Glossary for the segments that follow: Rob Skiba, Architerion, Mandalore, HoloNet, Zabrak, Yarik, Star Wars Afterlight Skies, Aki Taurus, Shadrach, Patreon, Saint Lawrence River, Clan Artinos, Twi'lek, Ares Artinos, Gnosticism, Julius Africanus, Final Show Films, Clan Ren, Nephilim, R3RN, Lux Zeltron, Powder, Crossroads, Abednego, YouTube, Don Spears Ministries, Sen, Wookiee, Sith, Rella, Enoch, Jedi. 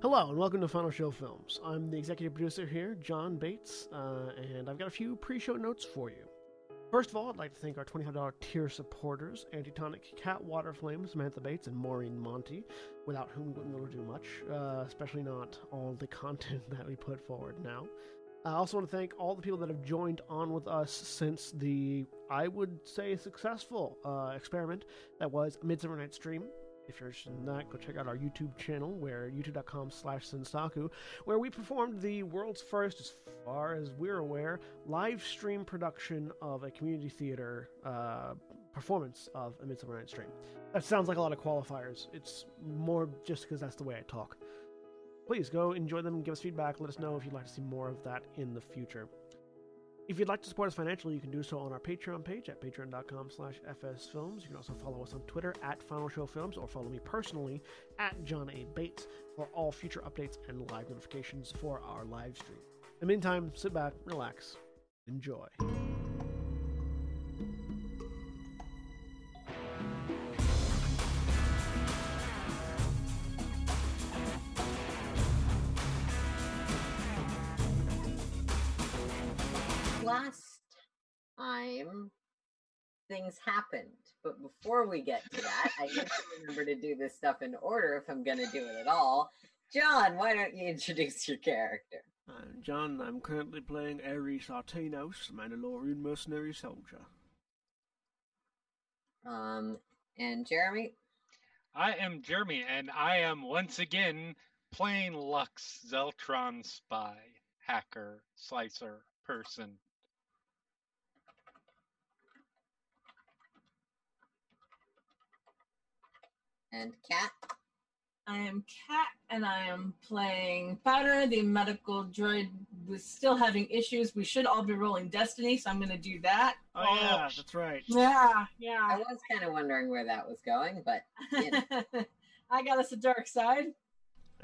Hello and welcome to Final Show Films. I'm the executive producer here, John Bates, and I've got a few pre-show notes for you. First of all, I'd like to thank our $25 tier supporters, Antitonic, Cat Waterflame, Samantha Bates, and Maureen Monty, without whom we wouldn't be able to do much, especially not all the content that we put forward now. I also want to thank all the people that have joined on with us since the, I would say, successful experiment that was Midsummer Night's Dream. If you're interested in that, go check out our YouTube channel, where youtube.com/Sensaku, where we performed the world's first, as far as we're aware, live stream production of a community theater performance of A Midsummer Night's Dream. That sounds like a lot of qualifiers. It's more just because that's the way I talk. Please go enjoy them, give us feedback, let us know if you'd like to see more of that in the future. If you'd like to support us financially, you can do so on our Patreon page at patreon.com/FSFilms. You can also follow us on Twitter at Final Show Films, or follow me personally at John A. Bates for all future updates and live notifications for our live stream. In the meantime, sit back, relax, enjoy. Last time, things happened, but before we get to that, I need to remember to do this stuff in order if I'm going to do it at all. John, why don't you introduce your character? I'm John. I'm currently playing Ares Artinos, Mandalorian mercenary soldier. And Jeremy? I am Jeremy, and I am once again playing Lux Zeltron spy, hacker, slicer, person. And Kat? I am Kat, and I am playing Powder, the medical droid who's still having issues. We should all be rolling Destiny, so I'm going to do that. Oh, yeah, that's right. Yeah. I was kind of wondering where that was going, but you know. I got us a dark side.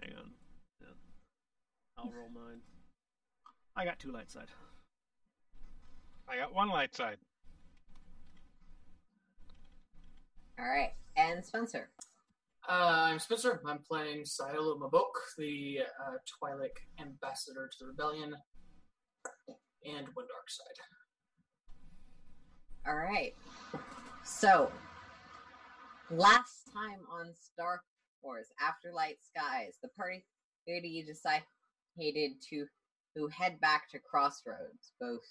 Hang on. Yeah. I'll roll mine. I got two light side. I got one light side. All right. And Spencer? I'm Spencer. I'm playing Siolo'Mobok, the Twi'lek ambassador to the Rebellion, and one dark side. All right. So, last time on Star Wars Afterlight Skies, the party decided to head back to Crossroads, both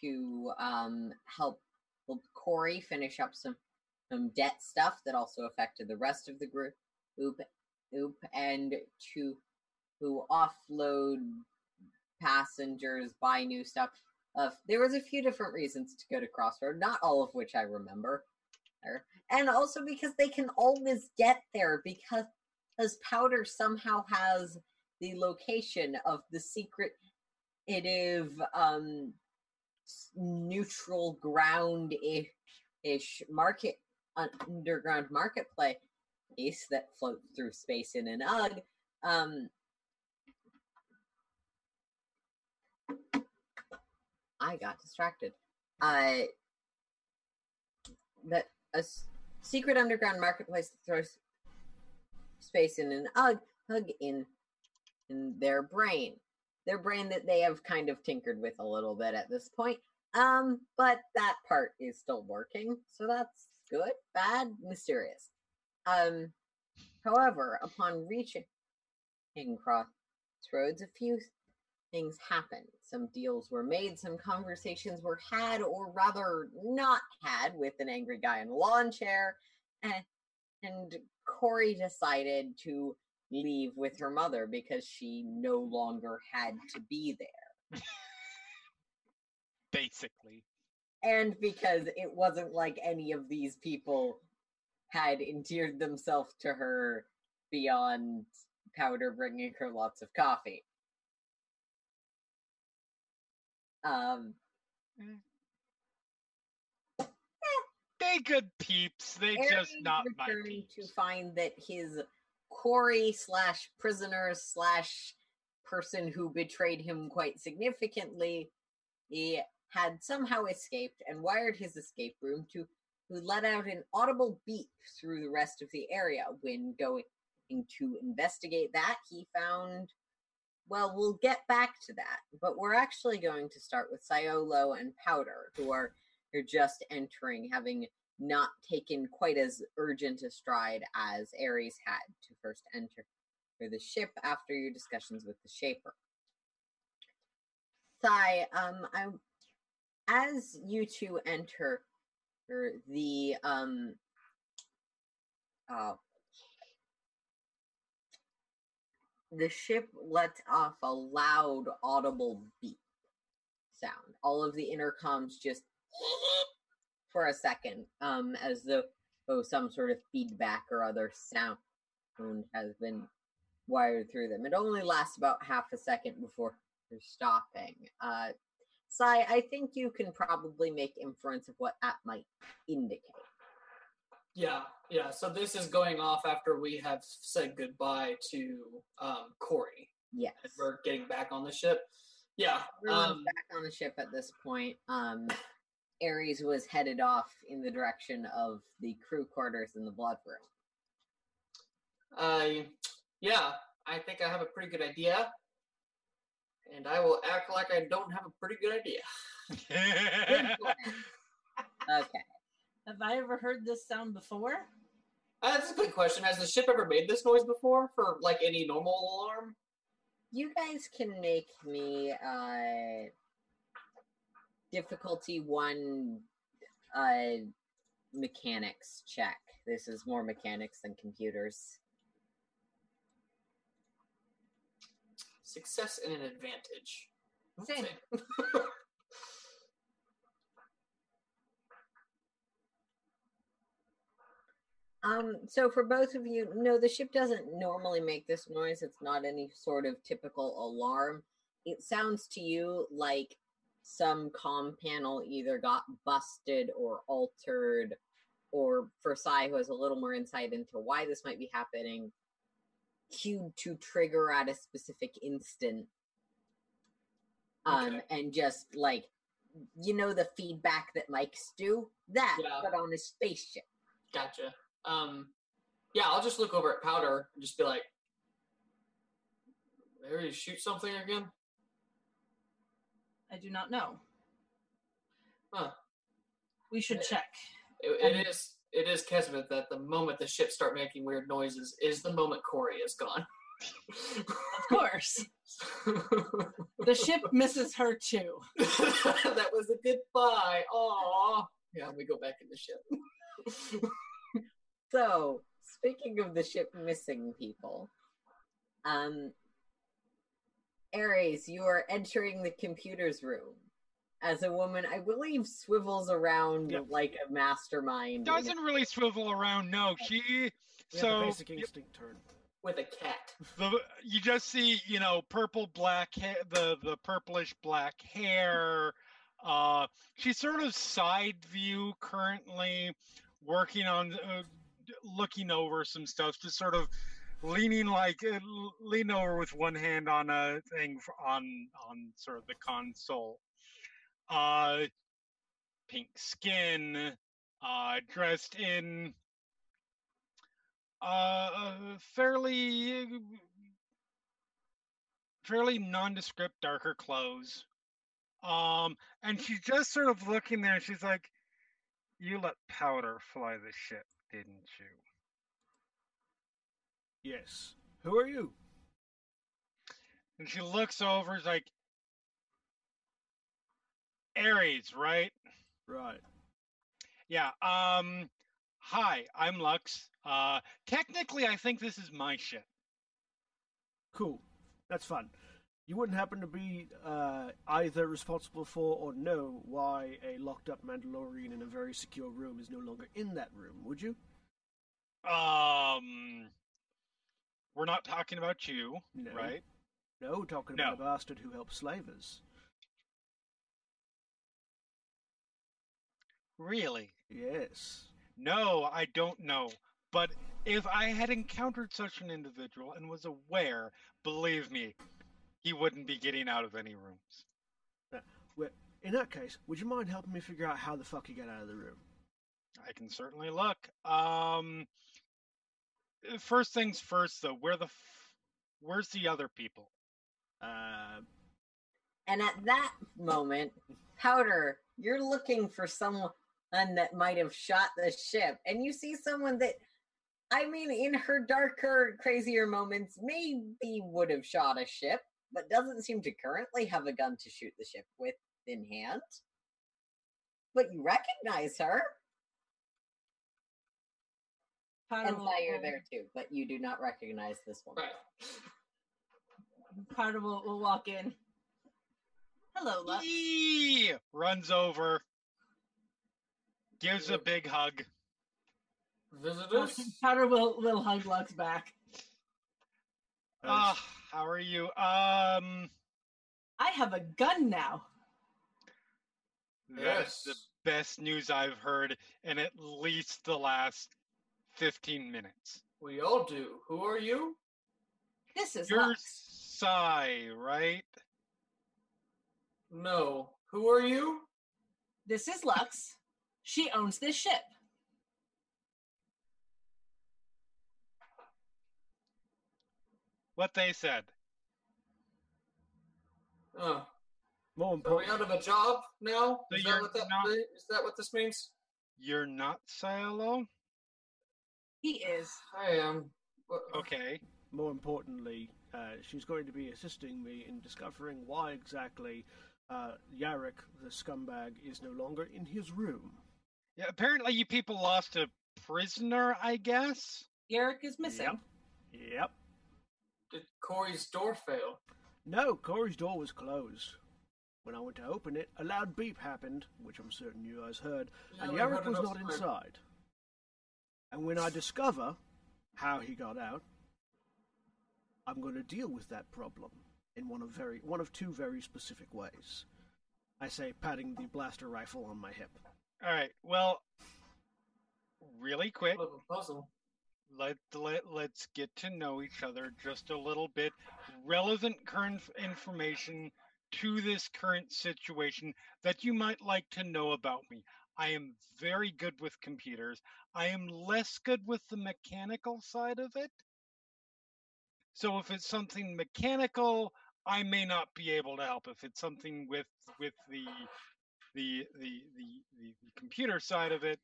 to help Cori finish up some debt stuff that also affected the rest of the group, and to offload passengers, buy new stuff. There was a few different reasons to go to Crossroads, not all of which I remember. And also because they can always get there, because Powder somehow has the location of the secret neutral ground-ish market, underground marketplace that floats through space in an UGG. I got distracted. A secret underground marketplace that throws space in an UGG in their brain that they have kind of tinkered with a little bit at this point, but that part is still working, so that's good, bad, mysterious. However, upon reaching Crossroads, a few things happened. Some deals were made, some conversations were had, or rather not had, with an angry guy in a lawn chair, and Cori decided to leave with her mother because she no longer had to be there. Basically. And because it wasn't like any of these people had endeared themselves to her beyond Powder bringing her lots of coffee. They good peeps. They just not my peeps. To find that his Cori / prisoner / person who betrayed him quite significantly, he had somehow escaped and wired his escape room to who let out an audible beep through the rest of the area when going attempting to investigate that, he found, well, we'll get back to that, but we're actually going to start with Siolo and Powder, who are just entering, having not taken quite as urgent a stride as Ares had to first enter the ship after your discussions with the Shaper. Sai, as you two enter the the ship lets off a loud, audible beep sound. All of the intercoms just for a second, as though some sort of feedback or other sound has been wired through them. It only lasts about half a second before you're stopping. Sai, I think you can probably make inference of what that might indicate. Yeah. So this is going off after we have said goodbye to Cori. Yes. And we're getting back on the ship. Yeah. Everyone's back on the ship at this point. Ares was headed off in the direction of the crew quarters in the blood room. Yeah, I think I have a pretty good idea. And I will act like I don't have a pretty good idea. Okay. Have I ever heard this sound before? That's a good question. Has the ship ever made this noise before for, like, any normal alarm? You guys can make me difficulty 1 mechanics check. This is more mechanics than computers. Success and an advantage. Same. So for both of you, no, the ship doesn't normally make this noise. It's not any sort of typical alarm. It sounds to you like some comm panel either got busted or altered, or for Sai, who has a little more insight into why this might be happening, cued to trigger at a specific instant. Okay. And just like, you know, the feedback that mics do? That, yeah. But on a spaceship. Gotcha. Yeah, I'll just look over at Powder and just be like, there you shoot something again? I do not know. Huh. We should check. It is Kesmet that the moment the ships start making weird noises is the moment Cori is gone. Of course. The ship misses her too. That was a goodbye. Aww. Yeah, we go back in the ship. So, speaking of the ship missing people, Ares, you are entering the computer's room. As a woman, I believe swivels around like a mastermind. Doesn't really swivel around, no. She... Yeah, so, the basic instinct turn. With a cat. You just see, you know, the purplish black hair. She's sort of side view currently, working on... looking over some stuff, just sort of leaning over with one hand on a thing on sort of the console. Pink skin, dressed in fairly nondescript darker clothes. And she's just sort of looking there. She's like, "You let Powder fly the ship, didn't you?" "Yes." "Who are you?" And she looks over, is like, "Ares, right?" "Right." "Yeah, hi, I'm Lux. Technically, I think this is my ship." "Cool. That's fun. You wouldn't happen to be either responsible for or know why a locked-up Mandalorian in a very secure room is no longer in that room, would you?" We're not talking about you, no. Right? No, talking about a bastard who helps slavers." "Really?" "Yes." "No, I don't know. But if I had encountered such an individual and was aware, believe me, he wouldn't be getting out of any rooms." "Well, in that case, would you mind helping me figure out how the fuck you get out of the room?" "I can certainly look. first things first, though, where's the other people? And at that moment, Powder, you're looking for someone that might have shot the ship, and you see someone that, I mean, in her darker, crazier moments, maybe would have shot a ship, but doesn't seem to currently have a gun to shoot the ship with in hand. But you recognize her. Powder and you're there too, but you do not recognize this woman. Right. Powder will walk in. Hello, Lux. Eee! Runs over. Gives a big hug. Visitors? Powder will hug Lux back. How are you? I have a gun now. Yes. That's the best news I've heard in at least the last 15 minutes. We all do. Who are you? This is Lux. You're Sai, right? No. Who are you? This is Lux. She owns this ship. What they said. Are we out of a job now? So is that what this means? You're not Siolo? He is. I am. Okay. More importantly, she's going to be assisting me in discovering why exactly Yarik, the scumbag, is no longer in his room. Yeah, apparently you people lost a prisoner, I guess? Yarik is missing. Yep. Did Cori's door fail? No, Cori's door was closed. When I went to open it, a loud beep happened, which I'm certain you guys heard, and Yarik was not inside. And when I discover how he got out, I'm going to deal with that problem in one of two very specific ways. I say, patting the blaster rifle on my hip. All right. Well, really quick, puzzle. Let's get to know each other just a little bit. Relevant current information to this current situation that you might like to know about me. I am very good with computers. I am less good with the mechanical side of it. So if it's something mechanical, I may not be able to help. If it's something with the computer side of it,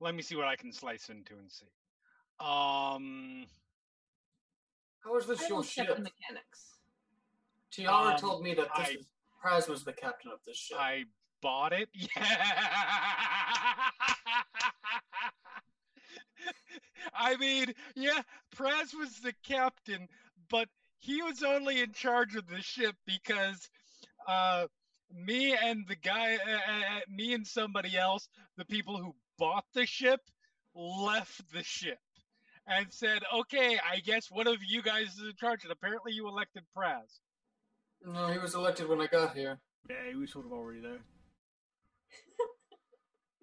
let me see what I can slice into and see. How is this your ship? Mechanics. Tiara told me that this Praz was the captain of this ship. I bought it. Yeah. I mean, yeah, Praz was the captain, but he was only in charge of the ship because me and somebody else, the people who bought the ship, left the ship and said, okay, I guess one of you guys is in charge, and apparently you elected Praz. No, he was elected when I got here. Yeah, he was sort of already there.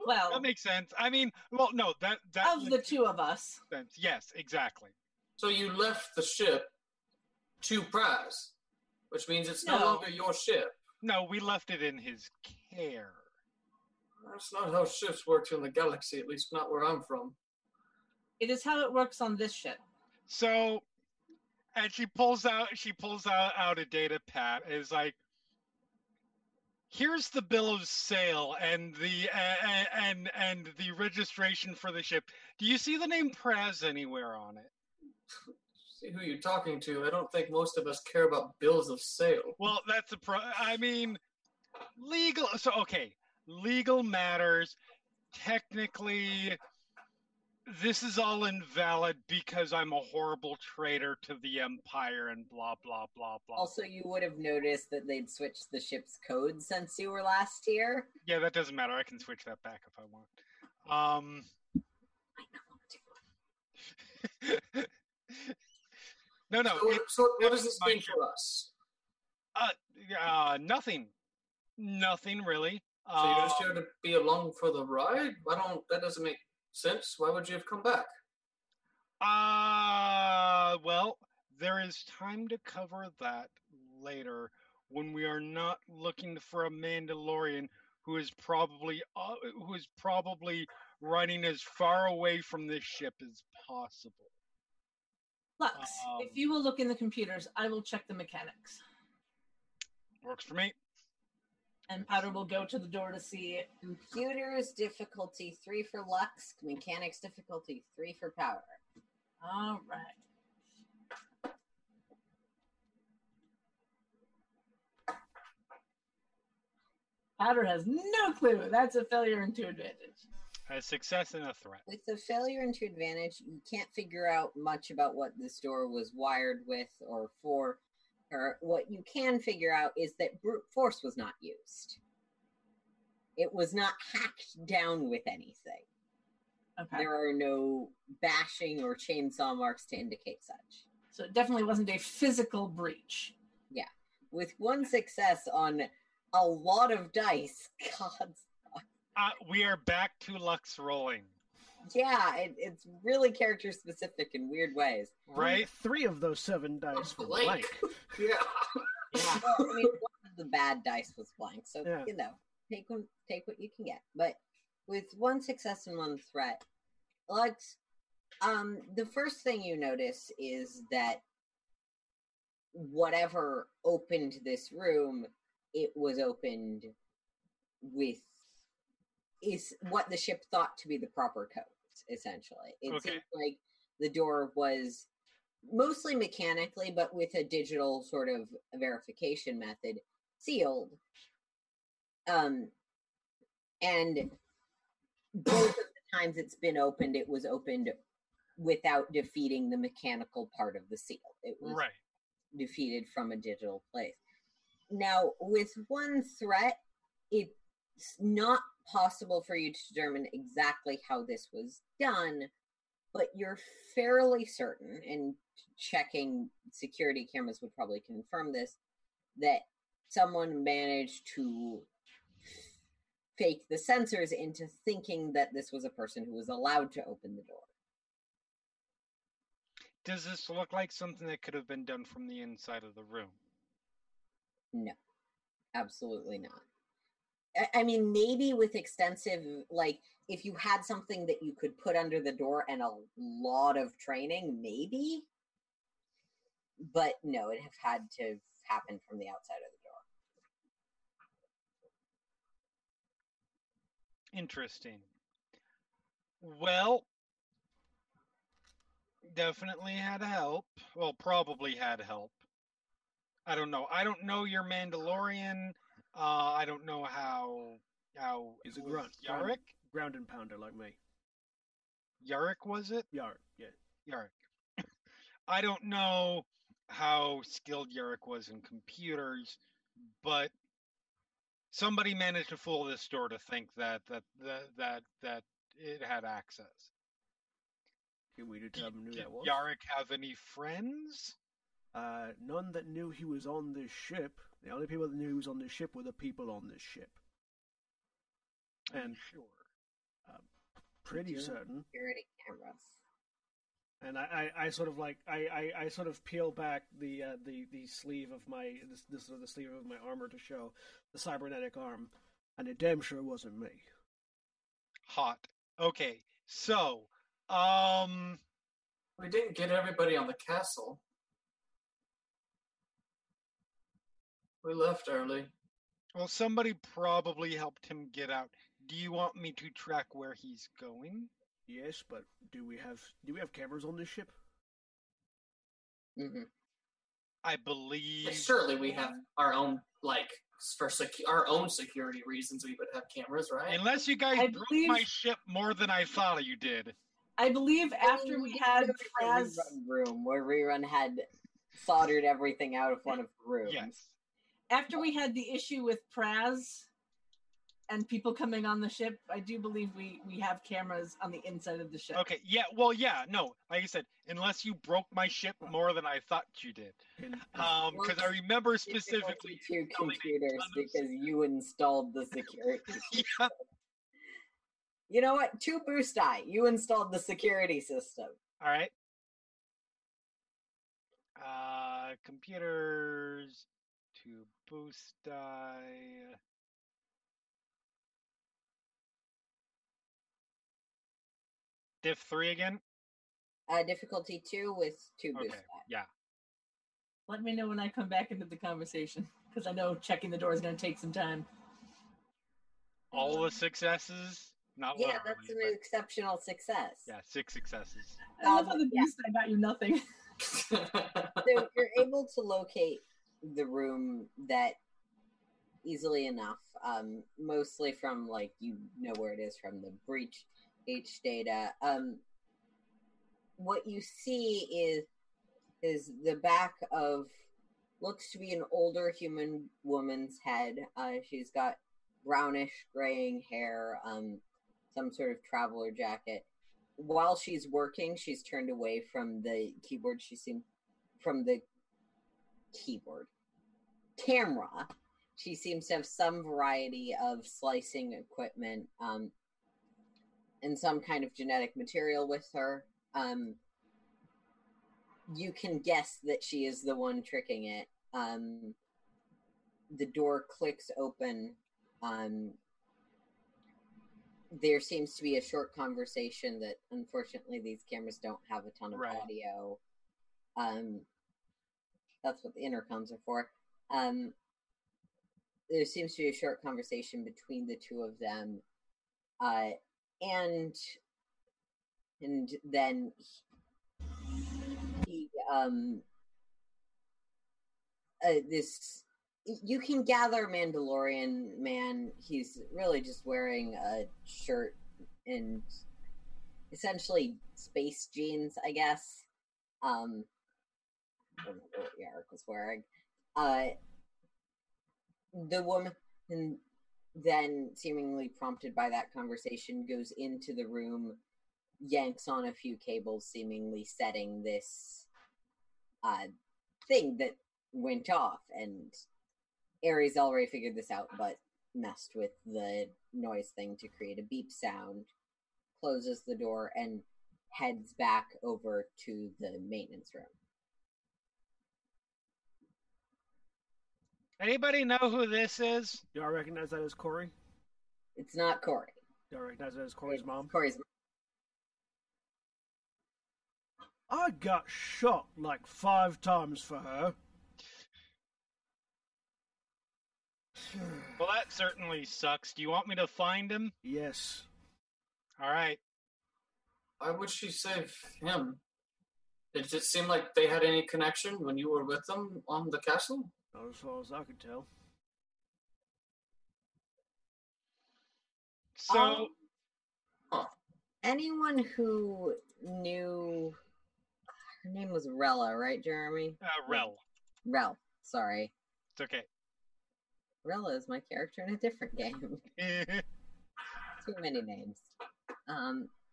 Well, that makes sense. I mean, well, no, that of the two of us. Sense. Yes, exactly. So you left the ship to Praz, which means it's no longer your ship. No, we left it in his care. That's not how ships work in the galaxy, at least not where I'm from. It is how it works on this ship. So, and she pulls out a data pad and is like, here's the bill of sale and the and the registration for the ship. Do you see the name Praz anywhere on it? See who you're talking to. I don't think most of us care about bills of sale. Well, that's I mean, legal. So okay, legal matters. Technically, this is all invalid because I'm a horrible traitor to the Empire and blah, blah, blah, blah. Also, you would have noticed that they'd switched the ship's code since you were last here. Yeah, that doesn't matter. I can switch that back if I want. No. So what does this mean for us? Nothing. Nothing, really. So you're just here to be along for the ride? That doesn't make sense. Why would you have come back? Well, there is time to cover that later when we are not looking for a Mandalorian who is probably running as far away from this ship as possible. Lux, if you will look in the computers, I will check the mechanics. Works for me. And Powder will go to the door to see it. Computers difficulty 3 for Lux. Mechanics difficulty 3 for Powder. All right. Powder has no clue. That's a failure and 2 advantage. A success and a threat. With a failure and 2 advantage, you can't figure out much about what this door was wired with or for. Or what you can figure out is that brute force was not used. It was not hacked down with anything. Okay. There are no bashing or chainsaw marks to indicate such. So it definitely wasn't a physical breach. Yeah. With one success on a lot of dice, God's we are back to Lux rolling. Yeah, it's really character specific in weird ways. Right? 3 of those 7 dice were blank. Yeah. Yeah. Well, I mean, one of the bad dice was blank, so yeah. You know, take what you can get. But with one success and one threat, Lux, the first thing you notice is that whatever opened this room, it was opened with is what the ship thought to be the proper code, essentially. It seemed like the door was mostly mechanically, but with a digital sort of verification method, sealed. And both of the times it's been opened, it was opened without defeating the mechanical part of the seal. It was defeated from a digital place. Now, with one threat, it's not possible for you to determine exactly how this was done, but you're fairly certain, and checking security cameras would probably confirm this, that someone managed to fake the sensors into thinking that this was a person who was allowed to open the door. Does this look like something that could have been done from the inside of the room? No, absolutely not. I mean, maybe with extensive, like, if you had something that you could put under the door and a lot of training, maybe. But no, it'd have had to happen from the outside of the door. Interesting. Well, definitely had help. Well, probably had help. I don't know. I don't know your Mandalorian... I don't know how is it Yarik? Ground and pounder like me. Yarik was it? Yarik, yeah. Yarik. I don't know how skilled Yarik was in computers, but somebody managed to fool this door to think that it had access. Can we determine who that was? Did Yarik have any friends? None that knew he was on this ship. The only people that knew he was on this ship were the people on this ship. And sure. Pretty certain. Security cameras. And I sort of like I sort of peel back the sleeve of my this sort of the sleeve of my armor to show the cybernetic arm, and it damn sure wasn't me. Hot. Okay. So we didn't get everybody on the castle. We left early. Well, somebody probably helped him get out. Do you want me to track where he's going? Yes, but do we have cameras on this ship? Mm-hmm. I believe. Surely we have our own, like, for our own security reasons. We would have cameras, right? Unless you guys broke my ship more than I thought you did. I believe after we had Praz room where Rerun had soldered everything out of one of the rooms. Yes. After we had the issue with Praz and people coming on the ship, I do believe we have cameras on the inside of the ship. Okay, yeah, well, yeah, no. Like I said, unless you broke my ship more than I thought you did. Because I remember specifically... two computers because you installed the security system. Yeah. You know what? 2 Boostai, you installed the security system. All right. Computers... to boost die. Diff 3 again? Difficulty 2 with 2 boost. Okay. Yeah. Let me know when I come back into the conversation, because I know checking the door is going to take some time. All the successes? Not yeah, that's really, an exceptional success. Yeah, 6 successes. I love how the boost, I got you nothing. So you're able to locate the room that easily enough, mostly from, like, you know where it is from the breach H data. What you see is the back of, looks to be an older human woman's head. She's got brownish graying hair, some sort of traveler jacket. While she's working, she's turned away from the keyboard. She seems from the keyboard camera. She seems to have some variety of slicing equipment, and some kind of genetic material with her. You can guess that she is the one tricking it. The door clicks open. There seems to be a short conversation that, unfortunately, these cameras don't have a ton of audio. That's what the intercoms are for. There seems to be a short conversation between the two of them. And then he you can gather Mandalorian man. He's really just wearing a shirt and essentially space jeans, I guess. I don't know what Yarik was wearing. The woman then, seemingly prompted by that conversation, goes into the room, yanks on a few cables, seemingly setting this thing that went off, and Ares already figured this out, but messed with the noise thing to create a beep sound, closes the door, and heads back over to the maintenance room. Anybody know who this is? Do I recognize that as Cori? It's not Cori. Do I recognize that as Cori's mom? Cori's mom. I got shot like 5 times for her. Well, that certainly sucks. Do you want me to find him? Yes. All right. Why would she save him? Did it seem like they had any connection when you were with them on the castle? Not as far as I could tell. So... anyone who knew... Her name was Rella, right, Jeremy? Rell, sorry. It's okay. Rella is my character in a different game. Too many names.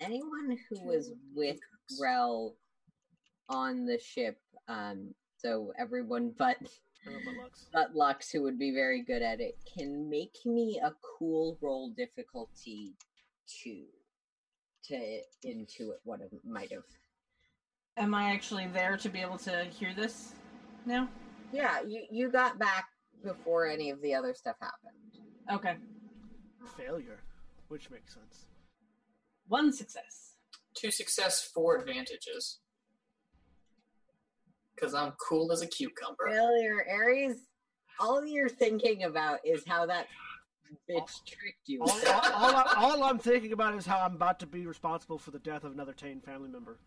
Anyone who was with Rell on the ship, so everyone but Lux, who would be very good at it, can make me a cool roll difficulty 2 to intuit what it might have. Am I actually there to be able to hear this now? Yeah, you got back before any of the other stuff happened. Okay. Failure, which makes sense. 1 success. 2 success, 4 advantages. Because I'm cool as a cucumber. Failure, Ares, all you're thinking about is how that bitch tricked you. All I'm thinking about is how I'm about to be responsible for the death of another Tane family member.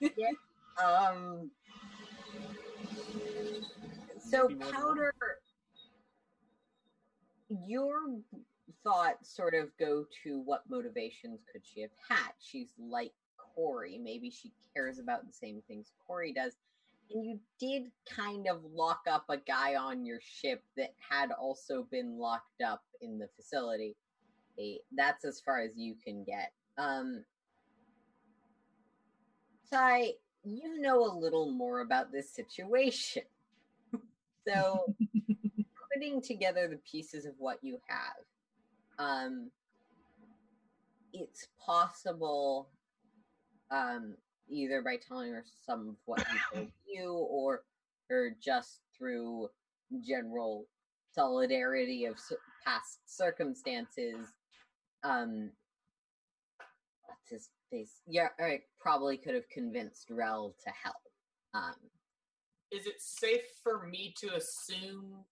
Yeah. So, Powder, your thoughts sort of go to what motivations could she have had? She's like Cori. Maybe she cares about the same things Cori does. And you did kind of lock up a guy on your ship that had also been locked up in the facility. That's as far as you can get. Sai, you know a little more about this situation. So, putting together the pieces of what you have, it's possible, either by telling her some of what you told you, or just through general solidarity of past circumstances, his face. Yarik probably could have convinced Rell to help. Is it safe for me to assume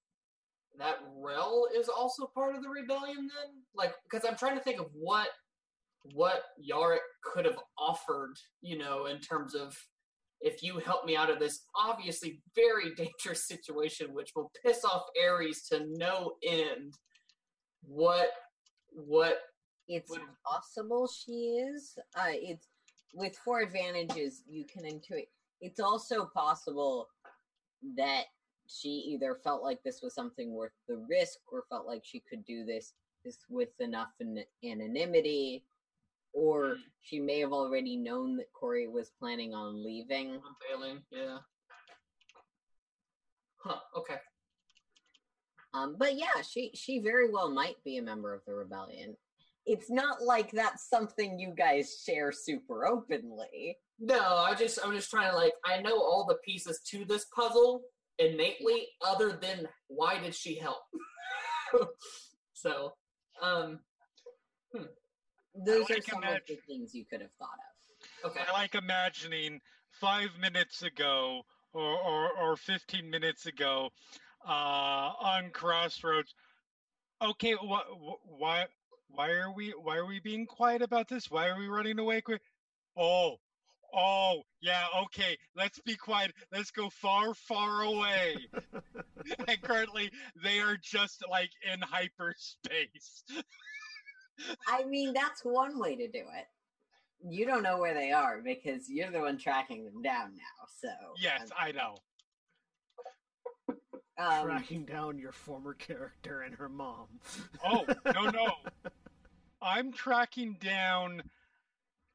that Rell is also part of the rebellion then? Like, because I'm trying to think of what Yarik could have offered, you know, in terms of, if you help me out of this obviously very dangerous situation, which will piss off Ares to no end, what it's would... possible she is. It's with 4 advantages you can intuit. It's also possible that she either felt like this was something worth the risk, or felt like she could do this with enough anonymity. Or she may have already known that Cori was planning on leaving. I'm failing, yeah. Huh, okay. But yeah, she very well might be a member of the rebellion. It's not like that's something you guys share super openly. No, I'm just trying to, like, I know all the pieces to this puzzle innately, other than why did she help? So, those are some of the things you could have thought of. Okay. I like imagining 5 minutes ago or 15 minutes ago on Crossroads. Okay, why are we being quiet about this? Why are we running away? Oh, yeah, okay. Let's be quiet. Let's go far, far away. And currently, they are just like in hyperspace. I mean, that's one way to do it. You don't know where they are because you're the one tracking them down now, so... Yes, I know. Tracking down your former character and her mom. Oh, no. I'm tracking down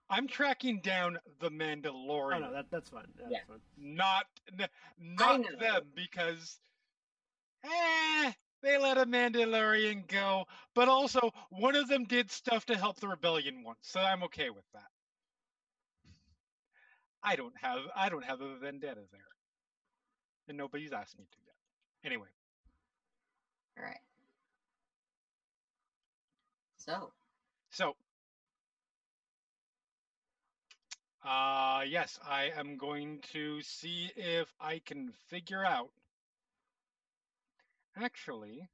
the Mandalorian. Oh, no, that's fine. That's fine. Not them, because... They let a Mandalorian go, but also one of them did stuff to help the rebellion once, so I'm okay with that. I don't have a vendetta there, and nobody's asked me to do that. Anyway. All right. So. Yes, I am going to see if I can figure out. Actually,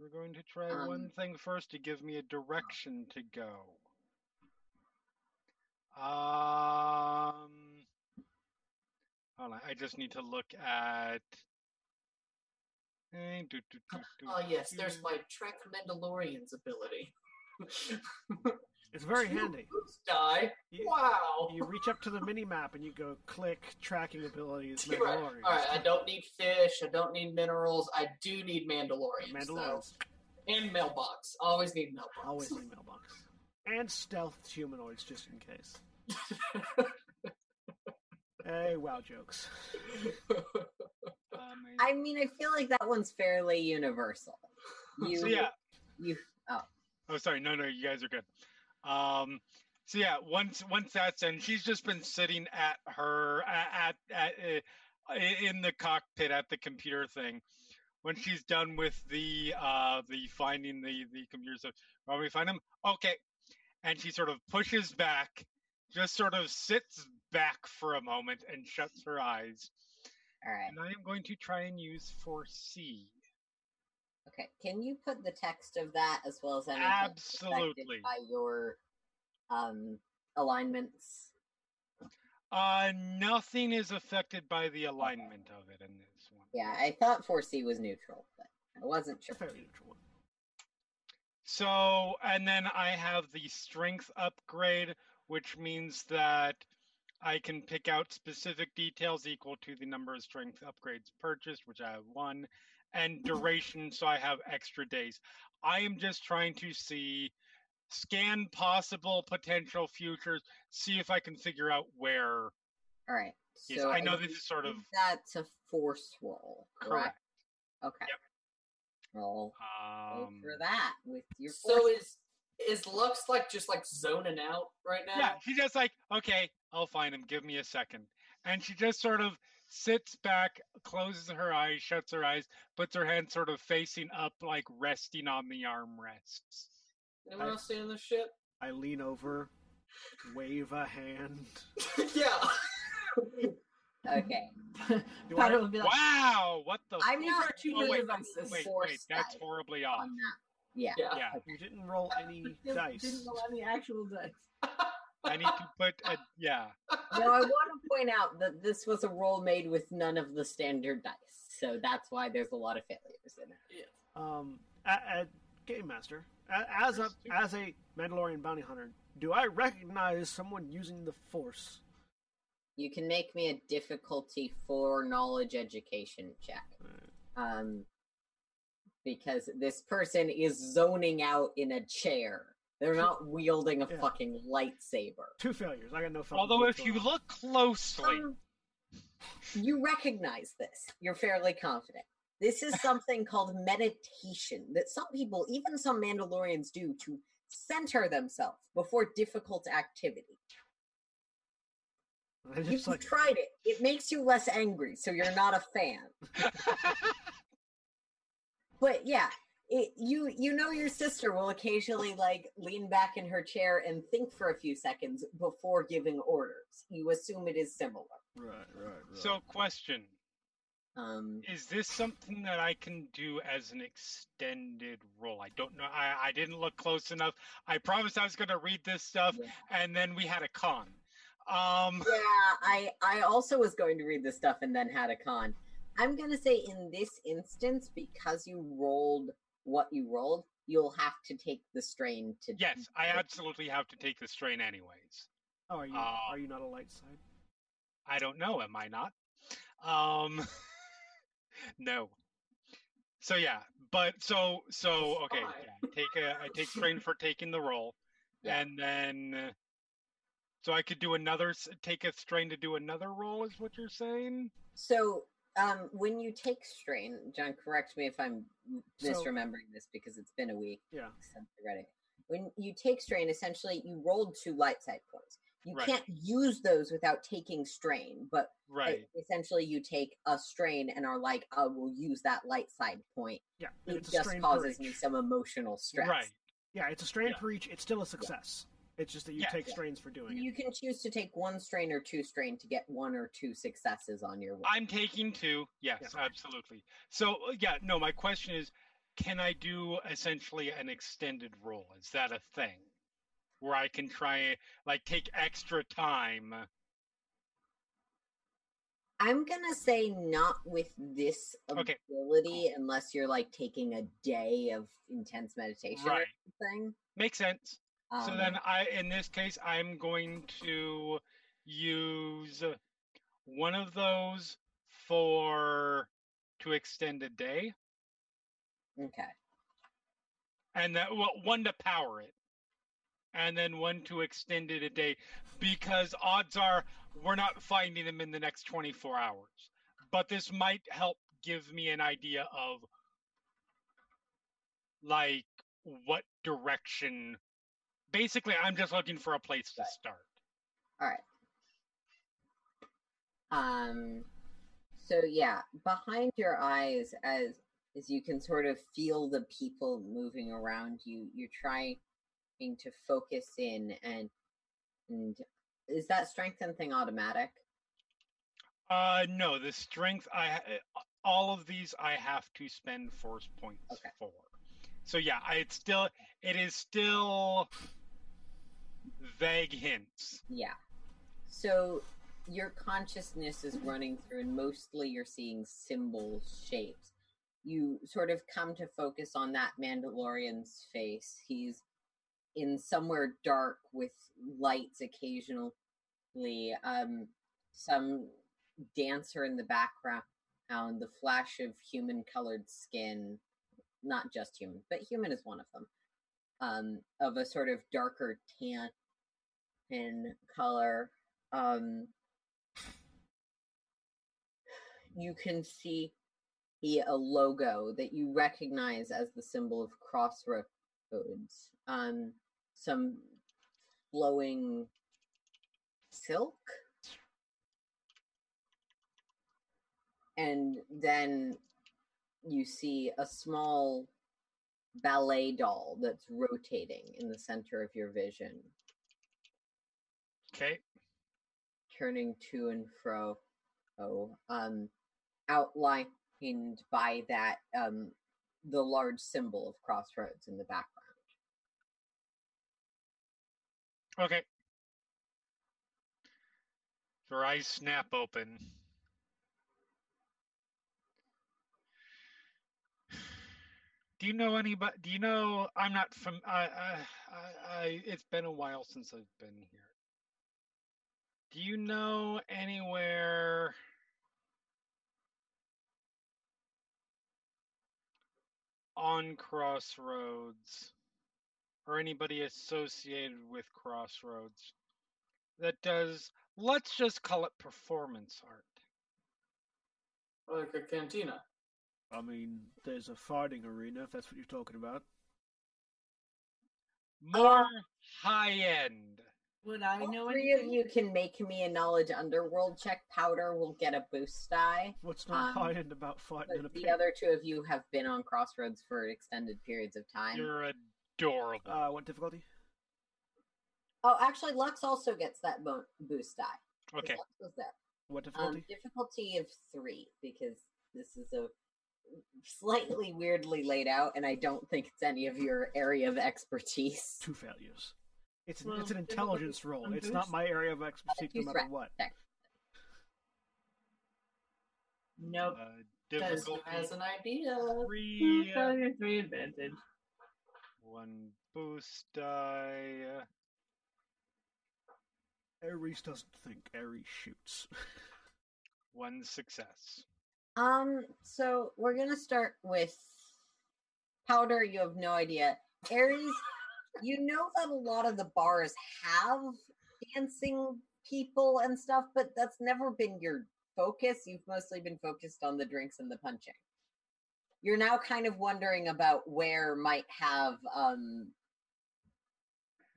we're going to try one thing first to give me a direction to go. Hold on, I just need to look at... Oh yes, there's my Trek Mandalorian's ability. It's very handy. Die. Wow. You reach up to the mini-map and you go click tracking abilities, Mandalorian. Right. All right, I don't need fish, I don't need minerals, I do need Mandalorians. And mailbox. Always need mailbox. And stealth humanoids, just in case. Hey, wow jokes. I mean, I feel like that one's fairly universal. So yeah. Oh, sorry. No, you guys are good. So yeah, once that's in, she's just been sitting at her in the cockpit at the computer thing. When she's done with the finding the computer stuff, "Well, we find him? Okay." And she sort of pushes back, just sort of sits back for a moment and shuts her eyes. All right. And I am going to try and use 4C. Okay, can you put the text of that as well as anything affected by your alignments? Nothing is affected by the alignment of it in this one. Yeah, I thought 4C was neutral, but I wasn't sure. Fairly neutral. So, and then I have the strength upgrade, which means that I can pick out specific details equal to the number of strength upgrades purchased, which I have 1. And duration, so I have extra days. I am just trying to scan possible potential futures, see if I can figure out where. All right. So I know this is sort of... That's a force roll, correct? Okay. Yep. Roll for that with your force. So is Lux like just like zoning out right now? Yeah, she's just like, okay, I'll find him. Give me a second. And she just sort of sits back, closes her eyes, shuts her eyes, puts her hand sort of facing up, like resting on the armrests. Anyone else see on this ship? I lean over, wave a hand. Yeah. Okay. Powder will be like, wow, what the? I'm not too devices. Wait, that's horribly off. Yeah. You didn't roll any dice. Didn't roll any actual dice. I need to put a Now I want to point out that this was a roll made with none of the standard dice, so that's why there's a lot of failures in it. Yeah. Game Master, as a Mandalorian bounty hunter, do I recognize someone using the Force? You can make me a difficulty for knowledge education check. Because this person is zoning out in a chair. They're not wielding a fucking lightsaber. Two failures. I got no failures. Although if you look closely... you recognize this. You're fairly confident. This is something called meditation that some people, even some Mandalorians, do to center themselves before difficult activity. You've like... tried it. It makes you less angry, so you're not a fan. But yeah, you know your sister will occasionally like lean back in her chair and think for a few seconds before giving orders. You assume it is similar. Right. So question. Is this something that I can do as an extended role? I don't know. I didn't look close enough. I promised I was going to read this stuff, and then we had a con. I also was going to read this stuff and then had a con. I'm going to say in this instance, because you rolled what you rolled, you'll have to take the strain to... Yes, I absolutely have to take the strain anyways. Oh, are you not a light side? I don't know. Am I not? No. So, yeah. But, so okay. Yeah, I take strain for taking the roll. Yeah. And then... So I could do take a strain to do another roll, is what you're saying? So, when you take strain, John, correct me if I'm misremembering this because it's been a week since I read it. When you take strain, essentially you rolled 2 light side points. You can't use those without taking strain, but essentially you take a strain and are like, I will use that light side point. Yeah, it just causes me some emotional stress. Right. Yeah, it's a strain per each. It's still a success. Yeah. It's just that you take strains for doing it. You can choose to take 1 strain or 2 strain to get 1 or 2 successes on your way. I'm taking 2. Yes, absolutely. So, my question is, can I do essentially an extended roll? Is that a thing? Where I can try, like, take extra time? I'm going to say not with this ability unless you're, like, taking a day of intense meditation or something. Makes sense. So then in this case, I'm going to use one of those to extend a day. Okay. And that one to power it. And then one to extend it a day, because odds are we're not finding them in the next 24 hours. But this might help give me an idea of, like, what direction... Basically, I'm just looking for a place to start. All right. So, behind your eyes, as you can sort of feel the people moving around you, you're trying to focus in. And is that strengthen thing automatic? No, the strength, all of these I have to spend force points for. So, it is still... vague hints. Yeah. So your consciousness is running through, and mostly you're seeing symbols, shapes. You sort of come to focus on that Mandalorian's face. He's in somewhere dark with lights occasionally. Some dancer in the background, the flash of human-colored skin. Not just human, but human is one of them. Of a sort of darker tan in color. You can see a logo that you recognize as the symbol of Crossroads. Some flowing silk? And then you see a small ballet doll that's rotating in the center of your vision. Okay. Turning to and fro. Outlined by that, the large symbol of Crossroads in the background. Okay. Her eyes snap open. Do you know anybody? Do you know? I'm not from. It's been a while since I've been here. Do you know anywhere on Crossroads, or anybody associated with Crossroads, that does, let's just call it performance art? Like a cantina. I mean, there's a farting arena, if that's what you're talking about. More high-end. Would I know anything? All three of you can make me a knowledge underworld check. Powder will get a boost die. What's not high-end about fighting in a pit? The other two of you have been on Crossroads for extended periods of time. You're adorable. What difficulty? Oh, actually, Lux also gets that boost die. Okay. Lux was there. What difficulty? Difficulty of 3, because this is a slightly weirdly laid out, and I don't think it's any of your area of expertise. 2 failures. It's an intelligence roll. It's not my area of expertise, no matter what. Nope. Difficulty has an idea. 3 failures, 3 advantage. 1 boost die. Ares doesn't think. Ares shoots. 1 success. So we're gonna start with Powder. You have no idea. Ares, you know that a lot of the bars have dancing people and stuff, but that's never been your focus. You've mostly been focused on the drinks and the punching. You're now kind of wondering about where might have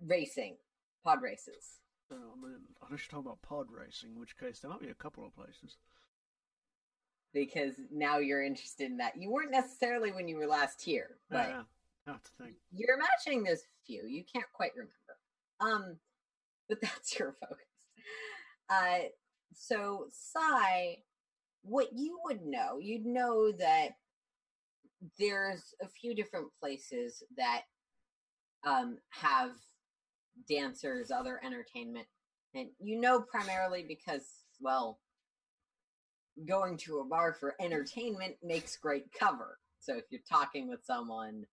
racing, pod races. I was talking about pod racing, in which case there might be a couple of places. Because now you're interested in that. You weren't necessarily when you were last here, but that's the thing. You're imagining there's a few. You can't quite remember. But that's your focus. So, Sai, what you would know, you'd know that there's a few different places that have dancers, other entertainment. And you know primarily because, well, going to a bar for entertainment makes great cover. So if you're talking with someone,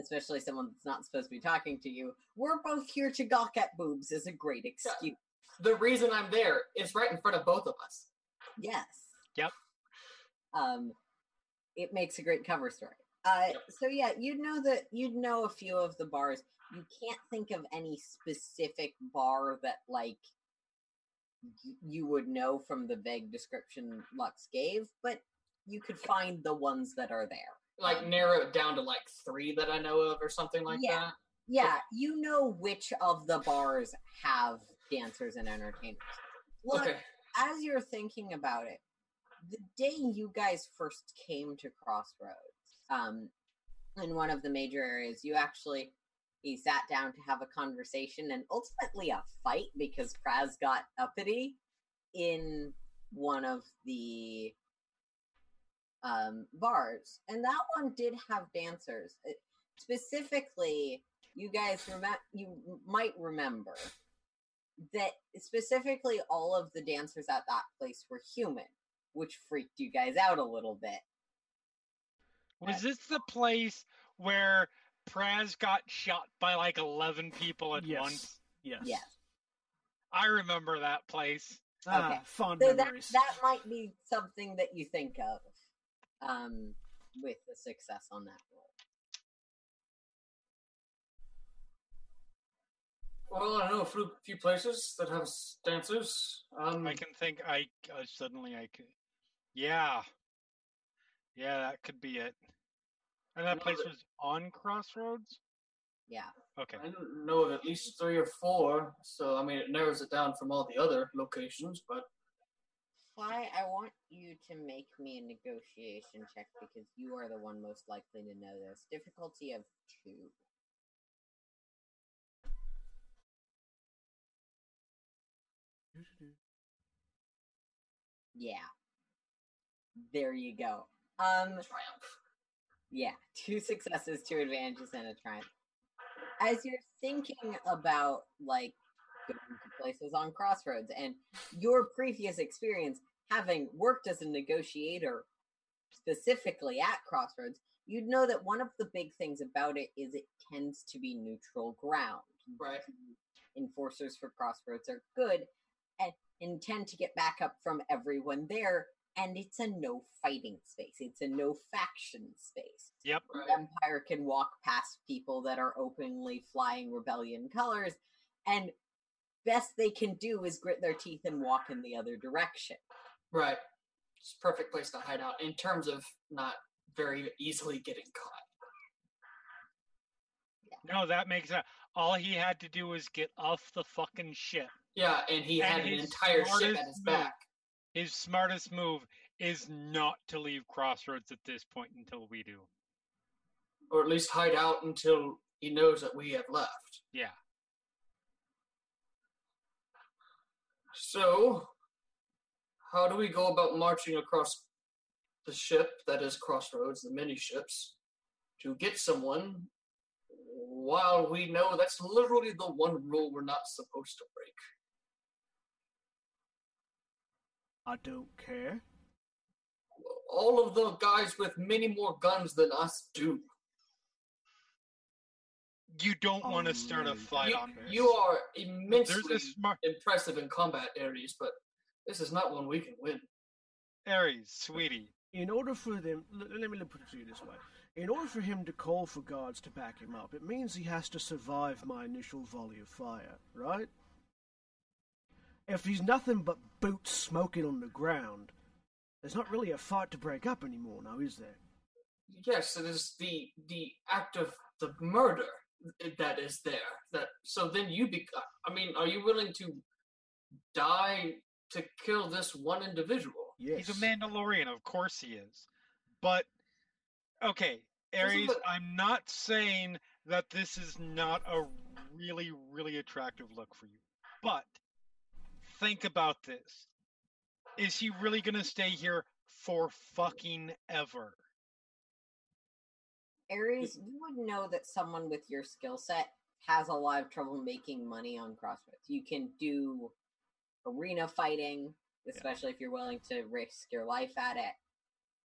especially someone that's not supposed to be talking to you, we're both here to gawk at boobs is a great excuse. Yeah. The reason I'm there is right in front of both of us. Yes. Yep. It makes a great cover story. So yeah, you'd know a few of the bars. You can't think of any specific bar that like you would know from the vague description Lux gave, but you could find the ones that are there. Like narrow it down to like 3 that I know of or something like that? Yeah, you know which of the bars have dancers and entertainers. Look, as you're thinking about it, the day you guys first came to Crossroads, in one of the major areas, you actually... He sat down to have a conversation and ultimately a fight because Praz got uppity in one of the bars. And that one did have dancers. Specifically, you guys might remember that specifically all of the dancers at that place were human, which freaked you guys out a little bit. Was this the place where... Praz got shot by like 11 people at once. Yes. I remember that place. Okay. Fond so memories. That might be something that you think of with the success on that roll. Well, I know a few places that have dancers. I can think, suddenly I could. Yeah. Yeah, that could be it. And that place was on Crossroads? Yeah. Okay. I know of at least 3 or 4, so, I mean, it narrows it down from all the other locations, but... Cly, I want you to make me a negotiation check because you are the one most likely to know this. Difficulty of 2. Yeah. There you go. Triumph. Yeah, 2 successes, 2 advantages, and a triumph. As you're thinking about, like, going to places on Crossroads and your previous experience having worked as a negotiator specifically at Crossroads, you'd know that one of the big things about it is it tends to be neutral ground. Right. Enforcers for Crossroads are good and intend to get back up from everyone there, and it's a no fighting space. It's a no faction space. Yep. The Empire can walk past people that are openly flying rebellion colors, and best they can do is grit their teeth and walk in the other direction. Right. It's a perfect place to hide out in terms of not very easily getting caught. Yeah. No, that makes sense. All he had to do was get off the fucking ship. Yeah, and he had an entire ship at his back. His smartest move is not to leave Crossroads at this point until we do. Or at least hide out until he knows that we have left. Yeah. So, how do we go about marching across the ship that is Crossroads, the mini ships, to get someone while we know that's literally the one rule we're not supposed to break? I don't care. All of the guys with many more guns than us do. You don't want to start a fight on this. You are immensely impressive in combat, Ares, but this is not one we can win. Ares, sweetie. In order for them... Let me put it to you this way. In order for him to call for guards to back him up, it means he has to survive my initial volley of fire, right? If he's nothing but boots smoking on the ground, there's not really a fight to break up anymore now, is there? Yes, it is the act of the murder that is there. So then you become... I mean, are you willing to die to kill this one individual? Yes. He's a Mandalorian, of course he is. But, okay, Ares, I'm not saying that this is not a really, really attractive look for you. But... think about this. Is he really going to stay here for fucking ever? Ares, you would know that someone with your skill set has a lot of trouble making money on Crossroads. You can do arena fighting, especially if you're willing to risk your life at it.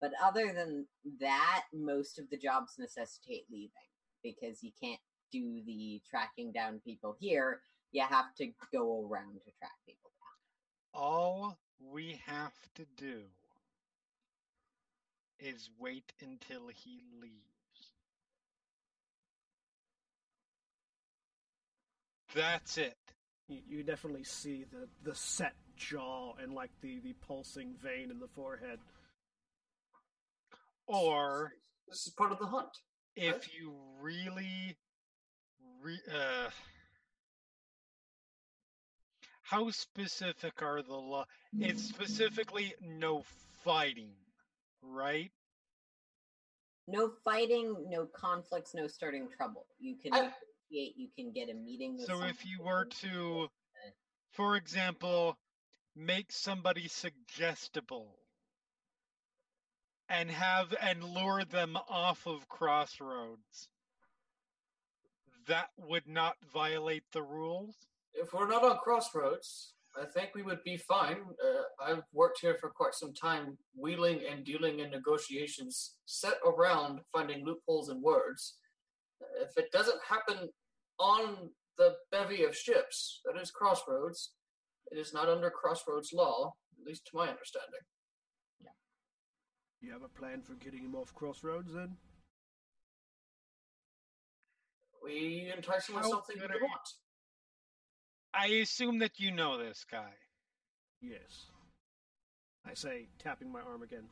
But other than that, most of the jobs necessitate leaving because you can't do the tracking down people here. You have to go around to track people. All we have to do is wait until he leaves. That's it. You definitely see the set jaw and like the pulsing vein in the forehead. Or this is part of the hunt. If right? You really, how specific are the law? It's specifically no fighting, right? No fighting, no conflicts, no starting trouble. You can negotiate, you can get a meeting with someone. So if you were to, for example, make somebody suggestible and lure them off of Crossroads, that would not violate the rules? If we're not on Crossroads, I think we would be fine. I've worked here for quite some time, wheeling and dealing in negotiations set around finding loopholes in words. If it doesn't happen on the bevy of ships, that is Crossroads, it is not under Crossroads law, at least to my understanding. Yeah. You have a plan for getting him off Crossroads, then? We entice him with something we want. I assume that you know this guy. Yes. I say, tapping my arm again.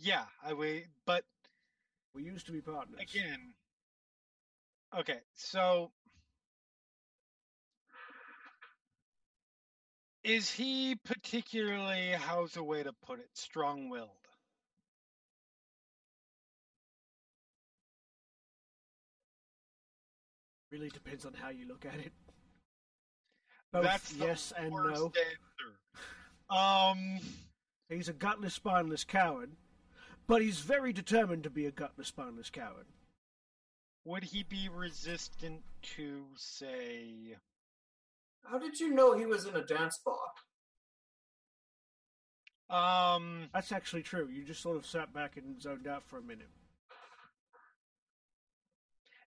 Yeah, but... we used to be partners. Again. Okay, so... Is he particularly, how's a way to put it, strong-willed? Really depends on how you look at it. Both that's yes and no. He's a gutless, spineless coward, but he's very determined to be a gutless, spineless coward. Would he be resistant to, say... How did you know he was in a dance bar? That's actually true. You just sort of sat back and zoned out for a minute.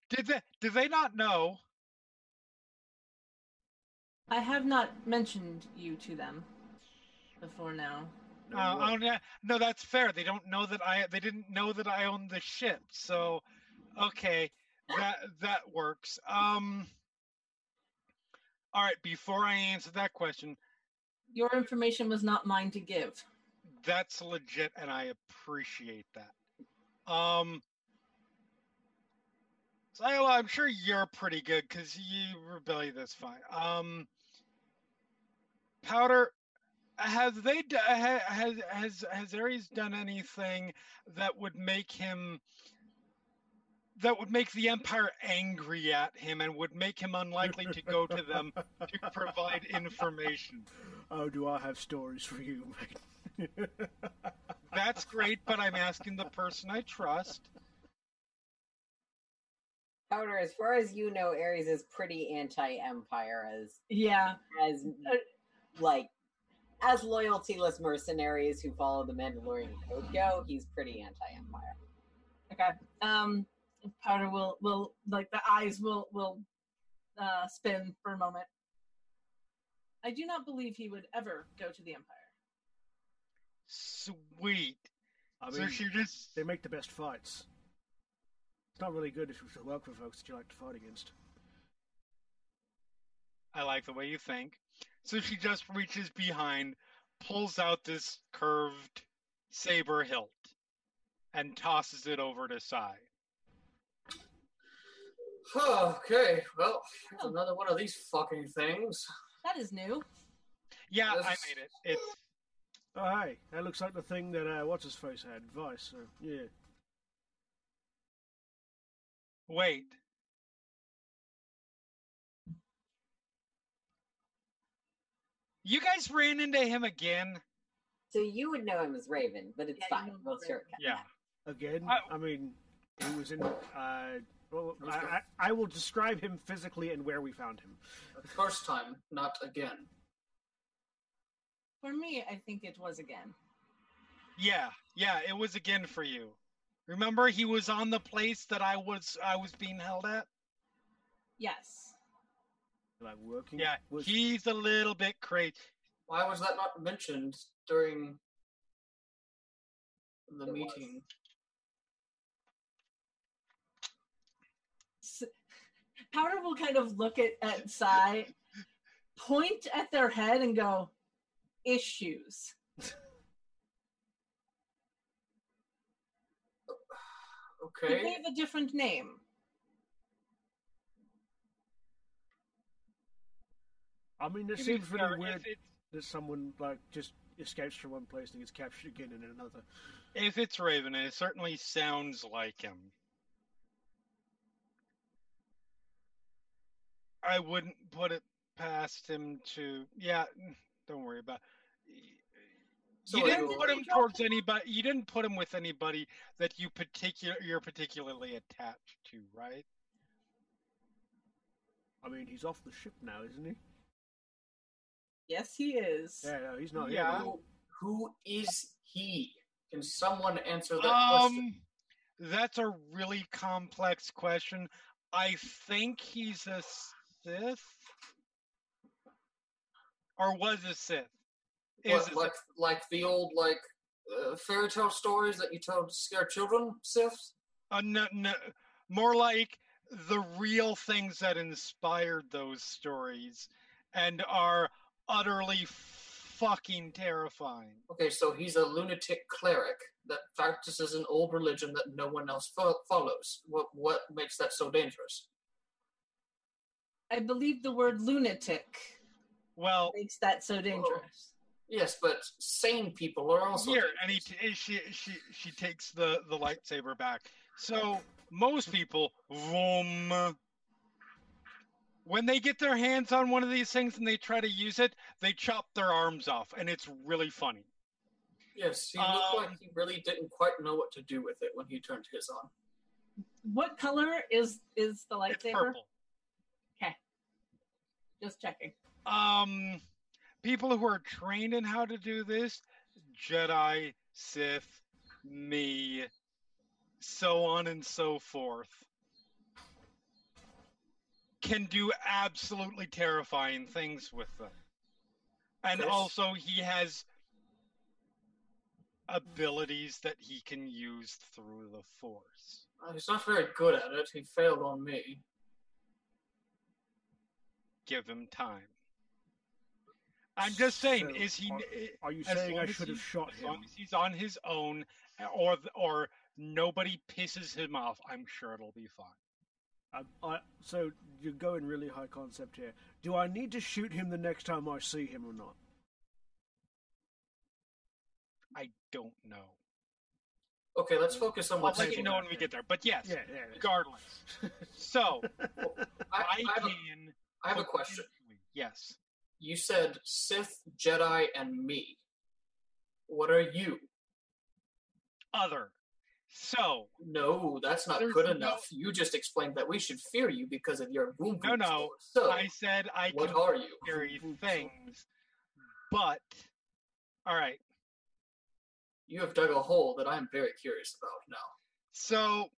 Did they not know? I have not mentioned you to them before now. No, that's fair. They don't know that They didn't know that I owned the ship. So, okay, that works. All right, before I answer that question... Your information was not mine to give. That's legit, and I appreciate that. Sayla, I'm sure you're pretty good, because you rebellion this fine. Powder, has Ares done anything that would make him... that would make the Empire angry at him and would make him unlikely to go to them to provide information? Oh, do I have stories for you, mate? That's great, but I'm asking the person I trust. Powder, as far as you know, Ares is pretty anti-Empire as loyalty-less mercenaries who follow the Mandalorian code go. He's pretty anti-Empire. Okay. Powder will like the eyes will spin for a moment. I do not believe he would ever go to the Empire. Sweet. I mean, they make the best fights. It's not really good if you work for folks that you like to fight against. I like the way you think. So she just reaches behind, pulls out this curved saber hilt, and tosses it over to Sai. Oh, okay, well, here's another one of these fucking things. That is new. Yeah, I made it. It's... Oh, hey, that looks like the thing that What's-His-Face had, Vice, so, yeah. Wait. You guys ran into him again? So you would know him as Raven, but it's fine. We'll shortcut. Yeah. Again? I mean, he was in... Well, I will describe him physically and where we found him. First time, not again. For me, I think it was again. Yeah, it was again for you. Remember, he was on the place that I was being held at? Yes. Like working? Yeah, he's a little bit crazy. Why was that not mentioned during the meeting? Powder will kind of look at Sai, point at their head, and go, issues. Okay. They have a different name. I mean, it seems really weird that someone, just escapes from one place and gets captured again in another. If it's Raven, it certainly sounds like him. I wouldn't put it past him to... Yeah, don't worry about it. You didn't put him towards anybody... You didn't put him with anybody that you're particularly attached to, right? I mean, he's off the ship now, isn't he? Yes, he is. Yeah, no, he's not. Yeah. Who is he? Can someone answer that question? That's a really complex question. I think he's a... Sith? Or was a Sith? Like the old fairy tale stories that you tell to scare children, Siths? No, more like the real things that inspired those stories and are utterly fucking terrifying. Okay, so he's a lunatic cleric that practices an old religion that no one else follows. What makes that so dangerous? I believe the word lunatic Well, makes that so dangerous. Yes, but sane people are also here. Dangerous. And she takes the lightsaber back. So most people, when they get their hands on one of these things and they try to use it, they chop their arms off, and it's really funny. Yes, he looked like he really didn't quite know what to do with it when he turned his on. What color is the lightsaber? It's purple. Okay. Just checking. People who are trained in how to do this, Jedi, Sith, me, so on and so forth, can do absolutely terrifying things with them. And also he has abilities that he can use through the Force. He's not very good at it. He failed on me. Give him time. I'm just saying, is he... Are you saying I should have shot him? As long as he's on his own, or nobody pisses him off, I'm sure it'll be fine. So you're going really high concept here. Do I need to shoot him the next time I see him or not? I don't know. Okay, let's focus on what's happening. I'll let you know when we get there. But yes, regardless. So, I have a question. Yes. You said Sith, Jedi, and me. What are you? Other. So. No, that's not good enough. You just explained that we should fear you because of your boom boom. No. So, I said I can carry things. But, all right. You have dug a hole that I'm very curious about now. So.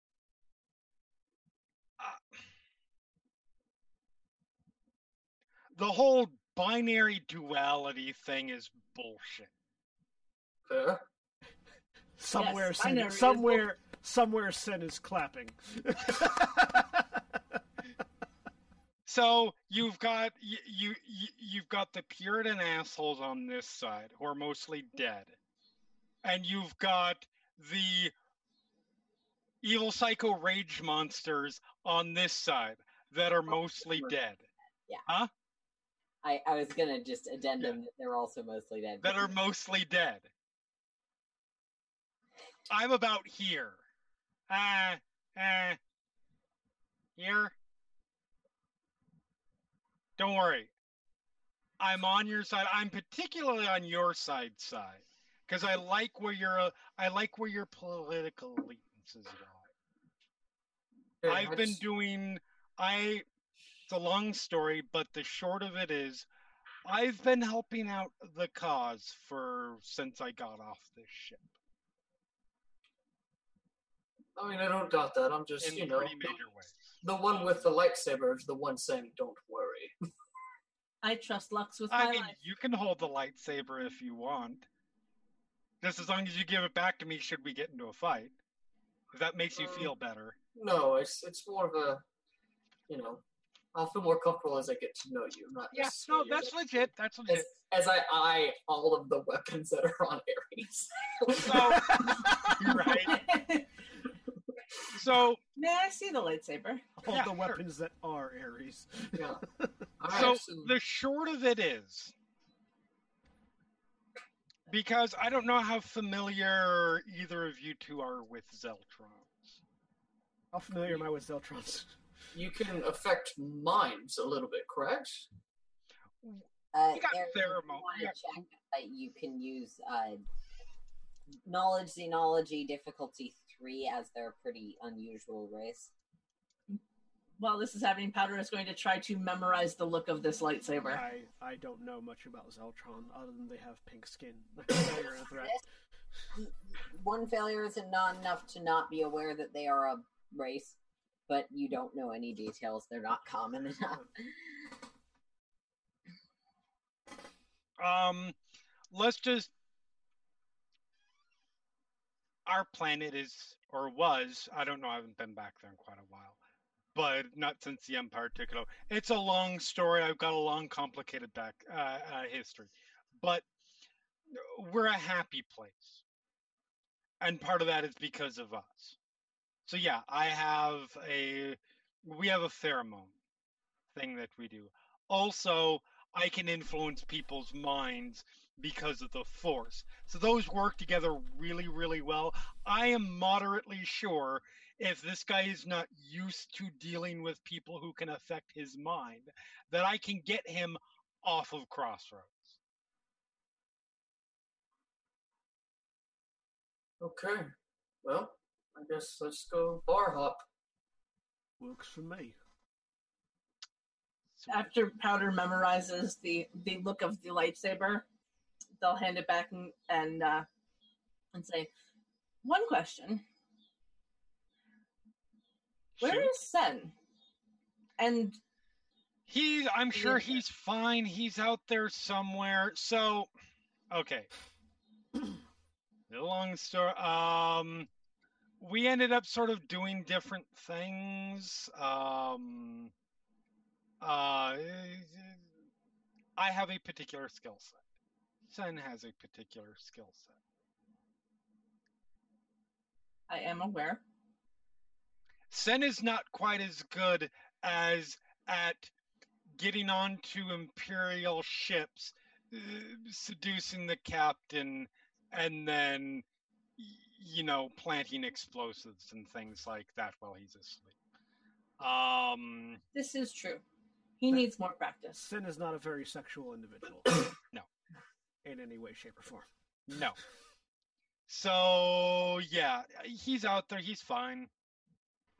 The whole binary duality thing is bullshit. Fair. Somewhere Sen is clapping. So you've got the Puritan assholes on this side who are mostly dead, and you've got the evil psycho rage monsters on this side that are mostly dead. Yeah. Huh? I was going to just addendum that they're also mostly dead. That are mostly dead. I'm about here. Here? Don't worry. I'm on your side. I'm particularly on your side. Because I like where your political allegiances are. I've been doing... It's a long story, but the short of it is I've been helping out the cause since I got off this ship. I mean, I don't doubt that. I'm just, in pretty major ways. The one with the lightsaber is the one saying, don't worry. I trust Lux with my life. You can hold the lightsaber if you want. Just as long as you give it back to me should we get into a fight. If that makes you feel better. No, it's more of a, I'll feel more comfortable as I get to know you. Not necessarily. No, that's legit. That's legit. As I eye all of the weapons that are on Ares. You're right. So. May I see the lightsaber? All the weapons that are Ares. Yeah. So the short of it is, because I don't know how familiar either of you two are with Zeltrons. How familiar am I with Zeltrons? You can affect minds a little bit, correct? You got Theramon. Check that you can use knowledge, xenology, difficulty 3, as they're a pretty unusual race. While this is happening, Powder is going to try to memorize the look of this lightsaber. I don't know much about Zeltron, other than they have pink skin. One failure is not enough to not be aware that they are a race. But you don't know any details. They're not common enough. Let's just... Our planet is, or was, I don't know, I haven't been back there in quite a while. But not since the Empire took it over. It's a long story. I've got a long, complicated history. But we're a happy place. And part of that is because of us. So yeah, we have a pheromone thing that we do. Also, I can influence people's minds because of the Force. So those work together really, really well. I am moderately sure if this guy is not used to dealing with people who can affect his mind, that I can get him off of Crossroads. Okay. Well, I guess let's go bar hop. Works for me. After Powder memorizes the look of the lightsaber, they'll hand it back and say, "One question. Where is Sen?" And I'm sure he's fine. He's out there somewhere. So, okay. The long story. We ended up sort of doing different things. I have a particular skill set. Sen has a particular skill set. I am aware. Sen is not quite as good as at getting onto Imperial ships, seducing the captain, and then, you know, planting explosives and things like that while he's asleep. This is true. He needs more practice. Sen is not a very sexual individual. No. In any way, shape, or form. No. So, yeah, he's out there. He's fine.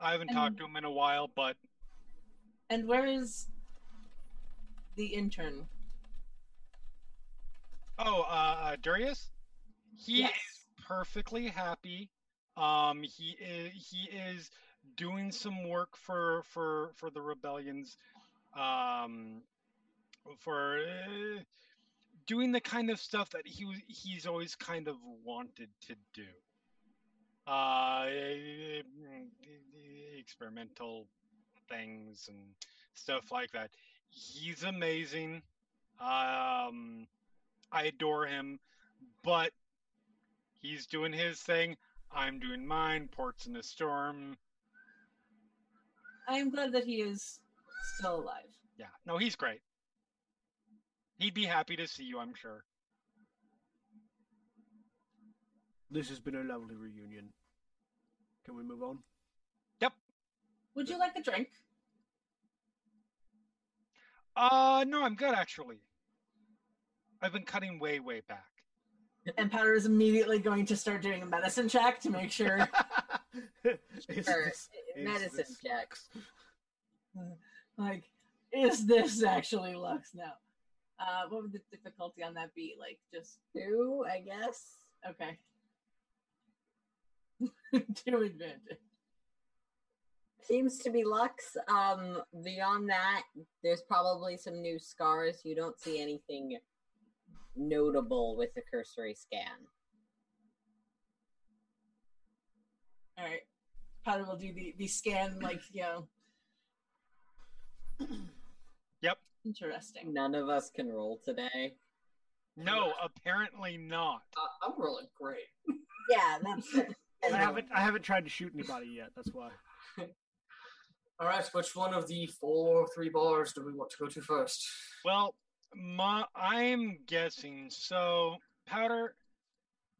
I haven't talked to him in a while, but... And where is the intern? Oh, Darius? He is perfectly happy. He is doing some work for the rebellions, for doing the kind of stuff that he's always kind of wanted to do. Experimental things and stuff like that. He's amazing. I adore him, but he's doing his thing. I'm doing mine. Ports in a storm. I am glad that he is still alive. Yeah. No, he's great. He'd be happy to see you, I'm sure. This has been a lovely reunion. Can we move on? Yep. Would you like a drink? No, I'm good, actually. I've been cutting way back. And Powder is immediately going to start doing a medicine check to make sure. Medicine checks. Like, is this actually Lux now? What would the difficulty on that be? Like, just 2, I guess? Okay. 2 advantage. Seems to be Lux. Beyond that, there's probably some new scars. You don't see anything notable with the cursory scan. All right. Powder will do the scan, like, you know. Yep. Interesting. None of us can roll today. No, apparently not. I'm rolling great. Yeah, that's it. I haven't tried to shoot anybody yet, that's why. All right, which one of the 4 or 3 bars do we want to go to first? Well, I'm guessing. So, Powder,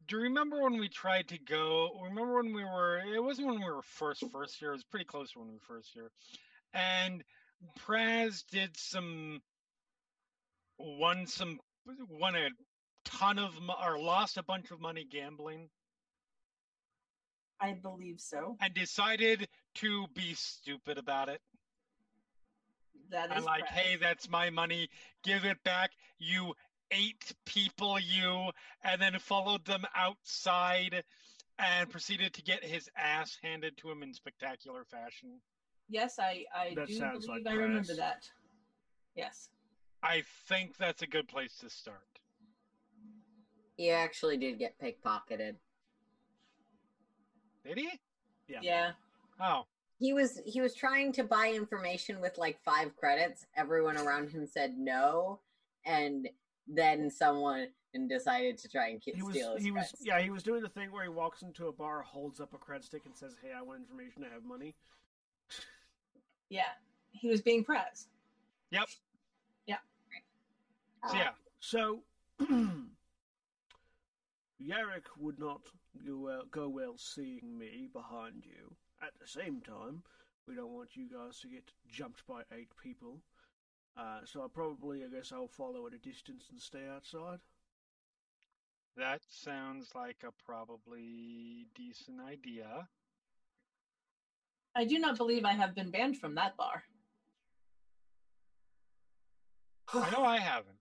do you remember when we tried to go? Remember when we were? It wasn't when we were first year. It was pretty close to when we were first year. And Praz did won a ton of or lost a bunch of money gambling. I believe so. And decided to be stupid about it. That is like, Praz. Hey, that's my money. Give it back. You 8 people, you, and then followed them outside and proceeded to get his ass handed to him in spectacular fashion. Yes, I remember that. Yes. I think that's a good place to start. He actually did get pickpocketed. Did he? Yeah. Yeah. Oh. He was trying to buy information with like 5 credits. Everyone around him said no, and then someone decided to try and steal his credits. He was doing the thing where he walks into a bar, holds up a cred stick, and says, "Hey, I want information. I have money." Yeah, he was being Praz. Yep. Yeah. So Yarik would not go well seeing me behind you. At the same time, we don't want you guys to get jumped by 8 people. So I guess I'll follow at a distance and stay outside. That sounds like a probably decent idea. I do not believe I have been banned from that bar. I know I haven't.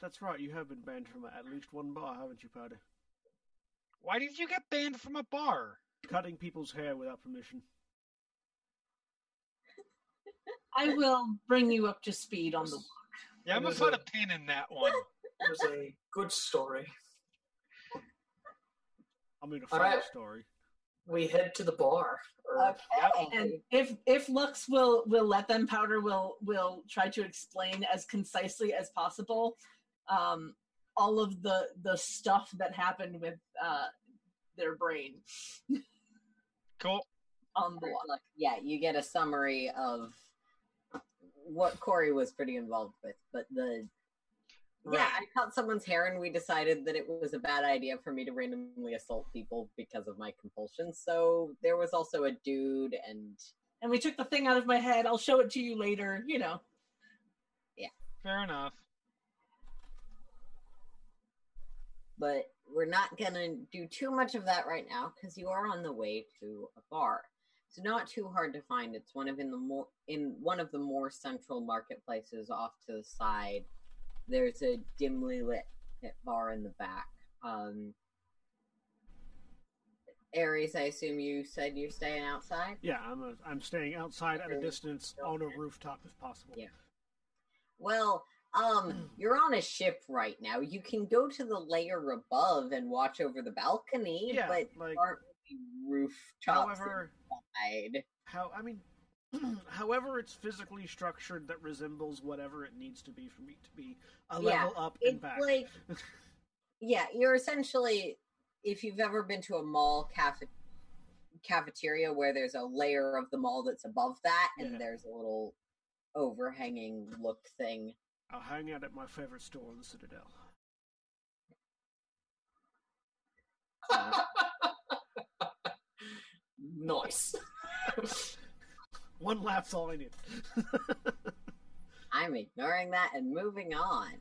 That's right. You have been banned from at least one bar, haven't you, Powder? Why did you get banned from a bar? Cutting people's hair without permission. I will bring you up to speed on the walk. Yeah, I'm going to put a pin in that one. It was a good story. I mean, a fun story. We head to the bar. Okay. And if Lux will let them, Powder will try to explain as concisely as possible all of the stuff that happened with their brain. Cool. On the walk. Yeah, you get a summary of what Cori was pretty involved with, but I cut someone's hair and we decided that it was a bad idea for me to randomly assault people because of my compulsion. So there was also a dude and we took the thing out of my head. I'll show it to you later, you know. Yeah. Fair enough. But we're not going to do too much of that right now because you are on the way to a bar. It's not too hard to find. It's one of the more central marketplaces off to the side. There's a dimly lit bar in the back. Ares, I assume you said you're staying outside? Yeah, I'm staying outside at a distance on a rooftop if possible. Yeah. Well, you're on a ship right now. You can go to the layer above and watch over the balcony, but aren't really rooftops inside. However it's physically structured that resembles whatever it needs to be for me to be a level up and back. Like, you're essentially, if you've ever been to a mall cafeteria where there's a layer of the mall that's above that, and there's a little overhanging look thing. I'll hang out at my favorite store in the Citadel. Nice. One lap's all I need. I'm ignoring that and moving on.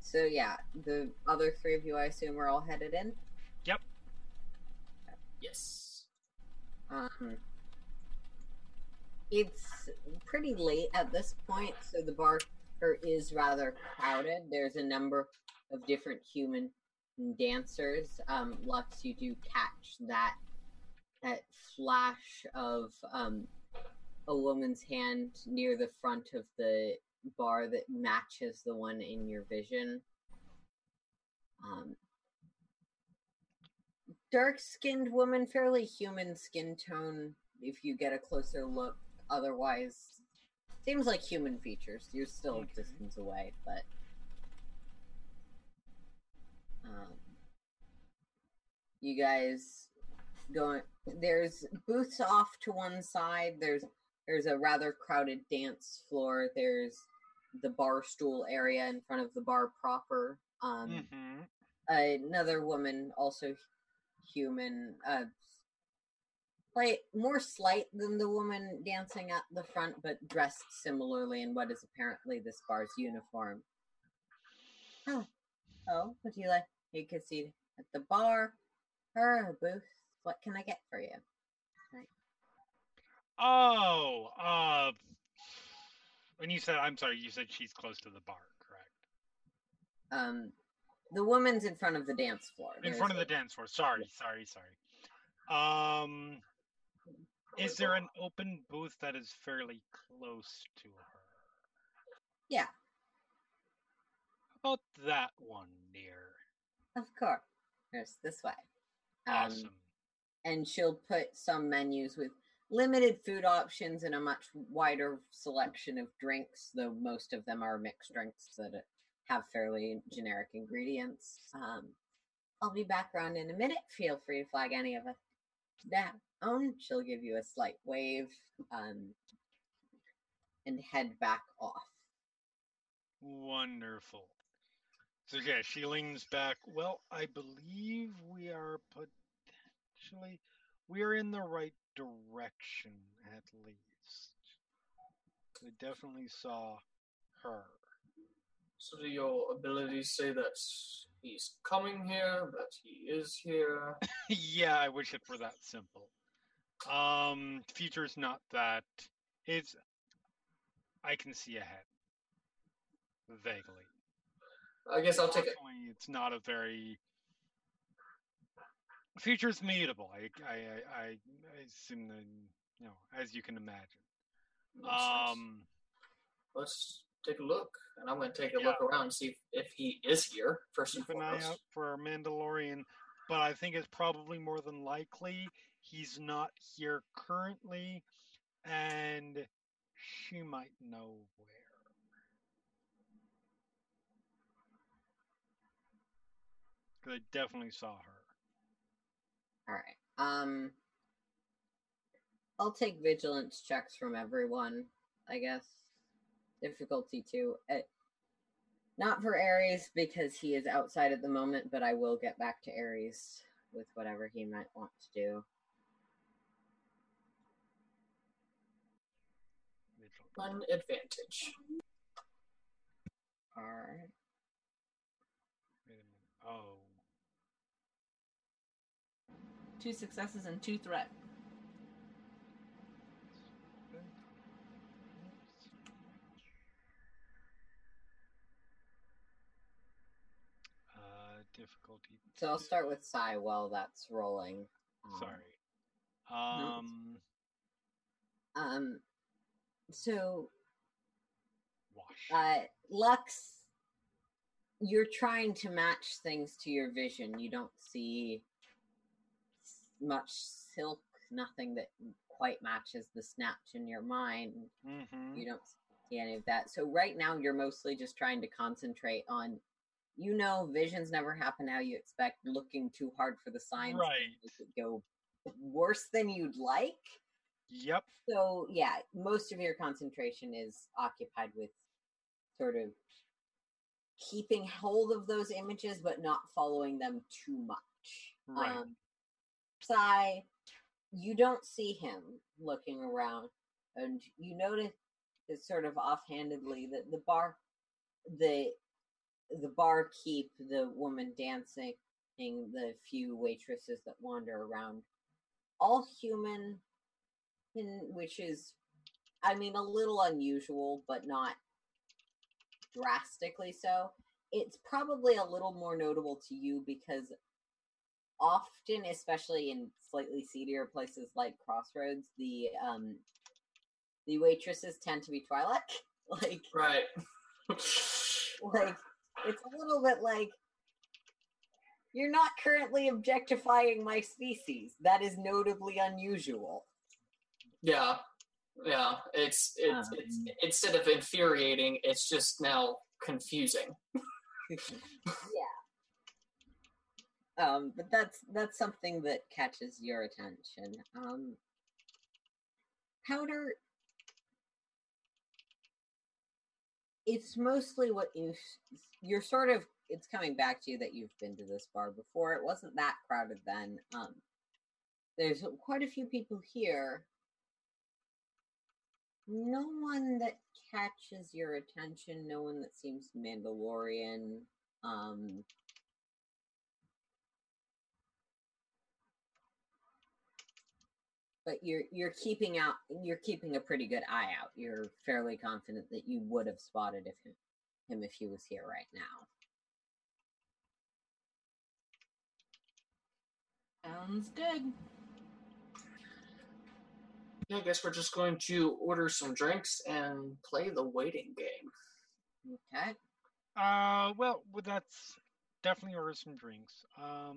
So yeah, the other 3 of you, I assume, are all headed in? Yep. Yes. It's pretty late at this point, so the bar is rather crowded. There's a number of different human dancers. Lux, you do catch that flash of a woman's hand near the front of the bar that matches the one in your vision. Dark-skinned woman, fairly human skin tone, if you get a closer look. Otherwise, seems like human features. You're still a distance away, but... you guys... There's booths off to one side. There's a rather crowded dance floor. There's the bar stool area in front of the bar proper. Another woman, also human, more slight than the woman dancing at the front, but dressed similarly in what is apparently this bar's uniform. Oh, would you like take a seat at the bar? Her booth. What can I get for you? Right. When you said, I'm sorry, you said she's close to the bar, correct? The woman's in front of the dance floor. Sorry. Is there an open booth that is fairly close to her? Yeah. How about that one near? Of course. There's this way. Awesome. And she'll put some menus with limited food options and a much wider selection of drinks, though most of them are mixed drinks that have fairly generic ingredients. I'll be back around in a minute. Feel free to flag any of us down. She'll give you a slight wave. and head back off. Wonderful. So yeah, she leans back. Well, I believe we are potentially, we are in the right direction, at least. We definitely saw her. So do your abilities say that he's coming here, that he is here? Yeah, I wish it were that simple. Future's not that. It's, I can see ahead. Vaguely. I guess I'll take it. It's not a very... Future's mutable. I assume that, you know, as you can imagine. Let's take a look. And I'm going to take a look around and see if he is here, first and foremost. Keep an eye out for Mandalorian, but I think it's probably more than likely he's not here currently, and she might know where. Because I definitely saw her. All right. I'll take vigilance checks from everyone, I guess. Difficulty 2. Not for Ares, because he is outside at the moment, but I will get back to Ares with whatever he might want to do. One advantage. All right. Wait a minute. Oh. 2 successes and 2 threat. Difficulty. So I'll start with Sai while that's rolling. Lux, you're trying to match things to your vision. You don't see much silk, nothing that quite matches the snatch in your mind. Mm-hmm. You don't see any of that. So right now you're mostly just trying to concentrate on, you know, visions never happen how you expect, looking too hard for the signs. Right. It could go worse than you'd like. Yep. So, yeah, most of your concentration is occupied with sort of keeping hold of those images, but not following them too much. Right. Sai, you don't see him looking around, and you notice sort of offhandedly that the barkeep, the woman dancing, the few waitresses that wander around, all human, which is, I mean, a little unusual, but not drastically so. It's probably a little more notable to you because often, especially in slightly seedier places like Crossroads, the waitresses tend to be Twi'lek. Like, right. Like, it's a little bit like, you're not currently objectifying my species. That is notably unusual. Yeah, yeah. It's instead of infuriating, it's just now confusing. Yeah. But that's something that catches your attention. Powder. It's mostly what you're sort of, it's coming back to you that you've been to this bar before. It wasn't that crowded then. There's quite a few people here. No one that catches your attention. No one that seems Mandalorian. But you're keeping a pretty good eye out. You're fairly confident that you would have spotted him if he was here right now. Sounds good. Yeah, I guess we're just going to order some drinks and play the waiting game. Okay. Well, that's definitely order some drinks. I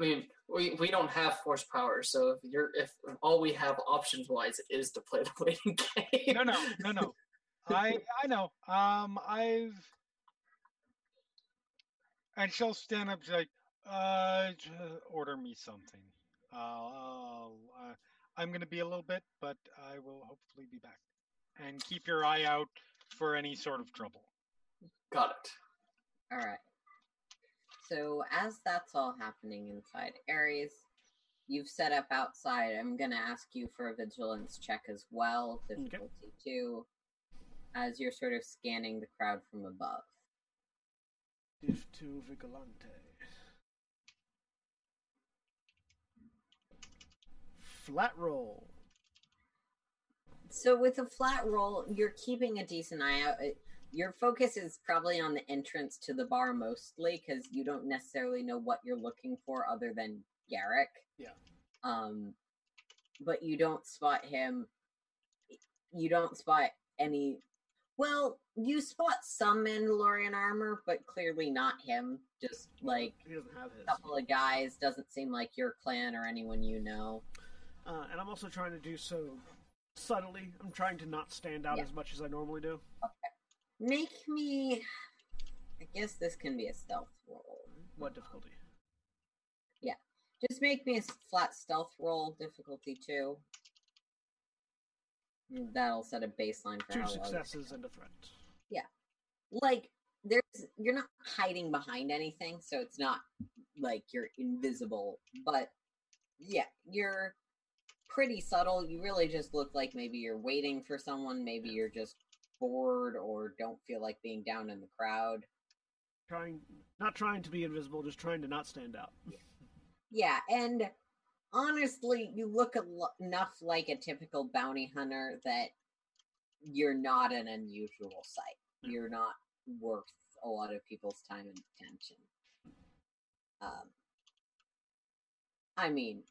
mean, we don't have horsepower, so if all we have options wise is to play the waiting game. No. I know. And she'll stand up and be like, order me something. I'm going to be a little bit, but I will hopefully be back. And keep your eye out for any sort of trouble. Got it. All right. So as that's all happening inside, Ares, you've set up outside. I'm going to ask you for a vigilance check as well, difficulty 2, as you're sort of scanning the crowd from above. Div 2 vigilante. Flat roll. So with a flat roll, you're keeping a decent eye out. Your focus is probably on the entrance to the bar mostly, because you don't necessarily know what you're looking for other than Yarik. Yeah. But you don't spot him. You don't spot any... Well, you spot some Mandalorian armor, but clearly not him. Just, like, he doesn't have his. A couple of guys. Doesn't seem like your clan or anyone you know. And I'm also trying to do so subtly. I'm trying to not stand out as much as I normally do. Okay. Make me... I guess this can be a stealth roll. What difficulty? Yeah. Just make me a flat stealth roll, difficulty 2. That'll set a baseline for 2 successes and a threat. Yeah. Like, there's... You're not hiding behind anything, so it's not like you're invisible. But, yeah, you're pretty subtle. You really just look like maybe you're waiting for someone. Maybe you're just... bored or don't feel like being down in the crowd. Not trying to be invisible, just trying to not stand out. Yeah, and honestly, you look enough like a typical bounty hunter that you're not an unusual sight. Yeah. You're not worth a lot of people's time and attention. I mean,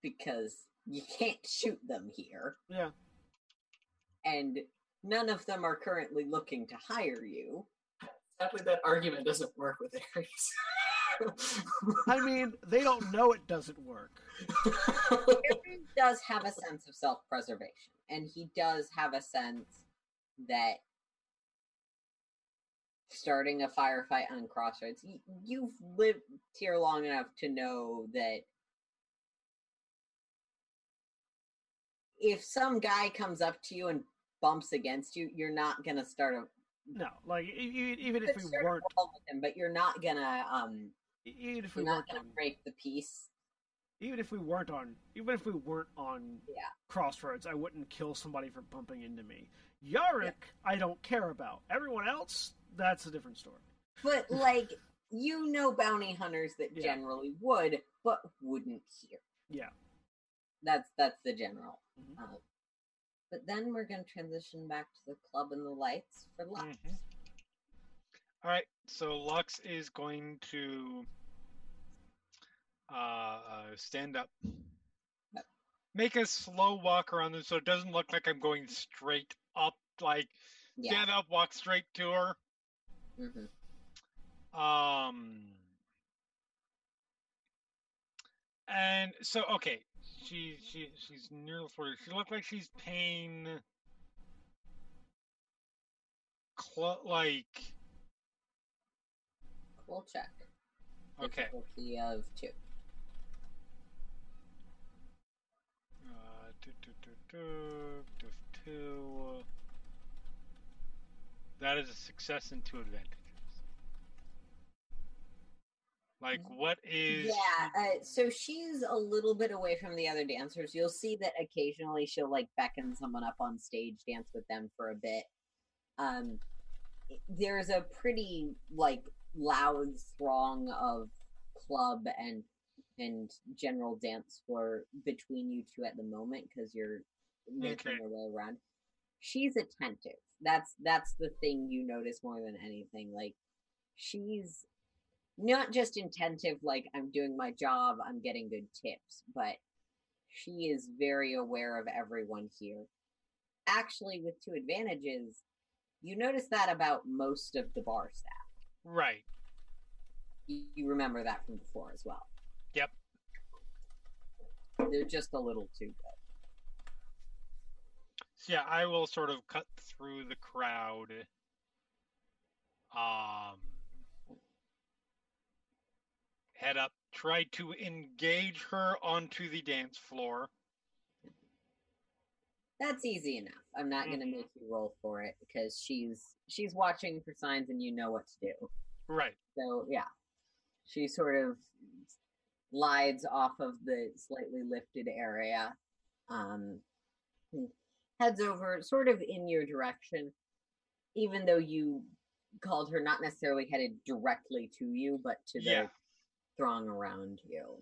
because you can't shoot them here. Yeah. And none of them are currently looking to hire you. Sadly, that argument doesn't work with Ares. I mean, they don't know it doesn't work. Ares does have a sense of self-preservation, and he does have a sense that starting a firefight on Crossroads, you've lived here long enough to know that if some guy comes up to you and bumps against you, you're not gonna start even if we weren't on Crossroads, I wouldn't kill somebody for bumping into me. Yarik, I don't care about. Everyone else, that's a different story. But like, you know, bounty hunters that generally would, but wouldn't here. Yeah, that's the general. Mm-hmm. But then we're going to transition back to the club and the lights for Lux. Mm-hmm. All right, so Lux is going to stand up. Yep. Make a slow walk around them so it doesn't look like I'm going straight up. Like, stand up, walk straight to her. Mm-hmm. And so, okay. She's nearly 40. She looked like she's paying we'll check. Okay. Difficulty of 2. That is a success and 2 advantages. Like, what is... Yeah, so she's a little bit away from the other dancers. You'll see that occasionally she'll, like, beckon someone up on stage, dance with them for a bit. There's a pretty, like, loud throng of club and general dance floor between you two at the moment, because you're making your way around. She's attentive. That's the thing you notice more than anything. Like, she's... not just attentive, like, I'm doing my job, I'm getting good tips, but she is very aware of everyone here. Actually, with 2 advantages, you notice that about most of the bar staff. Right. You remember that from before as well. Yep. They're just a little too good. So yeah, I will sort of cut through the crowd. Head up, try to engage her onto the dance floor. That's easy enough. I'm not going to make you roll for it because she's watching for signs and you know what to do. Right. So, yeah. She sort of glides off of the slightly lifted area, heads over sort of in your direction, even though you called her not necessarily headed directly to you, but to the throng around you.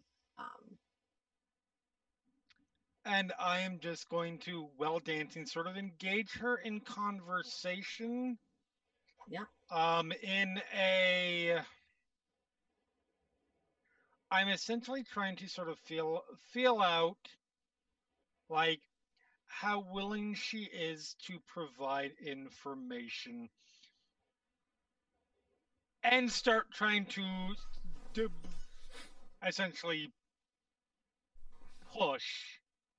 And I am just going to, while dancing, sort of engage her in conversation. Yeah. I'm essentially trying to sort of feel out, like, how willing she is to provide information, and start trying to essentially push.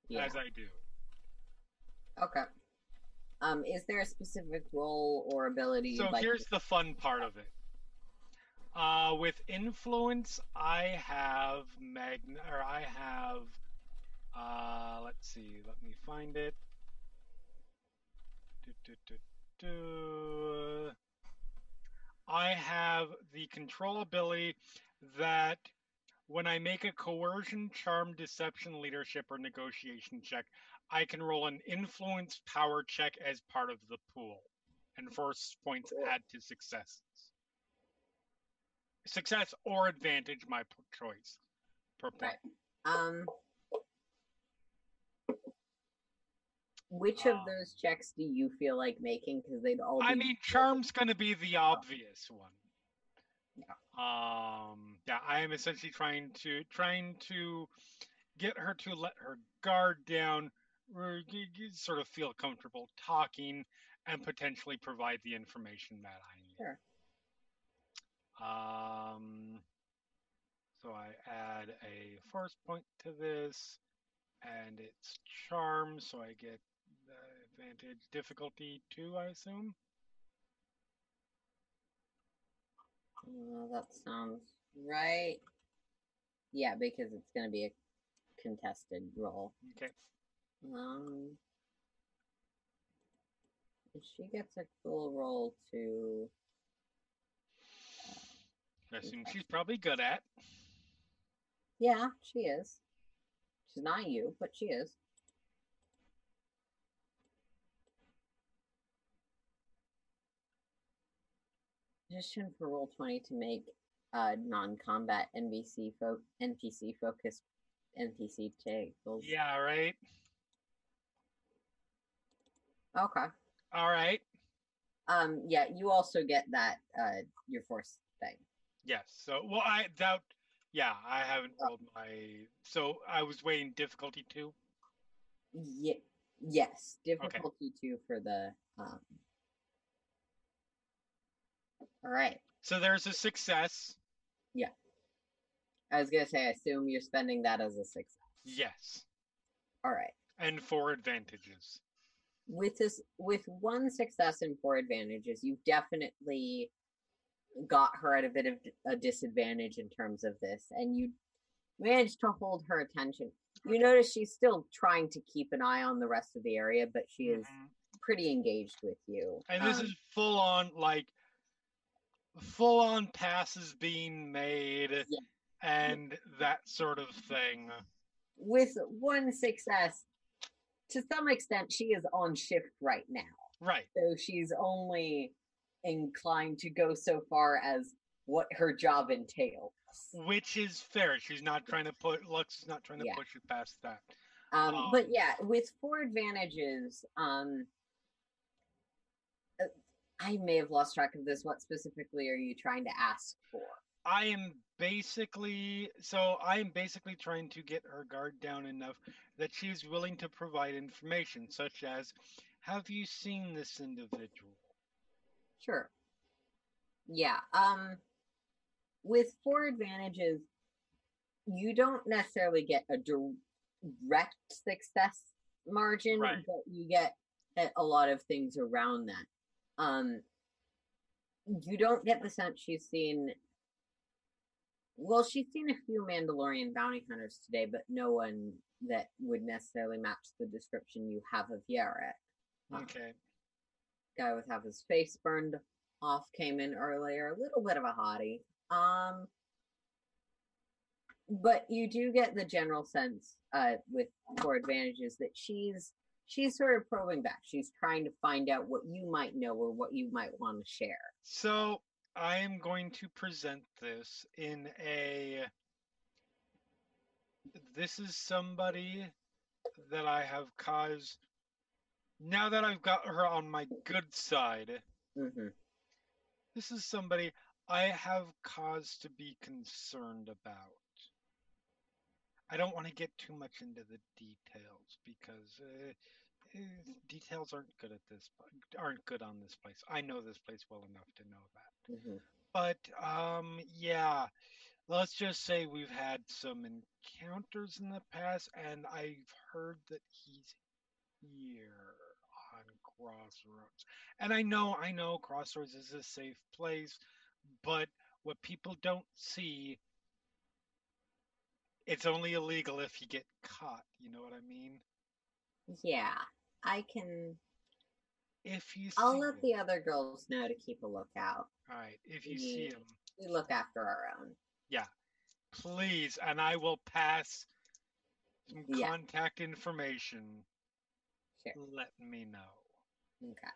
Yeah. As I do. Okay. Is there a specific role or ability? So here's the fun part of it. With influence, I have let's see. Let me find it. I have the control ability that when I make a coercion, charm, deception, leadership, or negotiation check, I can roll an influence power check as part of the pool. And force points add to successes. Success or advantage, my choice. Per point. Right. Which of those checks do you feel like making? Because they'd all be... I mean, charm's going to be the obvious one. Yeah. I am essentially trying to get her to let her guard down, sort of feel comfortable talking, and potentially provide the information that I need. Sure. So I add a force point to this, and it's charm, so I get the advantage. Difficulty 2, I assume. That sounds right. Yeah, because it's going to be a contested roll. Okay. She gets a full roll to... I assume she's probably good at. Yeah, she is. She's not you, but she is. Position for roll 20 to make non-combat NPC focus NPC take. Yeah, right. Okay. All right. Yeah, you also get that your force thing. Yes. So, well, I haven't rolled my. So I was waiting difficulty 2. Yeah. Yes, difficulty 2 for the. All right. So there's a success. Yeah. I was going to say, I assume you're spending that as a success. Yes. All right. And 4 advantages. With 1 success and 4 advantages, you've definitely got her at a bit of a disadvantage in terms of this, and you managed to hold her attention. You notice she's still trying to keep an eye on the rest of the area, but she is pretty engaged with you. And this is full on passes being made and that sort of thing. With 1 success, to some extent, she is on shift right now. Right. So she's only inclined to go so far as what her job entails. Which is fair. She's not trying to push it past that. But yeah, with 4 advantages, I may have lost track of this. What specifically are you trying to ask for? I am basically trying to get her guard down enough that she's willing to provide information, such as, have you seen this individual? Sure. Yeah. With 4 advantages, you don't necessarily get a direct success margin, right, but you get a lot of things around that. You don't get the sense she's seen Well, she's seen a few Mandalorian bounty hunters today, but no one that would necessarily match the description you have of Yarik. Okay. Guy with half his face burned off came in earlier. A little bit of a hottie. But you do get the general sense with Core Advantages that she's sort of probing back. She's trying to find out what you might know or what you might want to share. So I am going to present this in a... This is somebody that I have caused... Now that I've got her on my good side, mm-hmm. This is somebody I have cause to be concerned about. I don't want to get too much into the details because details aren't good at this. Aren't good on this place. I know this place well enough to know that. Mm-hmm. But yeah, let's just say we've had some encounters in the past, and I've heard that he's here on Crossroads. And I know Crossroads is a safe place, but what people don't see, it's only illegal if you get caught. You know what I mean? Yeah, I can. If you see I'll let him. The other girls know to keep a lookout. All right, if you see him. We look after our own. Yeah, please. And I will pass some contact information. Sure. Let me know. Okay.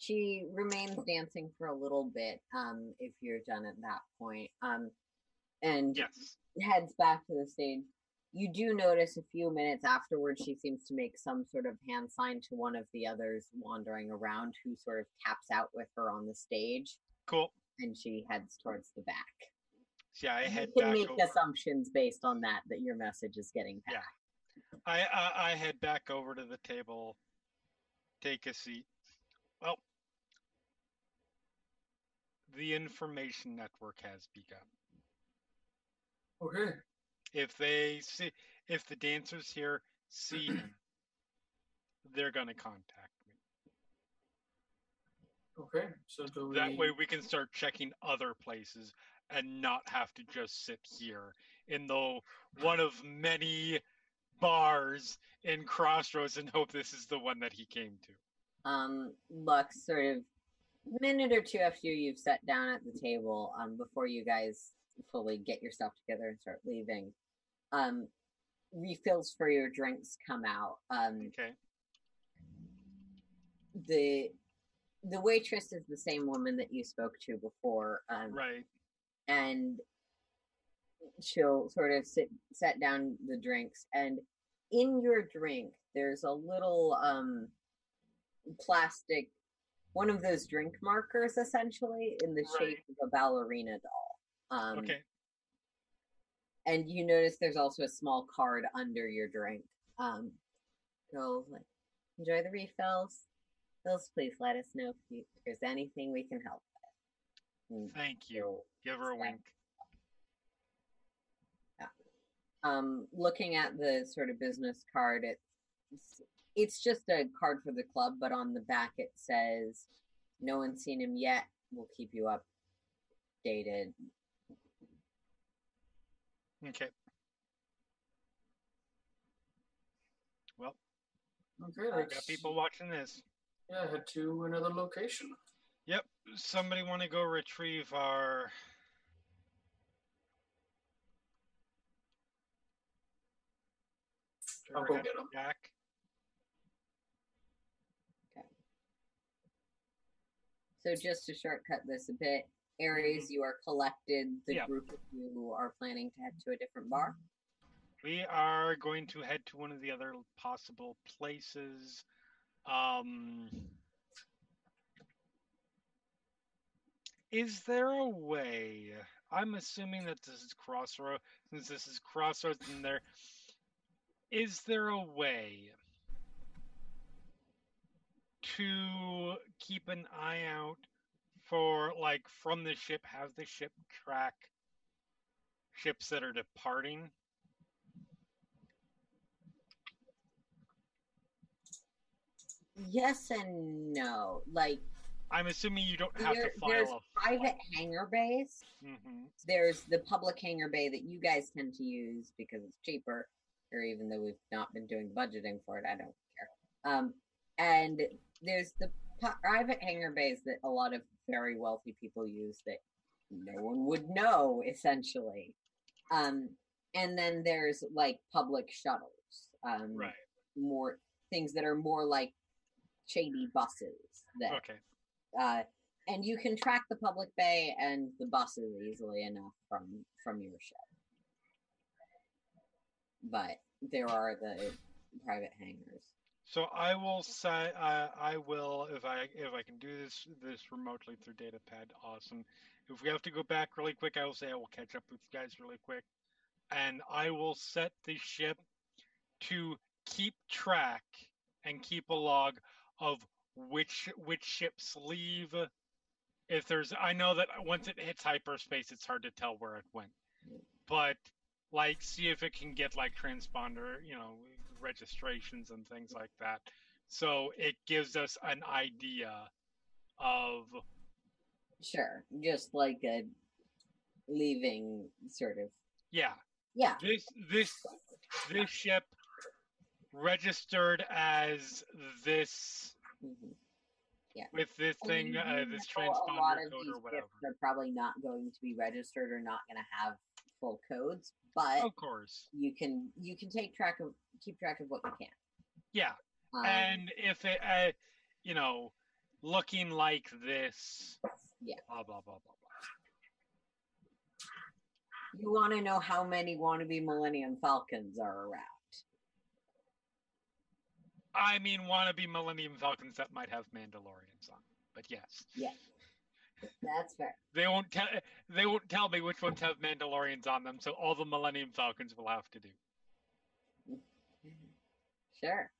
She remains dancing for a little bit, if you're done at that point, and heads back to the stage. You do notice a few minutes afterwards, she seems to make some sort of hand sign to one of the others wandering around who sort of taps out with her on the stage. Cool. And she heads towards the back. Yeah, I head back over. You can make assumptions based on that your message is getting passed. Yeah. I head back over to the table, take a seat. Well, the information network has begun. Okay. If the dancers here see him, they're gonna contact me. Okay. So that way we can start checking other places and not have to just sit here in the one of many bars in Crossroads and hope this is the one that he came to. Lux, sort of minute or two after you've sat down at the table, before you guys fully get your stuff together and start leaving, refills for your drinks come out. Okay. The waitress is the same woman that you spoke to before. Right. And she'll sort of set down the drinks, and in your drink there's a little plastic, one of those drink markers essentially, in the shape of a ballerina doll. Okay. And you notice there's also a small card under your drink. Go like, enjoy the refills. Please let us know if there's anything we can help with. And thank you. Give her a wink. Looking at the sort of business card, it's just a card for the club, but on the back it says, "No one's seen him yet. We'll keep you updated." Okay. Well, okay, I got people watching this. Yeah, head to another location. Yep. Somebody want to go retrieve our... I'll go get him back. Okay. So just to shortcut this a bit, Ares, you are collected. The group of you are planning to head to a different bar. We are going to head to one of the other possible places. Is there a way? I'm assuming that this is Crossroads, since this is Crossroads, and there. Is there a way to keep an eye out for, like, from the ship, have the ship track ships that are departing? Yes and no. Like, I'm assuming you don't have to file. There's a private hangar bays. Mm-hmm. There's the public hangar bay that you guys tend to use because it's cheaper, or even though we've not been doing budgeting for it, I don't care. And there's the private hangar bays that a lot of very wealthy people use that no one would know, essentially. And then there's like public shuttles, right? More things that are more like shady buses that. Okay. And you can track the public bay and the buses easily enough from your ship. But there are the private hangars. So I will say, I will, if I can do this remotely through DataPad, awesome. If we have to go back really quick, I will say I will catch up with you guys really quick. And I will set the ship to keep track and keep a log of which ships leave. If there's, I know that once it hits hyperspace, it's hard to tell where it went, but like see if it can get like transponder, you know, registrations and things like that. So it gives us an idea of. Sure. Just like a leaving sort of. Yeah. Yeah. This ship registered as this. Mm-hmm. Yeah. With this thing, this transponder code or whatever. They're probably not going to be registered or not going to have full codes, but of course you can keep track of what you can. Yeah, and if it, you know, looking like this, yeah, blah blah blah blah blah. You want to know how many wannabe Millennium Falcons are around? I mean, wannabe Millennium Falcons that might have Mandalorians on, but yes. Yeah, that's fair. They won't tell me which ones have Mandalorians on them, so all the Millennium Falcons will have to do. Sure.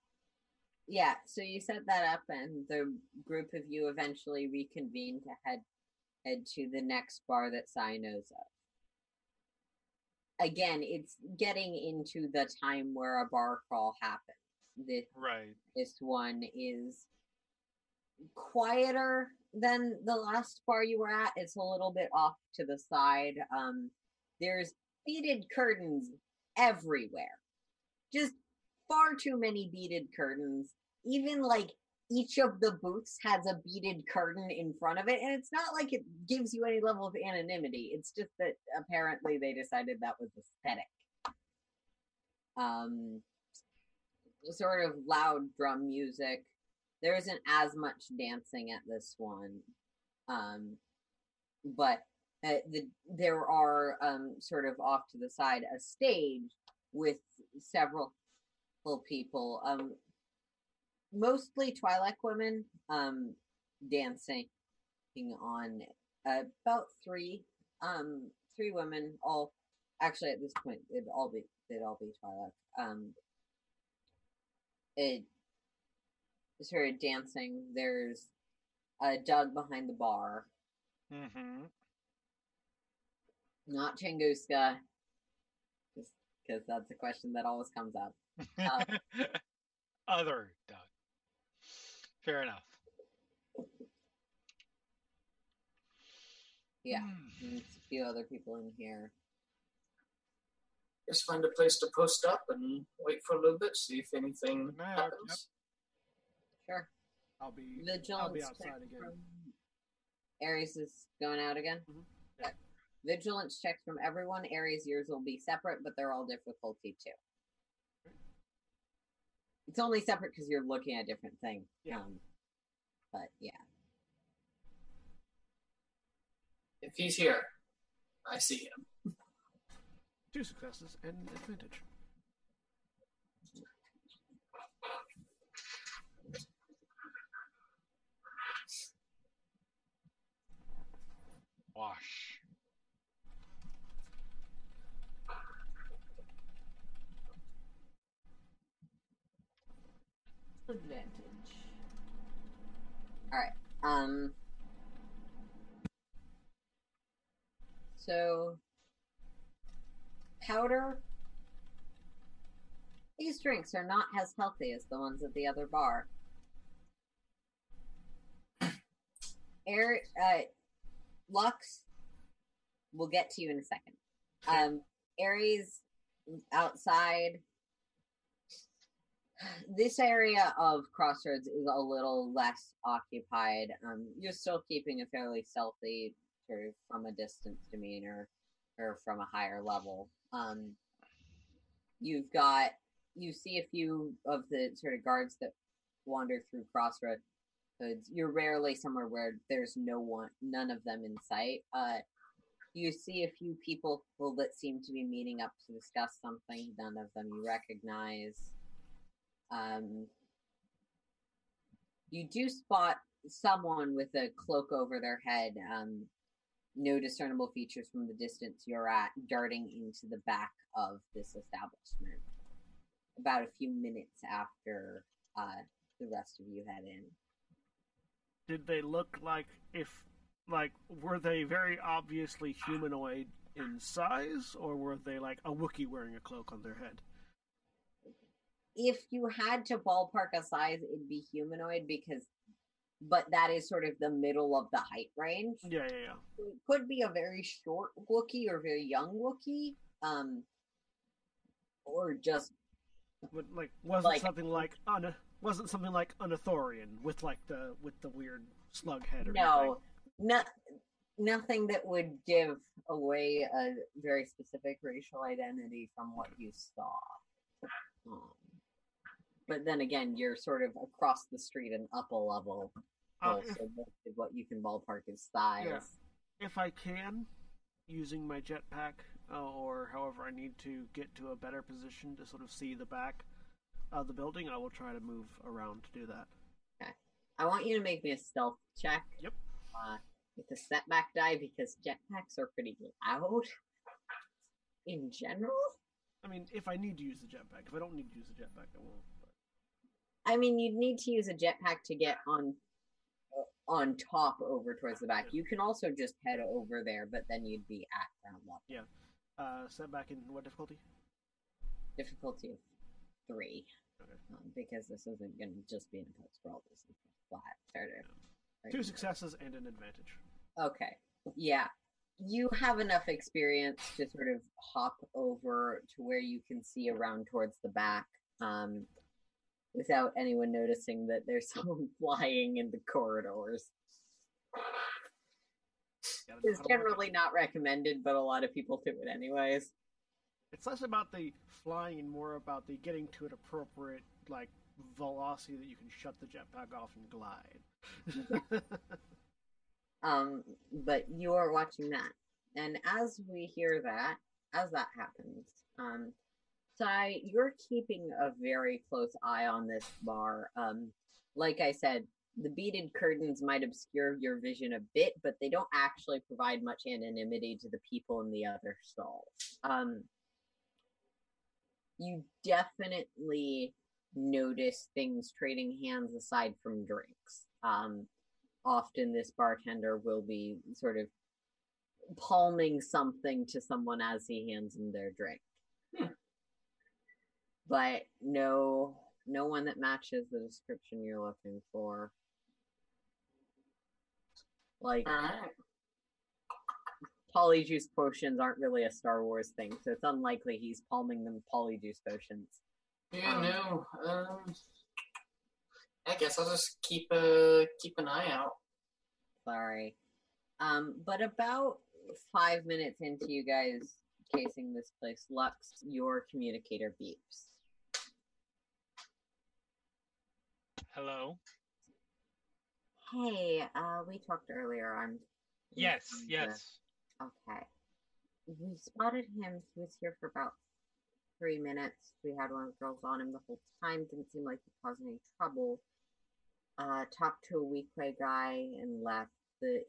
Yeah, so you set that up, and the group of you eventually reconvene to head to the next bar that Sai knows of. Again, it's getting into the time where a bar crawl happens. This one is quieter than the last bar you were at. It's a little bit off to the side. There's beaded curtains everywhere. Just far too many beaded curtains. Even like each of the booths has a beaded curtain in front of it. And it's not like it gives you any level of anonymity. It's just that apparently they decided that was aesthetic. Sort of loud drum music. There isn't as much dancing at this one, but there are sort of off to the side a stage with several people, mostly Twi'lek women, dancing on about three women, all actually at this point they'd all be Twi'lek. It sort of dancing. There's a Doug behind the bar. Mm-hmm. Not Tunguska, just because that's a question that always comes up. Other Doug. Fair enough. Yeah, there's a few other people in here. Just find a place to post up and wait for a little bit, see if anything happens. Yep. Sure. I'll be outside again. Ares is going out again? Mm-hmm. Yeah. Vigilance checks from everyone. Ares, yours will be separate, but they're all difficulty too. It's only separate because you're looking at a different thing. Yeah. But yeah. If he's here, I see him. Two successes and an advantage. Wash. Advantage. All right. So. Powder. These drinks are not as healthy as the ones at the other bar. Lux, we'll get to you in a second. Ares outside. This area of Crossroads is a little less occupied. You're still keeping a fairly stealthy, sort of from a distance demeanor, or from a higher level. You see a few of the sort of guards that wander through Crossroads. You're rarely somewhere where there's none of them in sight. You see a few people that seem to be meeting up to discuss something. None of them you recognize. You do spot someone with a cloak over their head, no discernible features from the distance you're at, darting into the back of this establishment about a few minutes after the rest of you head in. Did they look like, were they very obviously humanoid in size, or were they like a Wookiee wearing a cloak on their head? If you had to ballpark a size, it'd be humanoid, but that is sort of the middle of the height range. Yeah. So it could be a very short Wookiee or very young Wookiee, or just... But wasn't something like an Anathorian with the weird slug head or nothing that would give away a very specific racial identity from what you saw. But then again, you're sort of across the street and up a level, so most of what you can ballpark is size. Yeah. If I can, using my jetpack or however I need to get to a better position to sort of see the back of the building, I will try to move around to do that. Okay. I want you to make me a stealth check. Yep. With a setback die, because jetpacks are pretty loud in general. I mean, if I need to use the jetpack. If I don't need to use the jetpack, I won't. But... I mean, you'd need to use a jetpack to get on top over towards the back. Yeah. You can also just head over there, but then you'd be at ground level. Yeah. Setback in what difficulty? Difficulty of 3. Okay. Because this isn't going to just be an impulse roll. This is a flat starter. Yeah. 2 successes and an advantage. Okay. Yeah. You have enough experience to sort of hop over to where you can see around towards the back, without anyone noticing that there's someone flying in the corridors. It's generally not recommended, but a lot of people do it anyways. It's less about the flying and more about the getting to an appropriate, velocity that you can shut the jetpack off and glide. But you are watching that, and as that happens, Sai, you're keeping a very close eye on this bar. Like I said, the beaded curtains might obscure your vision a bit, but they don't actually provide much anonymity to the people in the other stalls. You definitely notice things trading hands aside from drinks. Often this bartender will be sort of palming something to someone as he hands them their drink. But no one that matches the description you're looking for. Polyjuice potions aren't really a Star Wars thing, so it's unlikely he's palming them polyjuice potions. Yeah, I guess I'll just keep an eye out. Sorry. But about 5 minutes into you guys casing this place, Lux, your communicator beeps. Hello? Hey, we talked earlier. Yes. Okay. We spotted him. He was here for about 3 minutes. We had one of the girls on him the whole time. Didn't seem like he caused any trouble. Talked to a Weequay guy and left.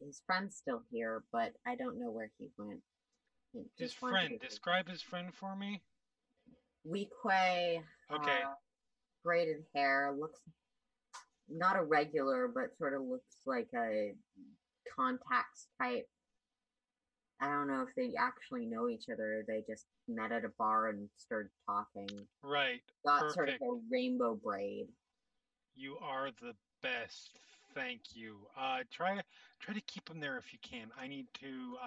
His friend's still here, but I don't know where he went. His friend. Describe his friend for me. Weequay. Okay. Braided hair. Looks not a regular, but sort of looks like a contacts type. I don't know if they actually know each other. They just met at a bar and started talking. Right. Got sort of a rainbow braid. You are the best. Thank you. Try to keep them there if you can. I need to.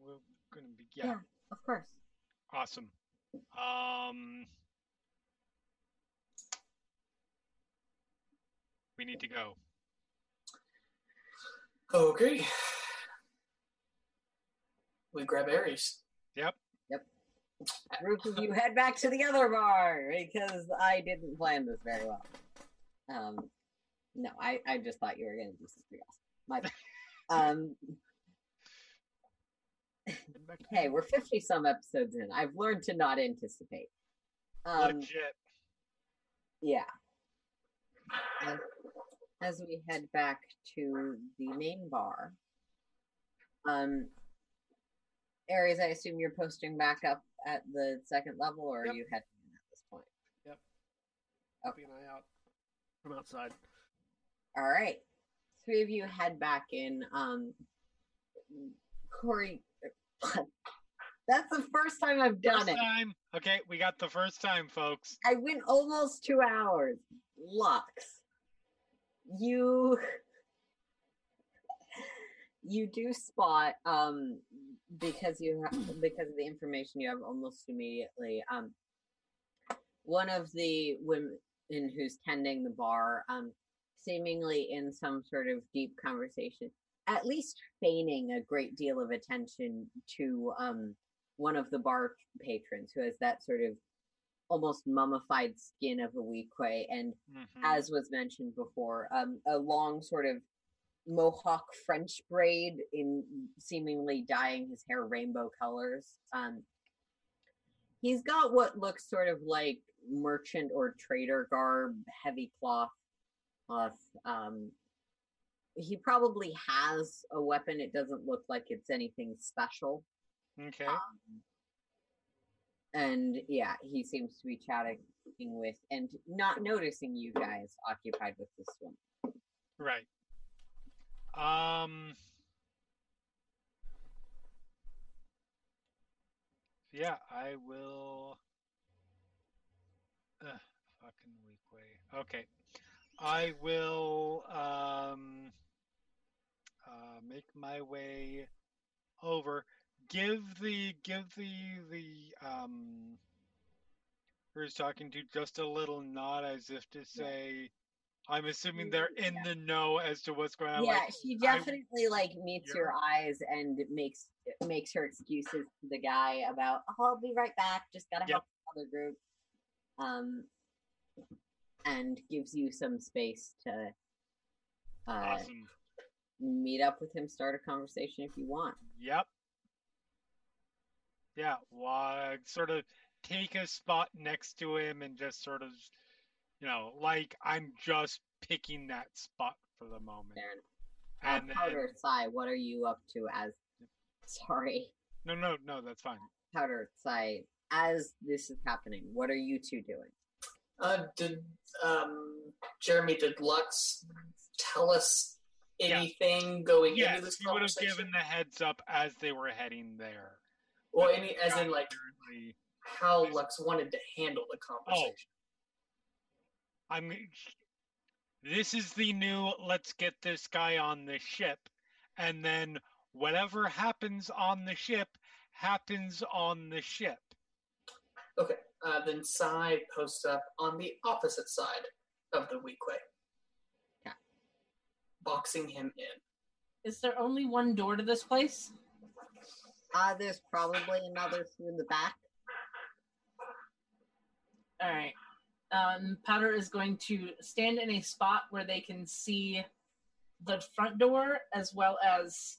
We're gonna be. Yeah, of course. Awesome. We need to go. Okay. We grab Ares. Yep. The group of you head back to the other bar because I didn't plan this very well. No, I just thought you were going to do something else. My bad. Hey, we're 50-some episodes in. I've learned to not anticipate. Legit. Yeah. As we head back to the main bar, Ares, I assume you're posting back up at the second level, or are you heading in at this point? Yep. Keeping an eye out from outside. All right. Three of you head back in. Cori, that's the first time I've done it. Okay, we got the first time, folks. I went almost 2 hours. Lux, you do spot because of the information you have almost immediately. One of the women who's tending the bar, seemingly in some sort of deep conversation, at least feigning a great deal of attention to one of the bar patrons who has that sort of almost mummified skin of a weequay, and as was mentioned before, a long sort of mohawk French braid, in seemingly dyeing his hair rainbow colors. He's got what looks sort of like merchant or trader garb, heavy cloth. He probably has a weapon. It doesn't look like it's anything special. Okay. And yeah, he seems to be chatting with and not noticing you guys occupied with this one. Right. Yeah, I will. Fucking weak way. Okay. I will make my way over. Give the who's talking to just a little nod as if to say, I'm assuming they're in the know as to what's going on. Yeah, like, she definitely meets your eyes and makes her excuses to the guy about, oh, I'll be right back, just gotta help the other group. And gives you some space to awesome. Meet up with him, start a conversation if you want. Yep. Yeah, sort of take a spot next to him and just sort of, I'm just picking that spot for the moment. And Powder, Sai, what are you up to as... Sorry. No, that's fine. Powder, Sai, as this is happening, what are you two doing? Did Lux tell us anything going into this conversation? He would have given the heads up as they were heading there. Well, how Lux wanted to handle the conversation. Oh, this is the new, let's get this guy on the ship, and then whatever happens on the ship, happens on the ship. Okay, then Sai posts up on the opposite side of the weequay. Yeah. Boxing him in. Is there only one door to this place? There's probably another through the back. All right. Powder is going to stand in a spot where they can see the front door as well as,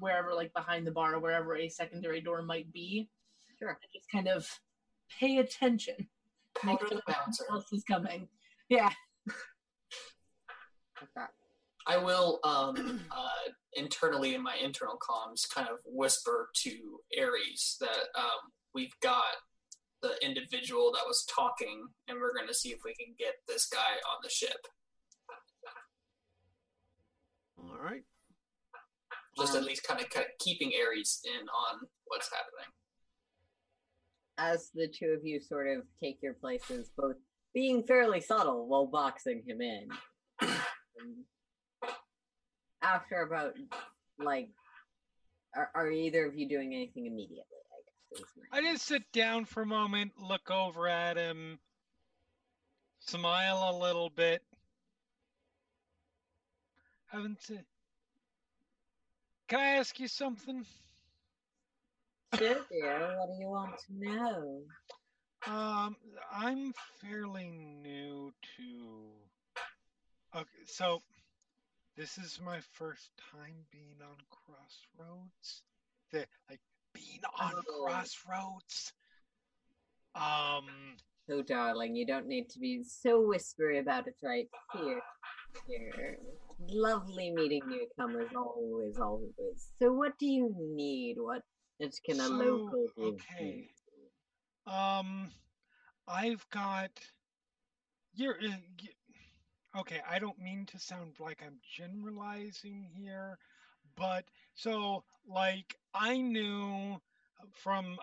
wherever, behind the bar, wherever a secondary door might be. Sure. And just kind of pay attention. Powder the bouncer. Who else is coming? Yeah. Okay. I will, internally in my internal comms, kind of whisper to Ares that we've got the individual that was talking, and we're going to see if we can get this guy on the ship. All right. Just at least kind of keeping Ares in on what's happening. As the two of you sort of take your places, both being fairly subtle while boxing him in. And after about, like, are either of you doing anything immediately? I guess. I just sit down for a moment, look over at him, smile a little bit. Can I ask you something? Sure, dear. What do you want to know? I'm fairly new to... Okay, so this is my first time being on Crossroads. Crossroads. Oh, darling, you don't need to be so whispery about it right here. Lovely meeting newcomers, always, always. So what do you need? What can a local do? Okay. I've got... Okay, I don't mean to sound like I'm generalizing here, but so, like, I knew from...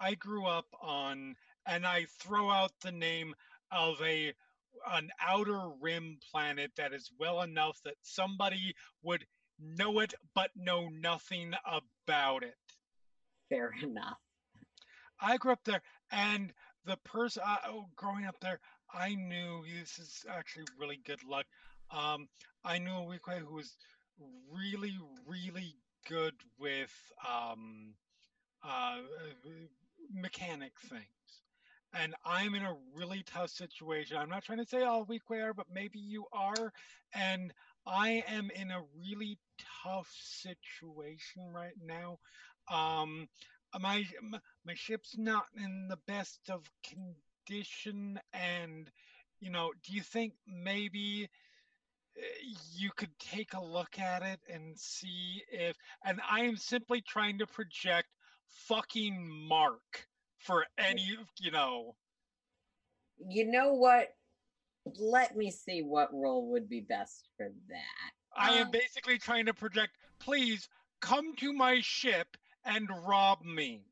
I grew up on, and I throw out the name of an outer rim planet that is well enough that somebody would know it but know nothing about it. Fair enough. I grew up there, and the person growing up there, I knew this is actually really good luck. I knew a Wikwe who was really, really good with mechanic things. And I'm in a really tough situation. I'm not trying to say all week we are, but maybe you are. And I am in a really tough situation right now. My ship's not in the best of condition. And, you know, do you think maybe you could take a look at it and see if... And I am simply trying to project fucking Mark. For any, You know what? Let me see what role would be best for that. I am basically trying to project, please come to my ship and rob me.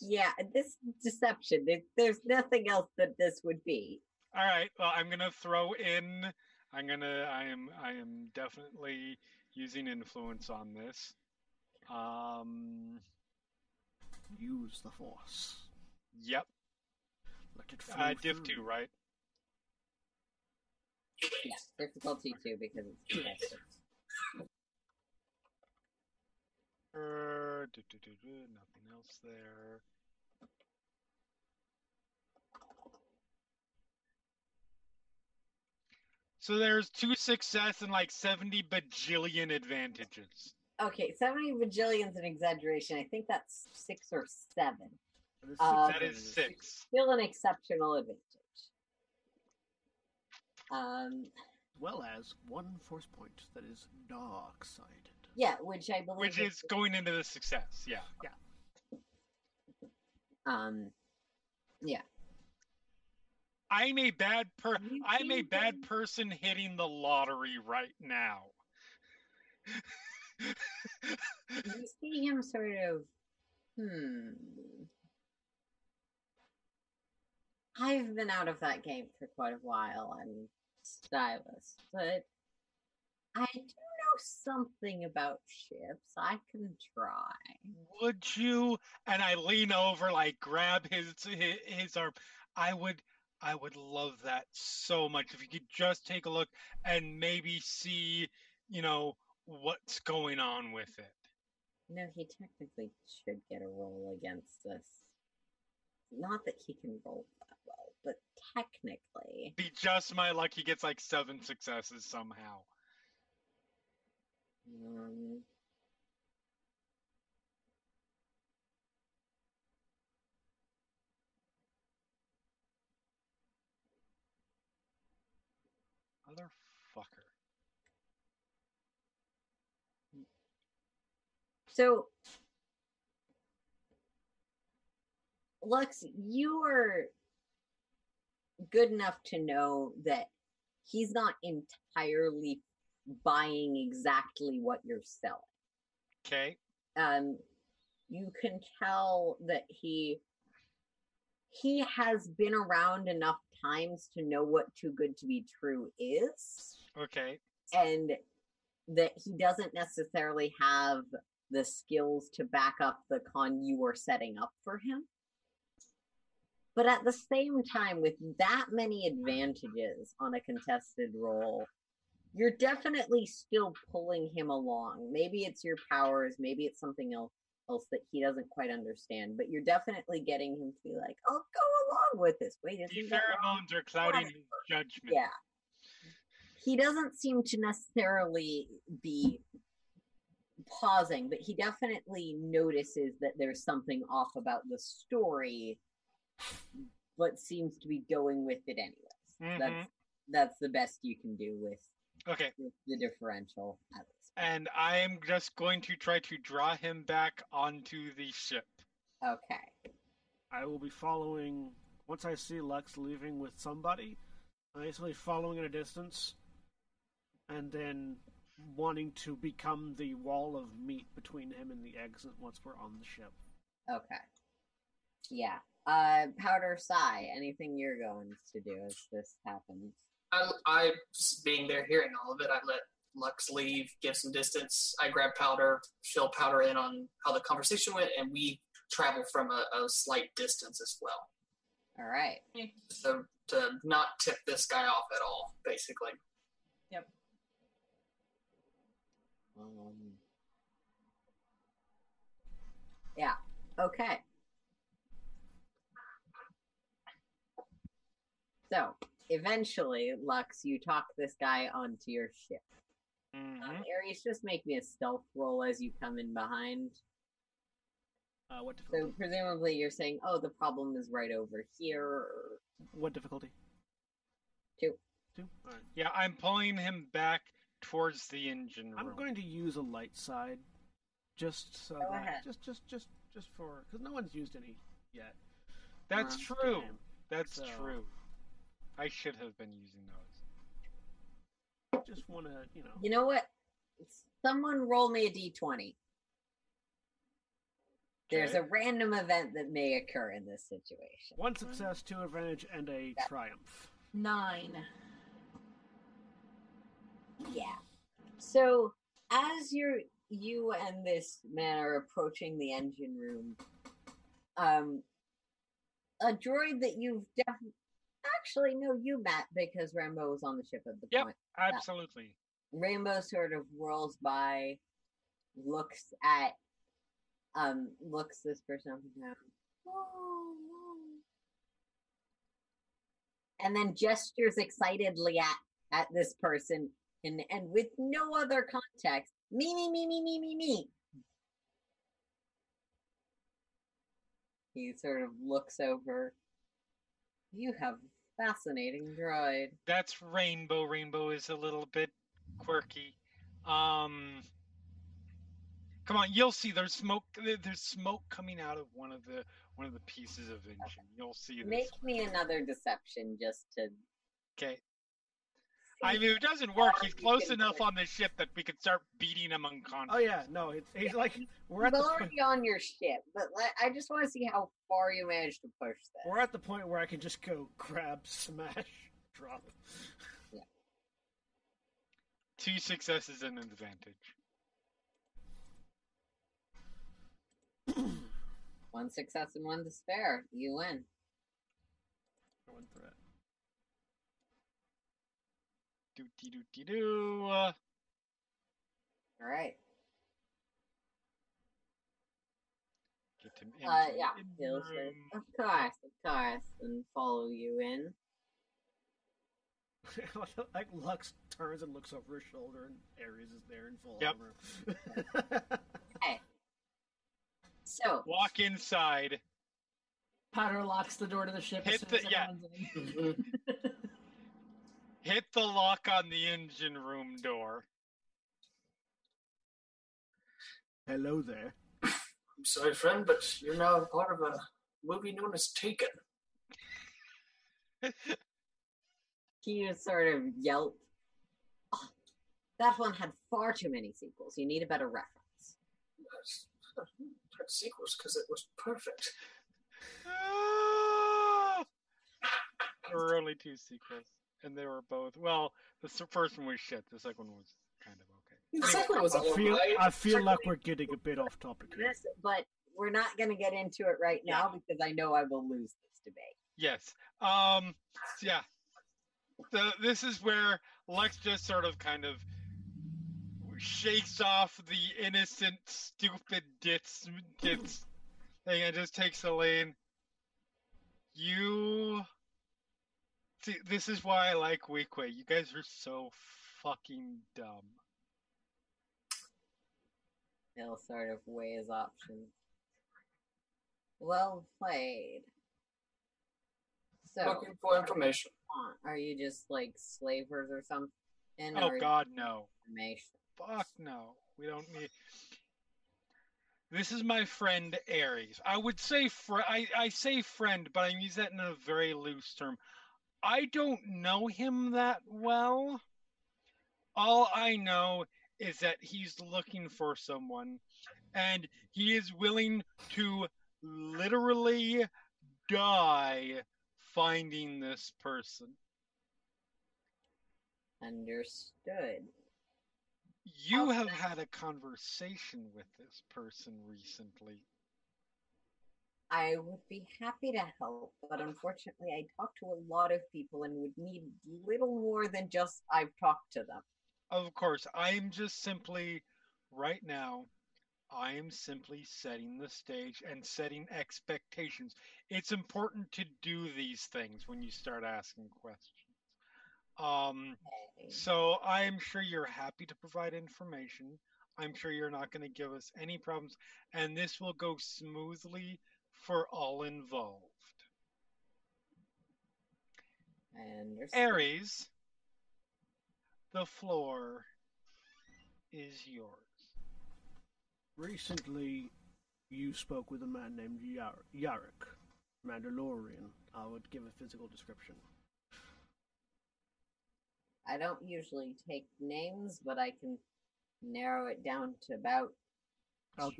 Yeah, this deception, there's nothing else that this would be. All right, well, I'm going to throw in, I am definitely... using influence on this. Use the force. Yep. Let it flow diff through. 2, right? Yes, difficulty 2 because it's connected. Nothing else there. So there's 2 success and like 70 bajillion advantages. Okay, 70 bajillion is an exaggeration. I think that's 6 or 7. That is 6. Still an exceptional advantage. As well as 1 force point that is dark-sided. Yeah, which I believe... Which is going into the success, yeah. Yeah. Yeah. I'm a bad person hitting the lottery right now. You see him sort of, I've been out of that game for quite a while. I'm stylist, but I do know something about ships. I can try. Would you? And I lean over, like grab his arm. I would love that so much. If you could just take a look and maybe see, what's going on with it. No, he technically should get a roll against this. Not that he can roll that well, but technically. Be just my luck. He gets like 7 successes somehow. So, Lux, you are good enough to know that he's not entirely buying exactly what you're selling. Okay. You can tell that he has been around enough times to know what Too Good to Be True is. Okay. And that he doesn't necessarily have the skills to back up the con you are setting up for him. But at the same time, with that many advantages on a contested role, you're definitely still pulling him along. Maybe it's your powers, maybe it's something else that he doesn't quite understand, but you're definitely getting him to be like, I'll go along with this. Wait, the pheromones are clouding his judgment. Yeah. He doesn't seem to necessarily be pausing, but he definitely notices that there's something off about the story, but seems to be going with it anyways. Mm-hmm. That's the best you can do with, okay, with the differential at this point. And I am just going to try to draw him back onto the ship. Okay. I will be following, once I see Lux leaving with somebody, I'm basically following at a distance, and then wanting to become the wall of meat between him and the exit once we're on the ship. Okay. Yeah. Powder Psy, anything you're going to do as this happens? I being there, hearing all of it, I let Lux leave, give some distance. I grab Powder, fill Powder in on how the conversation went, and we travel from a slight distance as well. All right. So to not tip this guy off at all, basically. Yep. Yeah. Okay. So, eventually, Lux, you talk this guy onto your ship. Mm-hmm. Ares, just make me a stealth roll as you come in behind. What difficulty? So, presumably, you're saying, oh, the problem is right over here. What difficulty? 2. 2? All right. Yeah, I'm pulling him back towards the engine room. I'm going to use a light side. Just so go that, ahead. Just for... Because no one's used any yet. That's true. Damn. That's true. I should have been using those. Just want to, you know. You know what? Someone roll me a d20. Okay. There's a random event that may occur in this situation. 1 success, 2 advantage, and a triumph. 9. Yeah. So, as you and this man are approaching the engine room, a droid that you've definitely... Actually, no, you, Matt, because Rambo was on the ship at the point. Yep, absolutely. Rambo sort of whirls by, looks this person up and down. And then gestures excitedly at this person, and with no other context, me. He sort of looks over. You have... Fascinating droid. That's Rainbow. Rainbow is a little bit quirky. Come on, you'll see. There's smoke. There's smoke coming out of one of the pieces of engine. Okay. You'll see. This. Make me another deception, just to. Okay. I mean, if it doesn't work, he's close enough on the ship that we could start beating him unconscious. Oh yeah, no, he's like we're at the point... already on your ship, but I just want to see how far you manage to push this. We're at the point where I can just go grab, smash, drop. Yeah. 2 successes and an advantage. 1 success and 1 despair. You win. 1 threat. Do. All right. Get him in. Yeah. Of course, and follow you in. Like Lux turns and looks over his shoulder, and Ares is there in full armor. Okay. So walk inside. Powder locks the door to the ship. In. Hit the lock on the engine room door. Hello there. I'm sorry, friend, but you're now part of a movie known as Taken. He sort of yelled, oh, that one had far too many sequels. You need a better reference. had sequels because it was perfect. There were only two sequels, and they were both. Well, the first one was shit. The second one was kind of okay. The second one was I feel like we're getting a bit off topic here. Yes, but we're not going to get into it right now because I know I will lose this debate. Yes. Yeah. This is where Lex just sort of kind of shakes off the innocent, stupid ditz thing and just takes the lane. You... See, this is why I like Weequay. You guys are so fucking dumb. They'll sort of weigh his options. Well played. So, looking for information. Are you just like slavers or something? Oh God, no. Information? Fuck no. We don't need... This is my friend Ares. I would say... I say friend, but I use that in a very loose term. I don't know him that well. All I know is that he's looking for someone, and he is willing to literally die finding this person. Understood. You have had a conversation with this person recently. I would be happy to help, but unfortunately I talk to a lot of people and would need little more than just I've talked to them. Of course, I'm just simply, right now, I am simply setting the stage and setting expectations. It's important to do these things when you start asking questions. So I'm sure you're happy to provide information. I'm sure you're not going to give us any problems, and this will go smoothly for all involved. And Ares, the floor is yours. Recently, you spoke with a man named Yarik, Mandalorian. I would give a physical description. I don't usually take names, but I can narrow it down to about... I'll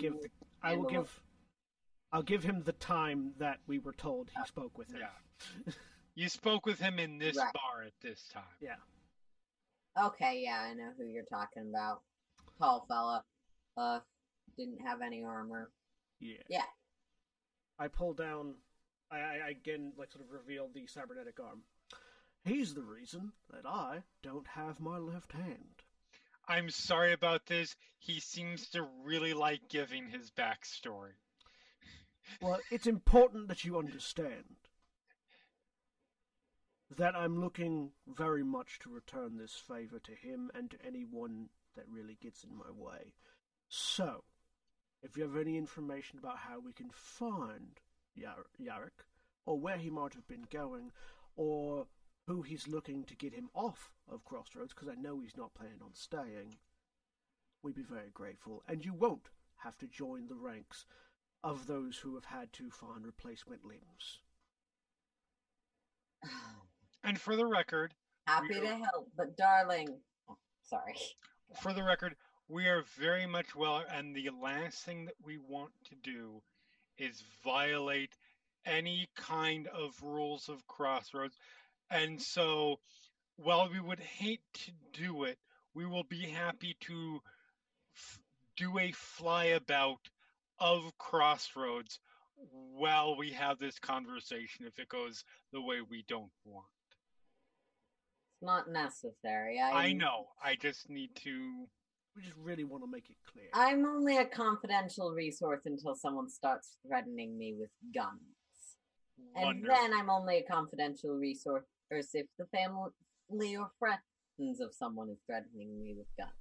give him the time that we were told he spoke with him. Yeah. You spoke with him in this bar at this time. Yeah. Okay, yeah, I know who you're talking about. Tall fella. Didn't have any armor. Yeah. Yeah. I pull down... I again, like, sort of reveal the cybernetic arm. He's the reason that I don't have my left hand. I'm sorry about this. He seems to really like giving his backstory. Well, it's important that you understand that I'm looking very much to return this favor to him and to anyone that really gets in my way. So, if you have any information about how we can find Yarik, or where he might have been going, or who he's looking to get him off of Crossroads, because I know he's not planning on staying, we'd be very grateful. And you won't have to join the ranks of those who have had to find replacement limbs. And for the record... Happy to help, but darling... Oh, sorry. For the record, we are very much well, and the last thing that we want to do is violate any kind of rules of Crossroads. And so, while we would hate to do it, we will be happy to do a flyabout of Crossroads while we have this conversation if it goes the way we don't want. It's not necessary. I know. I just need to... We just really want to make it clear. I'm only a confidential resource until someone starts threatening me with guns. Wonderful. And then I'm only a confidential resource if the family or friends of someone is threatening me with guns.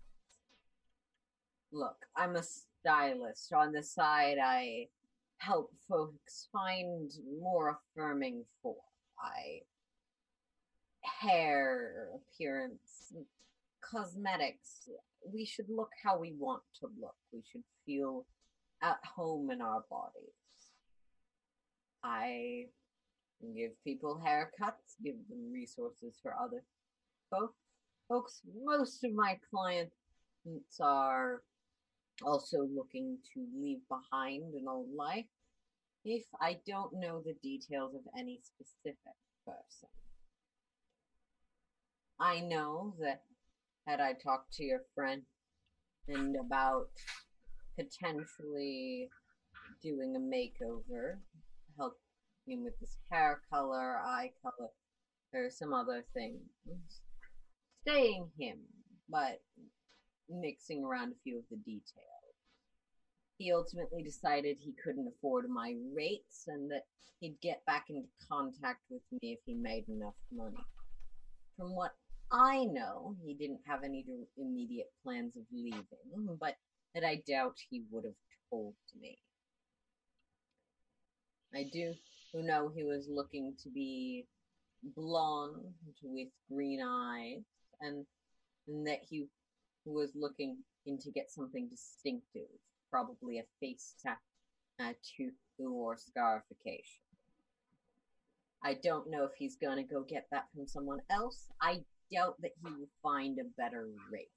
Look, I'm a stylist. On the side, I help folks find more affirming form. Hair, appearance, cosmetics. We should look how we want to look. We should feel at home in our bodies. I give people haircuts, give them resources for other folks. Most of my clients are also looking to leave behind an old life, if I don't know the details of any specific person. I know that had I talked to your friend and about potentially doing a makeover, help him with his hair color, eye color, or some other things, staying him, but mixing around a few of the details. He ultimately decided he couldn't afford my rates and that he'd get back into contact with me if he made enough money. From what I know, he didn't have any immediate plans of leaving, but that I doubt he would have told me. I do know he was looking to be blonde with green eyes, and that he was looking to get something distinctive, probably a face tattoo or scarification. I don't know if he's going to go get that from someone else. I doubt that he will find a better rate.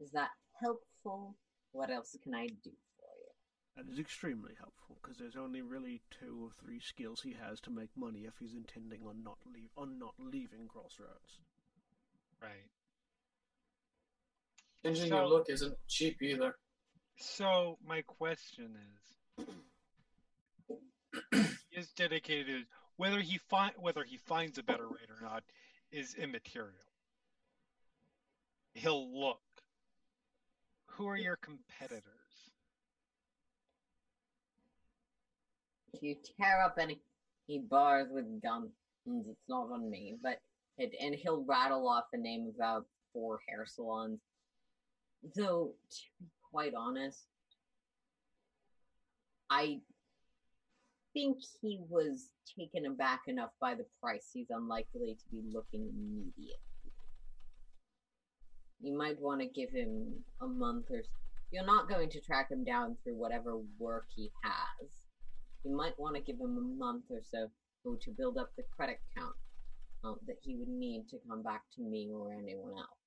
Is that helpful? What else can I do for you? That is extremely helpful, because there's only really 2 or 3 skills he has to make money if he's intending on not leaving Crossroads. Right. Changing your look isn't cheap either. So my question is, is dedicated whether he finds a better rate or not is immaterial. He'll look. Who are your competitors? If you tear up any bars with guns, it's not on me. But and he'll rattle off the name of about 4 hair salons. Though, to be quite honest, I think he was taken aback enough by the price. He's unlikely to be looking immediately. You might want to give him a month or so. You're not going to track him down through whatever work he has. You might want to give him a month or so to build up the credit count that he would need to come back to me or anyone else.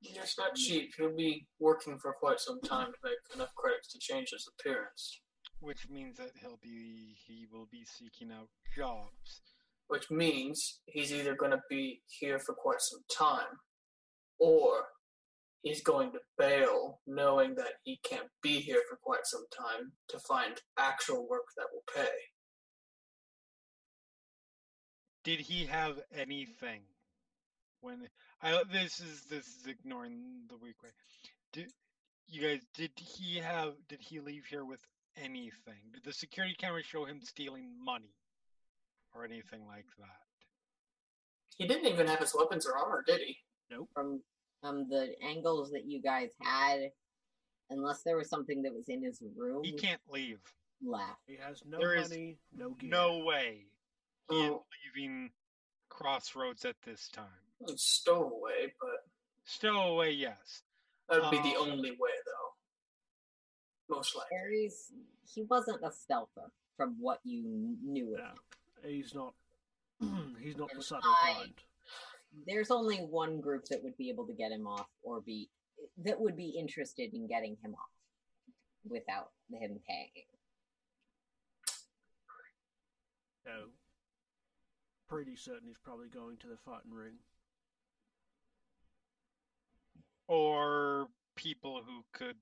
Yeah, it's not cheap. He'll be working for quite some time to make enough credits to change his appearance. Which means that he will be seeking out jobs. Which means he's either going to be here for quite some time, or he's going to bail, knowing that he can't be here for quite some time to find actual work that will pay. Did he have anything when... This is ignoring the weak way. Did he leave here with anything? Did the security camera show him stealing money or anything like that? He didn't even have his weapons or armor, did he? Nope. From the angles that you guys had, unless there was something that was in his room, he can't leave. Left. He has no money, no gear. No way. He is leaving Crossroads at this time. Stowaway, but... Stowaway, yes. That would be the only way, though. Most likely. Ares, he wasn't a stealther, from what you knew of him. Yeah. He's not the subtle kind. There's only one group that would be able to get him off, or that would be interested in getting him off, without him paying. So, pretty certain he's probably going to the fighting ring. Or people who could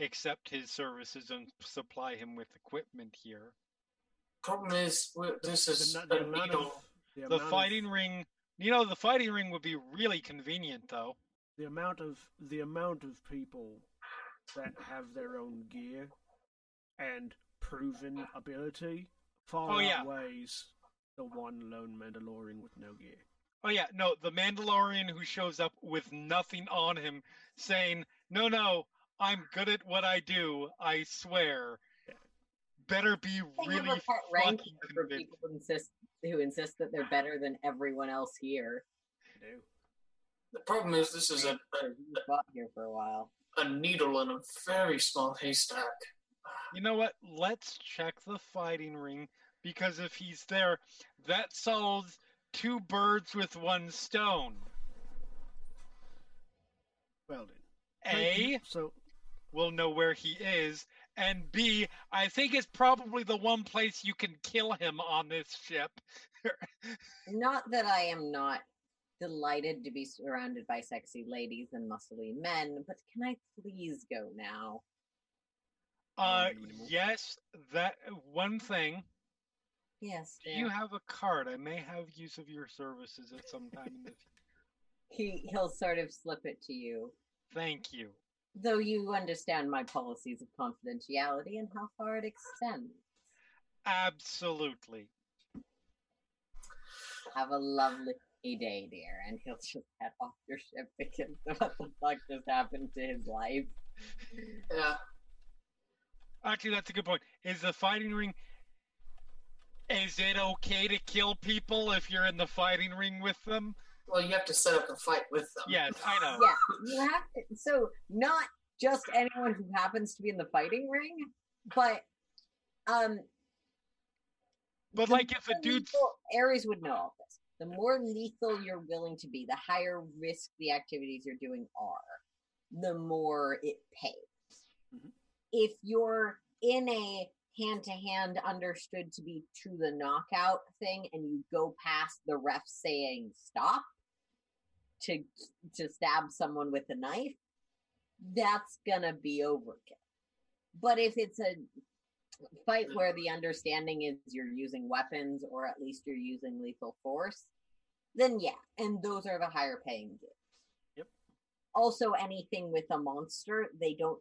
accept his services and supply him with equipment here. Problem is, this is the needle. The fighting ring, the fighting ring would be really convenient, though. The amount of people that have their own gear and proven ability far outweighs the one lone Mandalorian with no gear. Oh, yeah, no, the Mandalorian who shows up with nothing on him saying, no, I'm good at what I do, I swear. Better be really fucking good. People who insist that they're better than everyone else here. The problem is this is here for a while. A needle in a very small haystack. You know what? Let's check the fighting ring, because if he's there, that solves 2 birds with 1 stone. Weldon. A, so we'll know where he is, and B, I think it's probably the one place you can kill him on this ship. Not that I am not delighted to be surrounded by sexy ladies and muscly men, but can I please go now? Yes, that one thing. Yes. Do you have a card? I may have use of your services at some time in the future. He'll sort of slip it to you. Thank you. Though you understand my policies of confidentiality and how far it extends. Absolutely. Have a lovely day, dear. And he'll just head off your ship because what the fuck just happened to his life. Yeah. Actually, that's a good point. Is the fighting ring... Is it okay to kill people if you're in the fighting ring with them? Well, you have to set up a fight with them. Yes, I know. Yeah, you have to, so not just anyone who happens to be in the fighting ring, but like if a dude... Ares would know all this. The more lethal you're willing to be, the higher risk the activities you're doing are, the more it pays. Mm-hmm. If you're in a hand-to-hand understood to be to the knockout thing and you go past the ref saying stop to stab someone with a knife, that's gonna be overkill. But if it's a fight where the understanding is you're using weapons or at least you're using lethal force, then yeah, and those are the higher paying gigs. Yep. Also, anything with a monster, they don't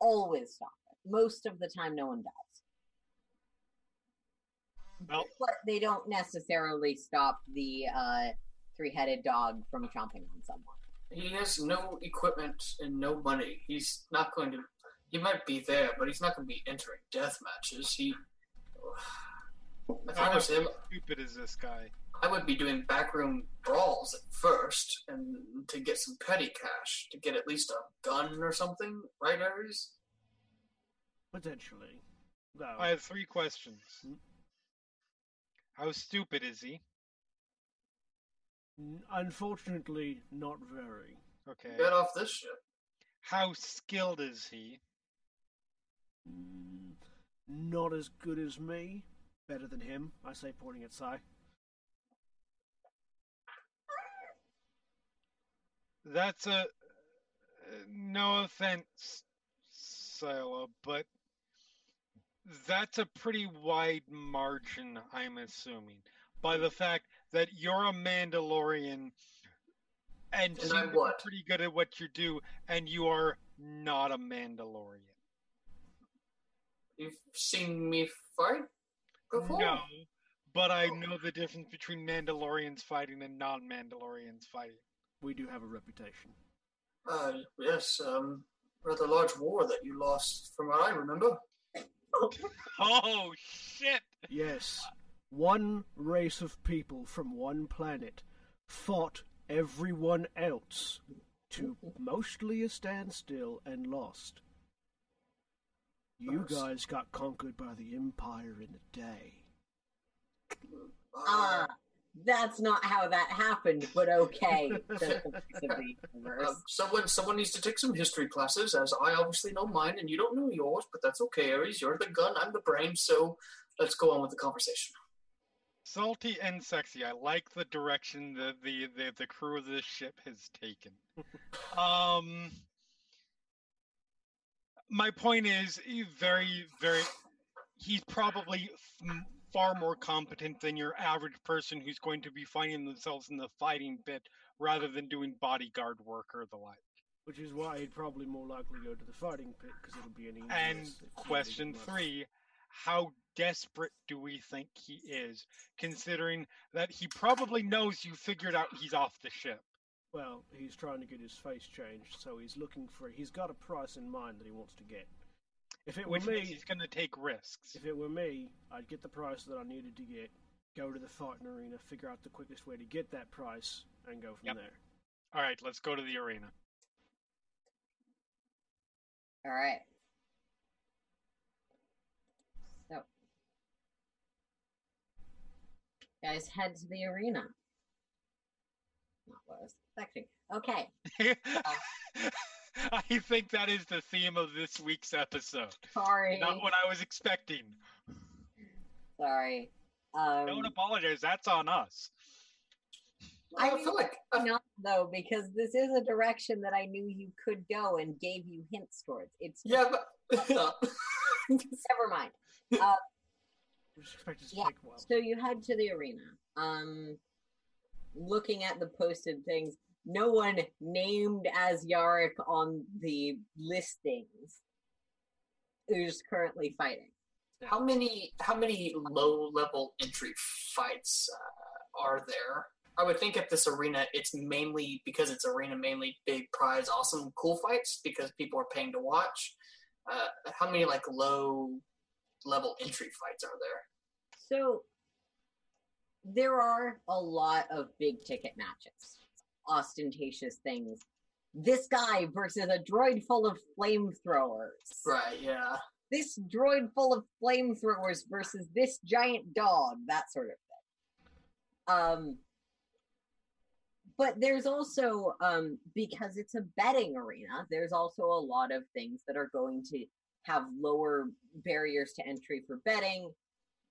always stop it. Most of the time, no one dies. Nope. But they don't necessarily stop the three-headed dog from chomping on someone. He has no equipment and no money. He's not going to... He might be there, but he's not going to be entering death matches. How stupid is this guy? I would be doing backroom brawls at first, and to get some petty cash, to get at least a gun or something, right, Ares? Potentially. No. I have three questions. Hmm? How stupid is he? Unfortunately, not very. Okay. Get off this ship. How skilled is he? Not as good as me. Better than him, I say, pointing at Sai. That's a... No offense, Siolo, but that's a pretty wide margin, I'm assuming, by the fact that you're a Mandalorian and you're pretty good at what you do, and you are not a Mandalorian. You've seen me fight before? No, but I know the difference between Mandalorians fighting and non-Mandalorians fighting. We do have a reputation. Yes, rather large war that you lost, from what I remember. Oh, shit! Yes. One race of people from one planet fought everyone else to mostly a standstill and lost. You guys got conquered by the Empire in a day. That's not how that happened, but okay. Someone needs to take some history classes, as I obviously know mine, and you don't know yours, but that's okay, Ares. You're the gun, I'm the brain, so let's go on with the conversation. Salty and sexy. I like the direction that the crew of this ship has taken. My point is, very, very... He's probably... far more competent than your average person who's going to be finding themselves in the fighting pit rather than doing bodyguard work or the like. Which is why he'd probably more likely go to the fighting pit, because it'll be an easy... And question three, how desperate do we think he is, considering that he probably knows you figured out he's off the ship? Well, he's trying to get his face changed, so he's looking for... He's got a price in mind that he wants to get. He's going to take risks. If it were me, I'd get the price that I needed to get, go to the fighting arena, figure out the quickest way to get that price, and go from there. All right, let's go to the arena. All right. So, guys, head to the arena. Not what I was sexy. Okay. I think that is the theme of this week's episode. Sorry. Not what I was expecting. Sorry. Don't apologize. That's on us. I feel like not though, because this is a direction that I knew you could go and gave you hints towards. It's never mind. So you head to the arena. Looking at the posted things, no one named as Yarik on the listings who's currently fighting. How many low level entry fights are there? I would think at this arena, it's mainly, because it's arena, mainly big prize, awesome, cool fights, because people are paying to watch. How many, like, low-level entry fights are there? So, there are a lot of big-ticket matches, ostentatious things. This guy versus a droid full of flamethrowers. Right, yeah. This droid full of flamethrowers versus this giant dog, that sort of thing. But there's also, because it's a betting arena, there's also a lot of things that are going to have lower barriers to entry for betting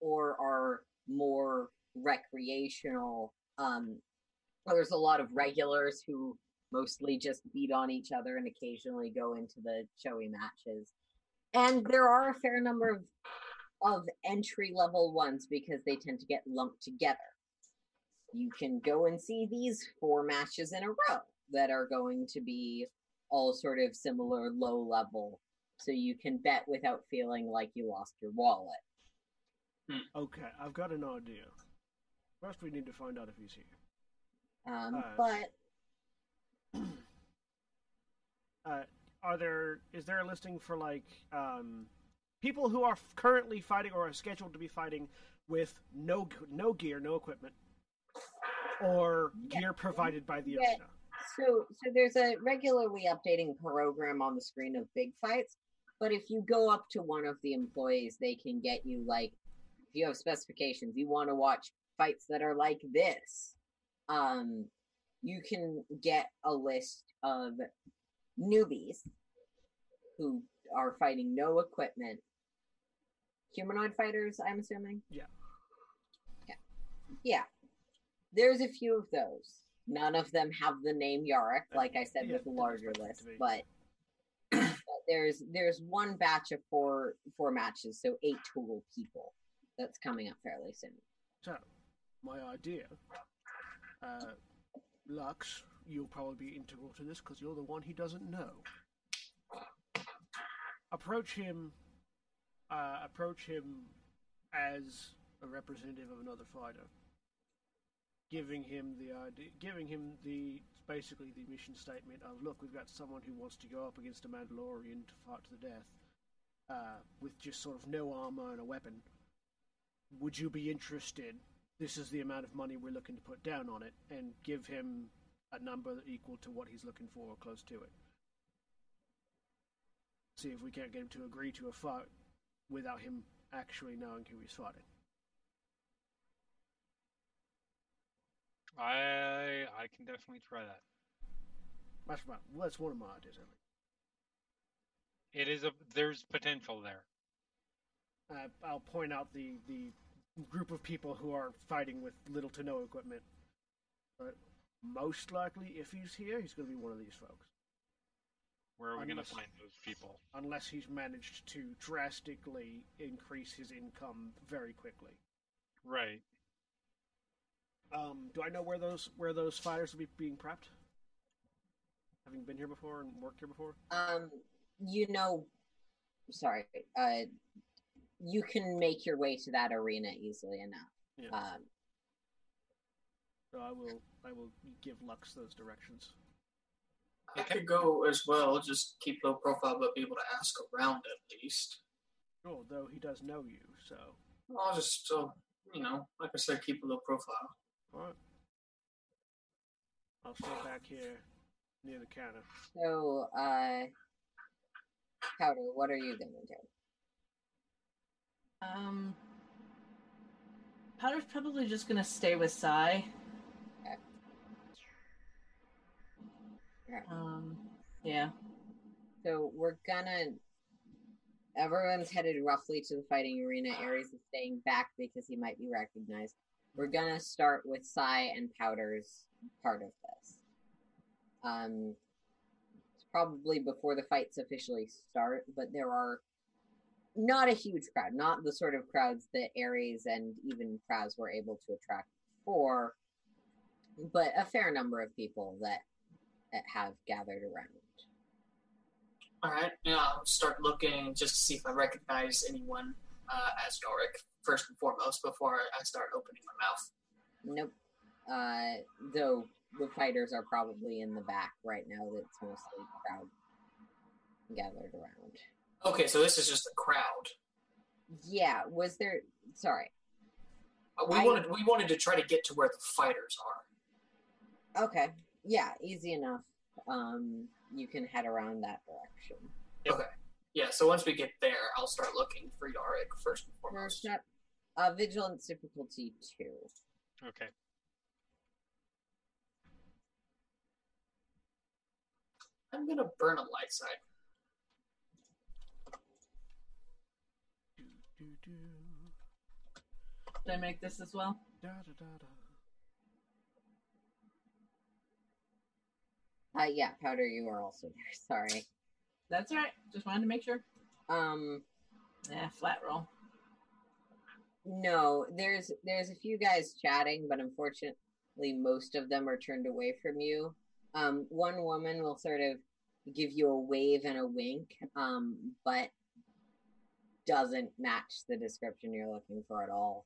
or are more recreational. There's a lot of regulars who mostly just beat on each other and occasionally go into the showy matches. And there are a fair number of entry-level ones because they tend to get lumped together. You can go and see these 4 matches in a row that are going to be all sort of similar low level, so you can bet without feeling like you lost your wallet. Okay, I've got an idea. First, we need to find out if he's here. Is there a listing for people who are currently fighting or are scheduled to be fighting with no gear, no equipment? Or gear provided by the arena. So there's a regularly updating program on the screen of big fights, but if you go up to one of the employees, they can get you, like, if you have specifications, you want to watch fights that are like this. You can get a list of newbies who are fighting no equipment. Humanoid fighters, I'm assuming? Yeah. There's a few of those. None of them have the name Yarik, like I said, with the larger list. But there's one batch of four matches, so 8 total people. That's coming up fairly soon. So, my idea, Lux, you'll probably be integral to this because you're the one he doesn't know. Approach him as a representative of another fighter. Giving him basically the mission statement of, look, we've got someone who wants to go up against a Mandalorian to fight to the death, with just sort of no armor and a weapon. Would you be interested? This is the amount of money we're looking to put down on it, and give him a number equal to what he's looking for, or close to it. See if we can't get him to agree to a fight without him actually knowing who he's fighting. I can definitely try that. That's one of my ideas, Ellie. There's potential there. I'll point out the group of people who are fighting with little to no equipment. But most likely, if he's here, he's going to be one of these folks. Where are we going to find those people? Unless he's managed to drastically increase his income very quickly. Right. Do I know where those fighters will be being prepped? Having been here before and worked here before? You can make your way to that arena easily enough. Yeah. So I will give Lux those directions. I could go as well, just keep low profile, but be able to ask around at least. Sure, though he does know you, so... I'll just, like I said, keep a low profile. Alright. I'll stay back here near the counter. So, Powder, what are you going to do? Powder's probably just going to stay with Sai. Okay. Yeah. So we're gonna... Everyone's headed roughly to the fighting arena. Ares is staying back because he might be recognized. We're gonna start with Sai and Powder's part of this. It's probably before the fights officially start, but there are not a huge crowd, not the sort of crowds that Ares and even Praz were able to attract before, but a fair number of people that have gathered around. All right, yeah, I'll start looking just to see if I recognize anyone as Yarik, first and foremost, before I start opening my mouth. Nope. Though the fighters are probably in the back right now. That's mostly crowd gathered around. Okay, so this is just a crowd. Yeah, was there... Sorry. We wanted to try to get to where the fighters are. Okay, yeah, easy enough. You can head around that direction. Okay. Yeah, so once we get there, I'll start looking for Yarik first and foremost. Vigilance difficulty 2. Okay. I'm going to burn a light side. Did I make this as well? Yeah, Powder, you are also there. Sorry. That's all right. Just wanted to make sure. Yeah, flat roll. No, there's a few guys chatting, but unfortunately most of them are turned away from you. One woman will sort of give you a wave and a wink, but doesn't match the description you're looking for at all.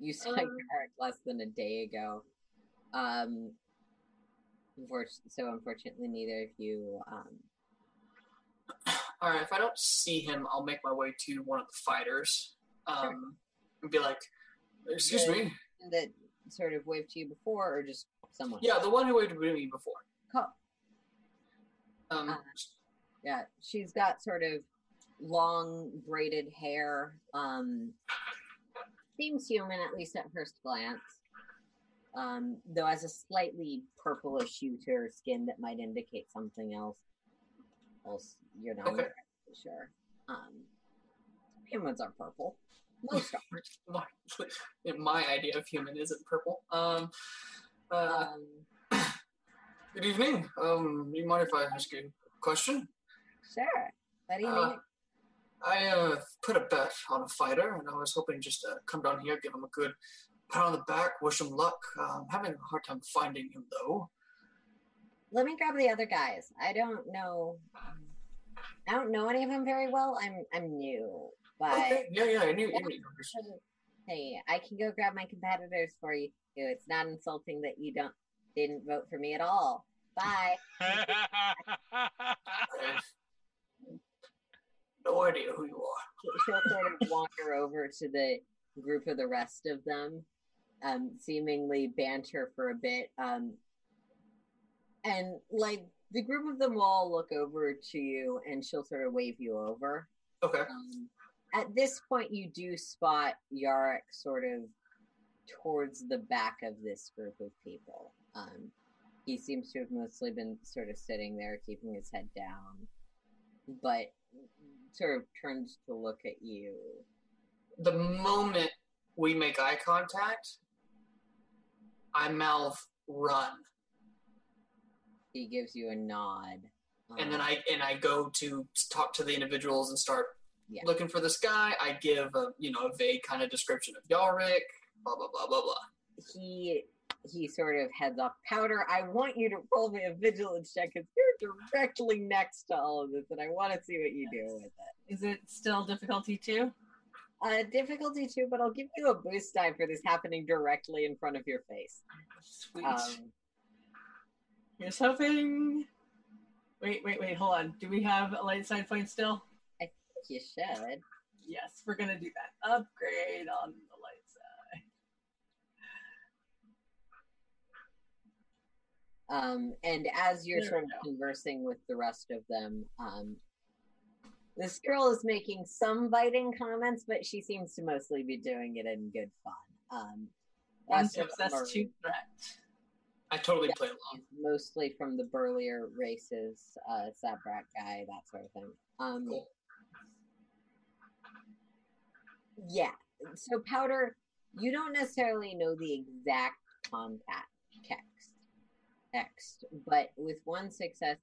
You saw Yarik less than a day ago. So unfortunately, neither of you... All right, if I don't see him, I'll make my way to one of the fighters sure. And be like, excuse me. That sort of waved to you before, or just someone? Yeah, the one who waved to me before. Cool. Yeah, she's got sort of long braided hair. Seems human, at least at first glance. Though has a slightly purplish hue to her skin that might indicate something else. Else you're not okay. Sure. Humans are purple. Most are. My idea of human isn't purple. Good evening. Do you mind if I ask you a question? Sure. What do you mean? I put a bet on a fighter, and I was hoping just to come down here, give him a good pat on the back, wish him luck. I'm having a hard time finding him, though. Let me grab the other guys. I don't know any of them very well. I'm new, but okay. Yeah, I knew. Hey, I can go grab my competitors for you. It's not insulting that you didn't vote for me at all. Bye. No idea who you are. She'll sort of wander over to the group of the rest of them, seemingly banter for a bit. And, like, the group of them will all look over to you, and she'll sort of wave you over. Okay. At this point, you do spot Yarik sort of towards the back of this group of people. He seems to have mostly been sort of sitting there, keeping his head down. But... sort of turns to look at you. The moment we make eye contact, I mouth run. He gives you a nod. And then I go to talk to the individuals and start looking for this guy. I give a vague kind of description of Yarik, blah, blah, blah, blah, blah. He sort of heads off. Powder, I want you to roll me a vigilance check because you're directly next to all of this, and I want to see what you do with it. Is it still difficulty 2? Difficulty 2, but I'll give you a boost die for this happening directly in front of your face. Sweet. Here's hoping... Wait, hold on. Do we have a light side point still? I think you should. Yes, we're going to do that. Upgrade on the light side. And as you're sort of conversing with the rest of them, this girl is making some biting comments, but she seems to mostly be doing it in good fun. That gives us two threats. I totally play along. Mostly from the burlier races, Zabrak guy, that sort of thing. Cool. Yeah. So, Powder, you don't necessarily know the exact combat text, but with one success,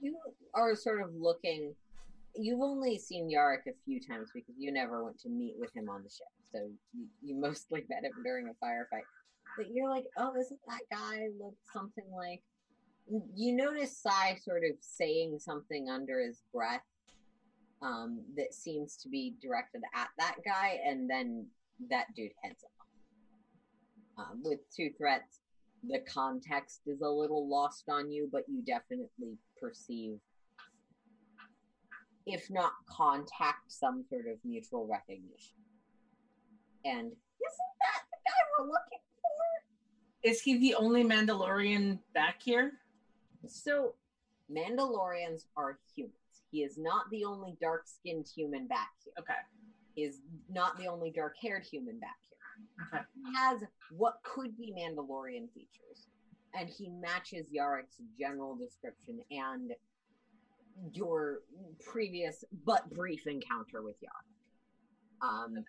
you are sort of looking. You've only seen Yarik a few times because you never went to meet with him on the ship, so you mostly met him during a firefight. But you're like, oh, isn't that guy look something like? You notice Sai sort of saying something under his breath that seems to be directed at that guy, and then that dude heads up. With two threats, the context is a little lost on you, but you definitely perceive, if not contact, some sort of mutual recognition. And isn't that the guy we're looking for? Is he the only Mandalorian back here? So, Mandalorians are humans. He is not the only dark-skinned human back here. Okay. He is not the only dark-haired human back here. Okay. He has what could be Mandalorian features, and he matches Yarik's general description and your previous but brief encounter with Yarik.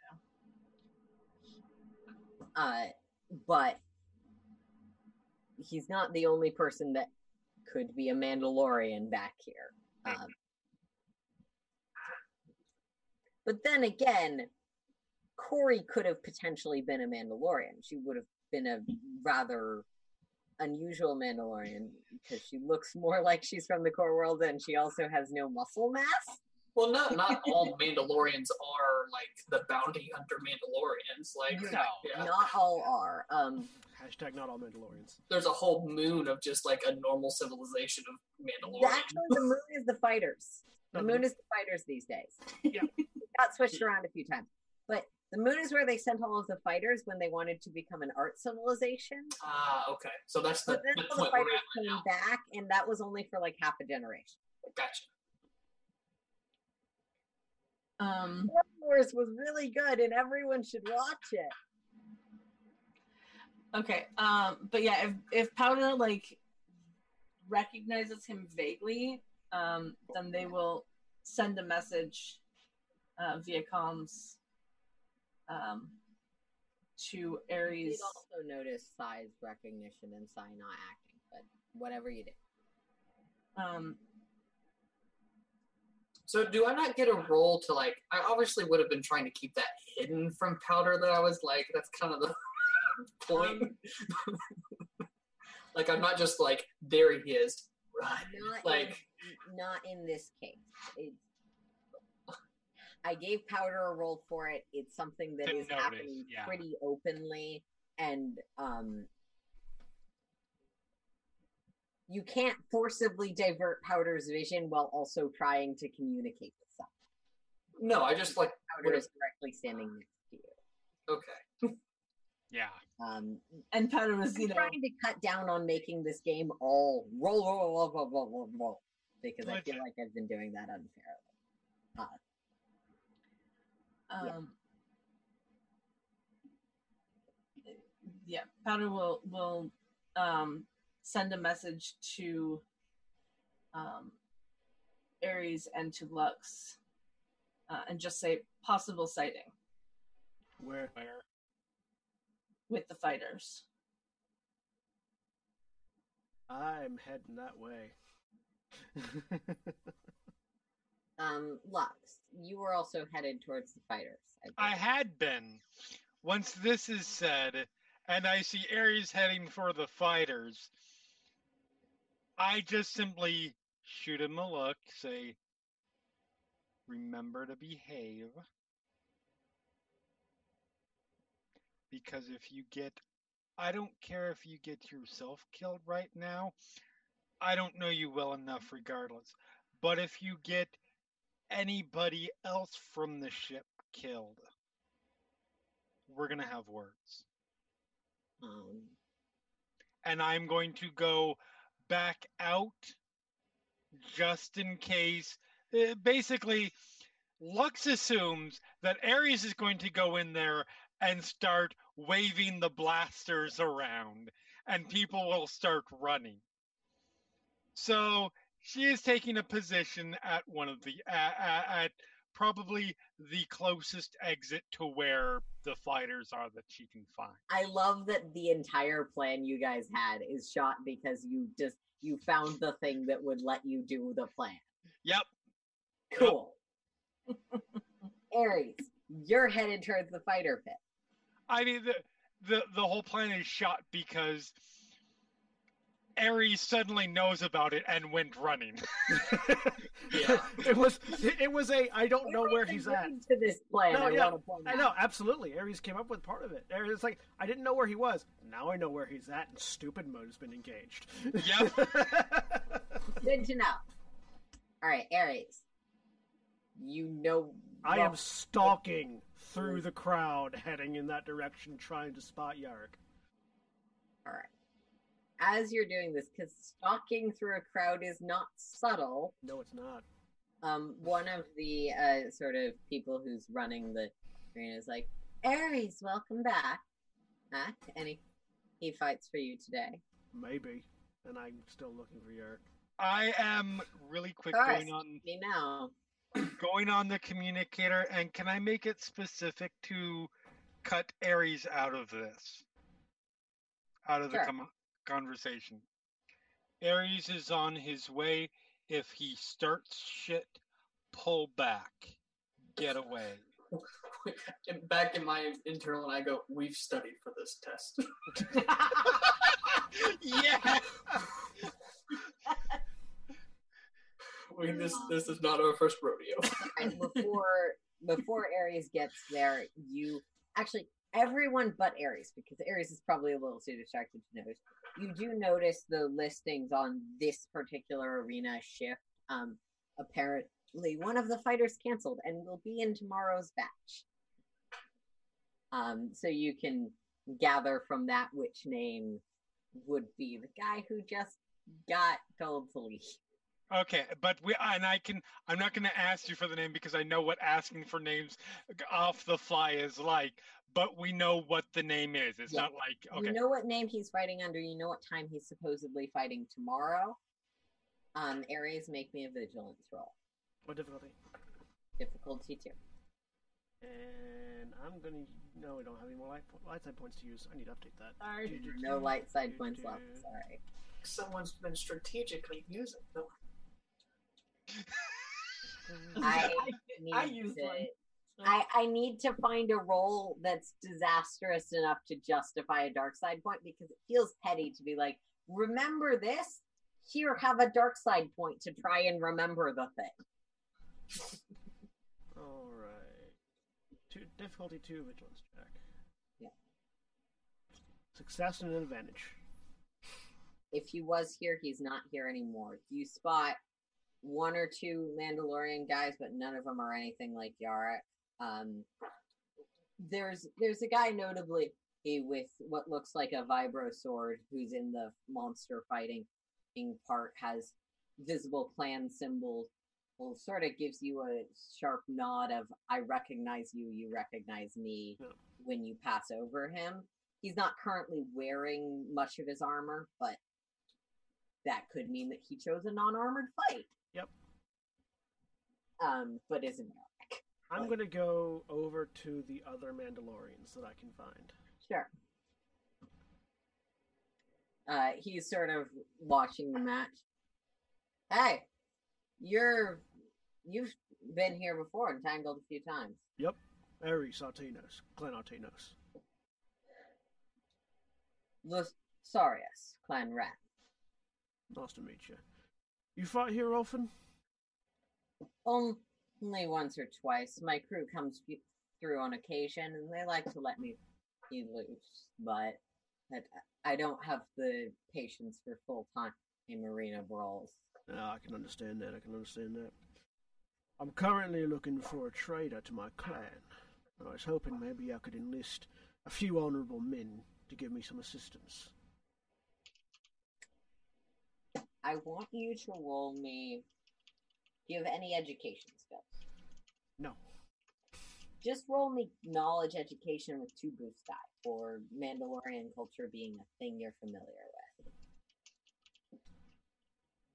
But he's not the only person that could be a Mandalorian back here. But then again, Cori could have potentially been a Mandalorian. She would have been a rather unusual Mandalorian because she looks more like she's from the core world, and she also has no muscle mass. Well, not all Mandalorians are like the bounty hunter Mandalorians. Like, no, yeah. Not all are. Hashtag not all Mandalorians. There's a whole moon of just like a normal civilization of Mandalorians. Actually, the moon is the fighters. The moon is the fighters these days. Yeah. Got switched around a few times, but the moon is where they sent all of the fighters when they wanted to become an art civilization. Okay. So that's the. But then all the fighters came back, and that was only for like half a generation. Gotcha. Star Wars was really good, and everyone should watch it. Okay, but yeah, if Powder like recognizes him vaguely, then they will send a message via comms to Ares. You also notice Sai's recognition and Sai not acting, but whatever you do. So do I not get a roll to, like, I obviously would have been trying to keep that hidden from Powder that I was like, that's kind of the point. Like, I'm not just like, there he is, right? Not in this case. I gave Powder a roll for it. It's something that is happening pretty openly, and you can't forcibly divert Powder's vision while also trying to communicate with someone. No, I just like Powder is directly standing next to you. Okay. Yeah. And Powder was trying to cut down on making this game all roll because I feel like I've been doing that unfairly. Yeah, Powder will send a message to Ares and to Lux and just say possible sighting. Where? With the fighters. I'm heading that way. Lux, you were also headed towards the fighters. I had been. Once this is said, and I see Ares heading for the fighters, I just simply shoot him a look, say, remember to behave. Because if you get, I don't care if you get yourself killed right now, I don't know you well enough regardless. But if you get anybody else from the ship killed, we're going to have words. And I'm going to go back out just in case. Basically, Lux assumes that Ares is going to go in there and start waving the blasters around, and people will start running. So she is taking a position at one of the at probably the closest exit to where the fighters are that she can find. I love that the entire plan you guys had is shot because you found the thing that would let you do the plan. Yep. Cool. Yep. Ares, you're headed towards the fighter pit. I mean, the whole plan is shot because Ares suddenly knows about it and went running. Yeah, it was a I don't know where he's at to this plan. No, yeah, I know, absolutely. Ares came up with part of it. Ares is like, I didn't know where he was. Now I know where he's at, and stupid mode has been engaged. Yep. Good to know. All right, Ares. You know, I am stalking through the crowd, heading in that direction, trying to spot Yarik. All right. As you're doing this, because stalking through a crowd is not subtle. No, it's not. One of the sort of people who's running the arena is like, Ares, welcome back. And he fights for you today. Maybe. And I'm still looking for Yarik. I am really quick going on the communicator, and can I make it specific to cut Ares out of this? Out of the conversation. Ares is on his way. If he starts shit, pull back. Get away. Back in my internal, and I go, we've studied for this test. Yeah! I mean, this is not our first rodeo. And before Ares gets there, you... Actually, everyone but Ares, because Ares is probably a little too distracted to notice. You do notice the listings on this particular arena shift. Apparently, one of the fighters canceled and will be in tomorrow's batch. So you can gather from that which name would be the guy who just got told to leave. Okay, but I'm not going to ask you for the name because I know what asking for names off the fly is like, but we know what the name is. It's not like, okay. You know what name he's fighting under. You know what time he's supposedly fighting tomorrow. Ares, make me a vigilance roll. What difficulty? Difficulty 2. And I'm going to... No, we don't have any more light side points to use. I need to update that. Sorry. No light side points left. Sorry. Someone's been strategically using them. I need to find a role that's disastrous enough to justify a dark side point, because it feels petty to be like, remember this? Here, have a dark side point to try and remember the thing. All right. Difficulty 2 vigilance check. Yeah. Success and an advantage. If he was here, he's not here anymore. You spot one or two Mandalorian guys, but none of them are anything like Yara. There's a guy notably with what looks like a vibro sword who's in the monster fighting part, has visible clan symbols. Well, sort of gives you a sharp nod of, I recognize you, you recognize me when you pass over him. He's not currently wearing much of his armor, but that could mean that he chose a non-armored fight. Yep. But isn't that? I'm going to go over to the other Mandalorians that I can find. Sure. He's sort of watching the match. Hey, you've been here before and tangled a few times. Yep. Ares Artinos, Clan Artinos. Lusarius, Clan Ren. Nice to meet you. You fight here often? Only once or twice. My crew comes through on occasion, and they like to let me be loose, but I don't have the patience for full-time arena brawls. I can understand that. I'm currently looking for a trader to my clan. I was hoping maybe I could enlist a few honorable men to give me some assistance. I want you to roll me. Do you have any education skills? No. Just roll me knowledge education with 2 boost die for Mandalorian culture being a thing you're familiar with.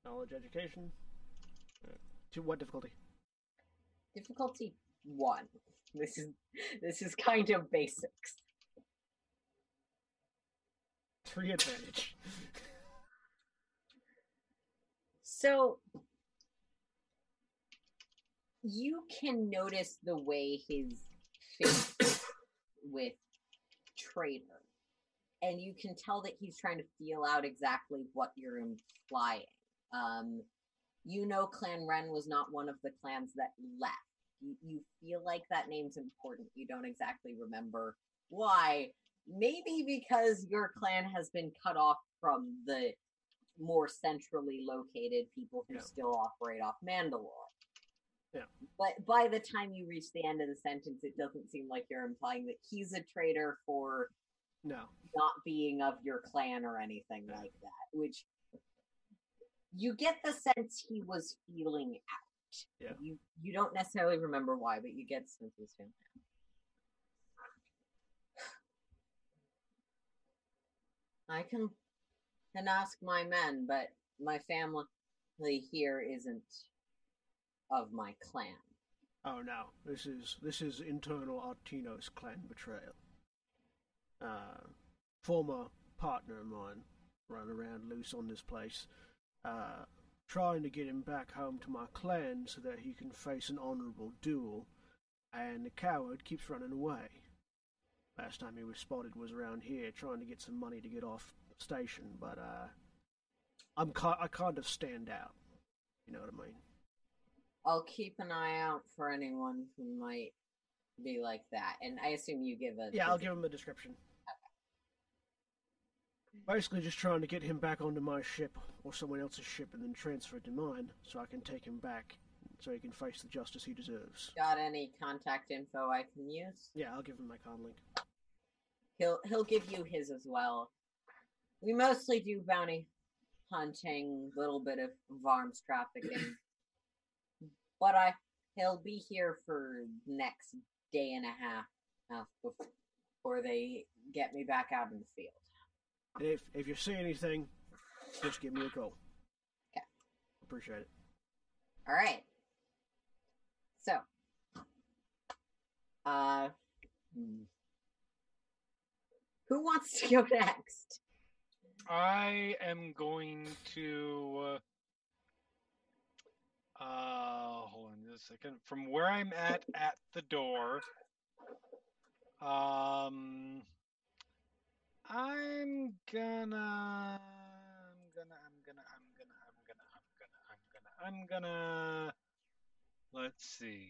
Knowledge education. To what difficulty? Difficulty 1. This is kind of basics. 3 advantage. So you can notice the way his face is with traitor, and you can tell that he's trying to feel out exactly what you're implying. You know, Clan Ren was not one of the clans that left. You feel like that name's important. You don't exactly remember why. Maybe because your clan has been cut off from the more centrally located people who still operate off Mandalore. Yeah. But by the time you reach the end of the sentence, it doesn't seem like you're implying that he's a traitor for not being of your clan or anything like that, which you get the sense he was feeling out. Yeah. You don't necessarily remember why, but you get the sense he was feeling out. I can ask my men, but my family here isn't of my clan. Oh no, this is internal Artinos clan betrayal. Former partner of mine ran around loose on this place, trying to get him back home to my clan so that he can face an honorable duel, and the coward keeps running away. Last time he was spotted was around here trying to get some money to get off station, but I kind of stand out. You know what I mean? I'll keep an eye out for anyone who might be like that. And I assume you give a... Yeah, I'll give him a description. Okay. Basically just trying to get him back onto my ship or someone else's ship and then transfer it to mine so I can take him back so he can face the justice he deserves. Got any contact info I can use? Yeah, I'll give him my con link. He'll give you his as well. We mostly do bounty hunting, a little bit of arms trafficking. But he'll be here for next day and a half before they get me back out in the field. If you see anything, just give me a call. Okay. Appreciate it. All right. So, who wants to go next? I am going to... hold on just a second. From where I'm at the door, I'm gonna let's see.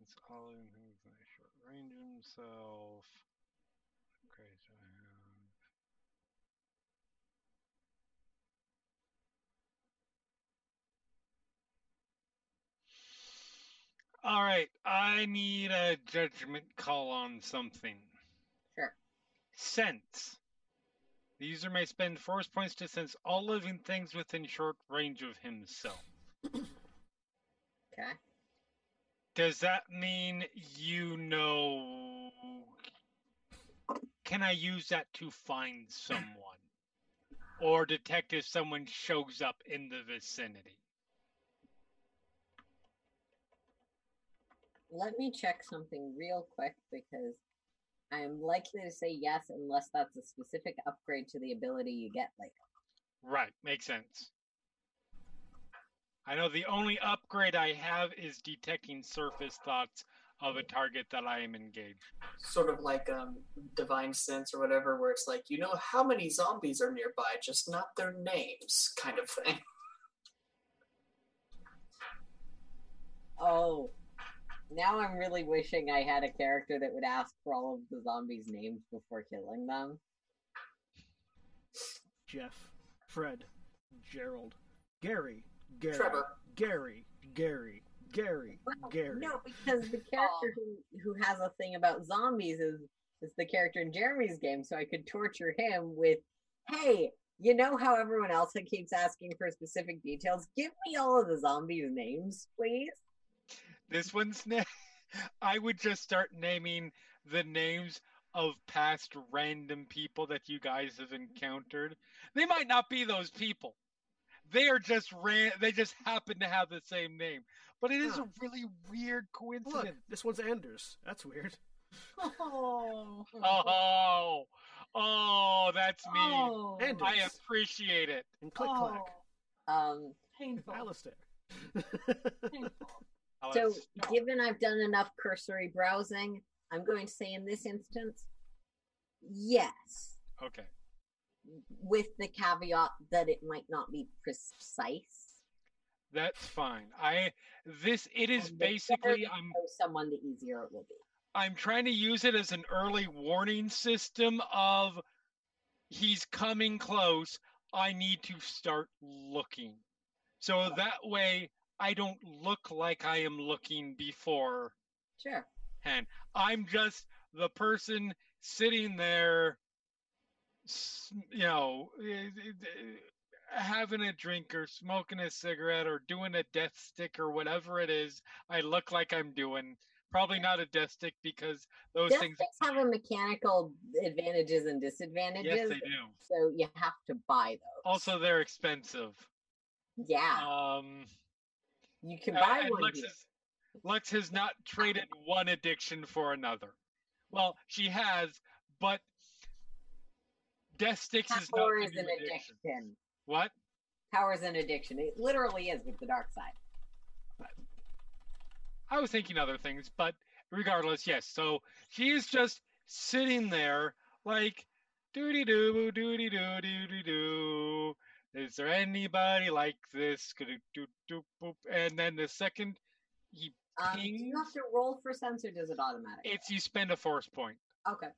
It's all in things I short range himself. Okay, so all right, I need a judgment call on something. Sure. Sense. The user may spend force points to sense all living things within short range of himself. Okay. Does that mean can I use that to find someone? Or detect if someone shows up in the vicinity? Let me check something real quick, because I am likely to say yes unless that's a specific upgrade to the ability you get later. Right, makes sense. I know the only upgrade I have is detecting surface thoughts of a target that I am engaged. Sort of like Divine Sense or whatever, where it's like, you know how many zombies are nearby, just not their names, kind of thing. Oh. Now I'm really wishing I had a character that would ask for all of the zombies' names before killing them. Jeff, Fred, Gerald, Gary. Well, Gary. No, because the character who has a thing about zombies is the character in Jeremy's game, so I could torture him with, hey, You know how everyone else keeps asking for specific details? Give me all of the zombies' names, please. This one's name. I would just start naming the names of past random people that you guys have encountered. They might not be those people. They are just they just happen to have the same name. But it is a really weird coincidence. Look, this one's Anders. That's weird. Oh, that's me. Oh. Anders. I appreciate it. And click clack. Painful. Alistair. Painful. So, given I've done enough cursory browsing, I'm going to say in this instance, yes. Okay. With the caveat that it might not be precise. That's fine. Someone, the easier it will be. I'm trying to use it as an early warning system of he's coming close. I need to start looking. So that way I don't look like I am looking before. Sure. And I'm just the person sitting there, you know, having a drink or smoking a cigarette or doing a death stick or whatever it is I look like I'm doing. Probably not a death stick because those death things have a mechanical advantages and disadvantages. Yes, they do. So you have to buy those. Also, they're expensive. Yeah. You can buy one. Lux has not traded one addiction for another. Well, she has, but death sticks is not an addiction. What? Power is an addiction. It literally is with the dark side. I was thinking other things, but regardless, yes. So she is just sitting there like, doody-doo, doody-doo, doody-doo. Is there anybody like this? And then the second he pings... Do you have to roll for sense or does it automatic? It's you spend a force point. Okay.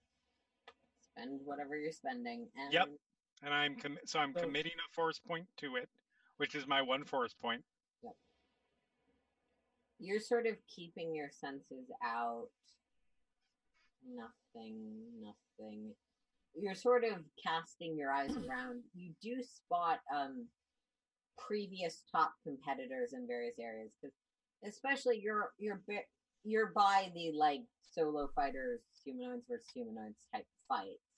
Spend whatever you're spending. And... Yep. And I'm committing a force point to it, which is my one force point. You're sort of keeping your senses out. Nothing. You're sort of casting your eyes around. You do spot previous top competitors in various areas, because especially you're by the like solo fighters, humanoids versus humanoids type fights.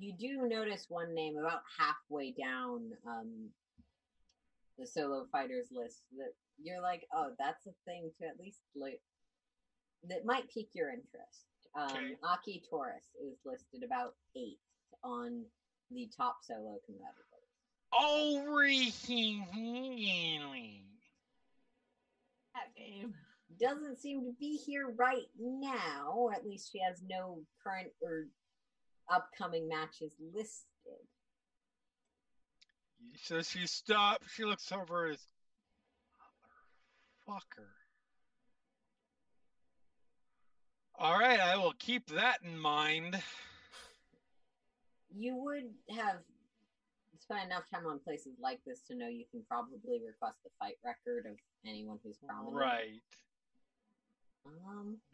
You do notice one name about halfway down. The solo fighters list that you're like, oh, that's a thing to at least like that might pique your interest. Okay. Aki Taurus is listed about 8th on the top solo competitors. Oh, really? That game doesn't seem to be here right now. At least she has no current or upcoming matches listed. So she stops, she looks over as motherfucker. Alright, I will keep that in mind. You would have spent enough time on places like this to know you can probably request the fight record of anyone who's prominent. Right.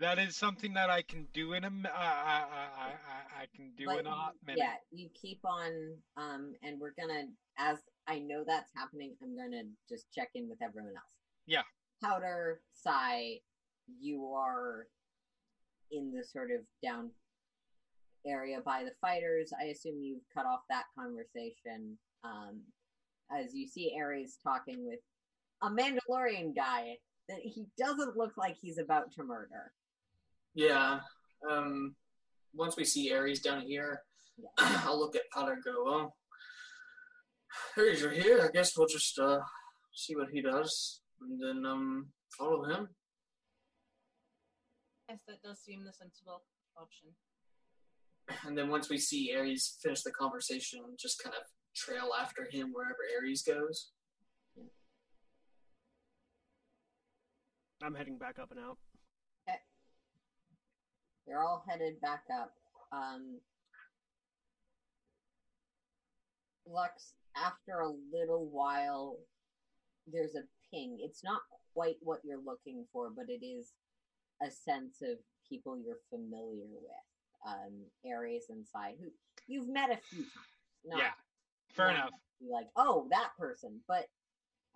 That is something that I can do in I can do in a hot minute. Yeah, you keep on, and we're gonna, as I know that's happening, I'm gonna just check in with everyone else. Yeah. Powder, Psy, you are in the sort of down area by the fighters. I assume you've cut off that conversation. As you see Ares talking with a Mandalorian guy that he doesn't look like he's about to murder. Yeah. Once we see Ares down here, yeah. I'll look at Powder and go, well, Ares, you're here. I guess we'll just see what he does and then follow him. Yes, that does seem the sensible option. And then once we see Ares finish the conversation, just kind of trail after him wherever Ares goes. I'm heading back up and out. Okay. They're all headed back up. Lux, after a little while, there's a ping. It's not quite what you're looking for, but it is a sense of people you're familiar with. Ares inside, who you've met a few times. Fair enough. Like, oh, that person. But,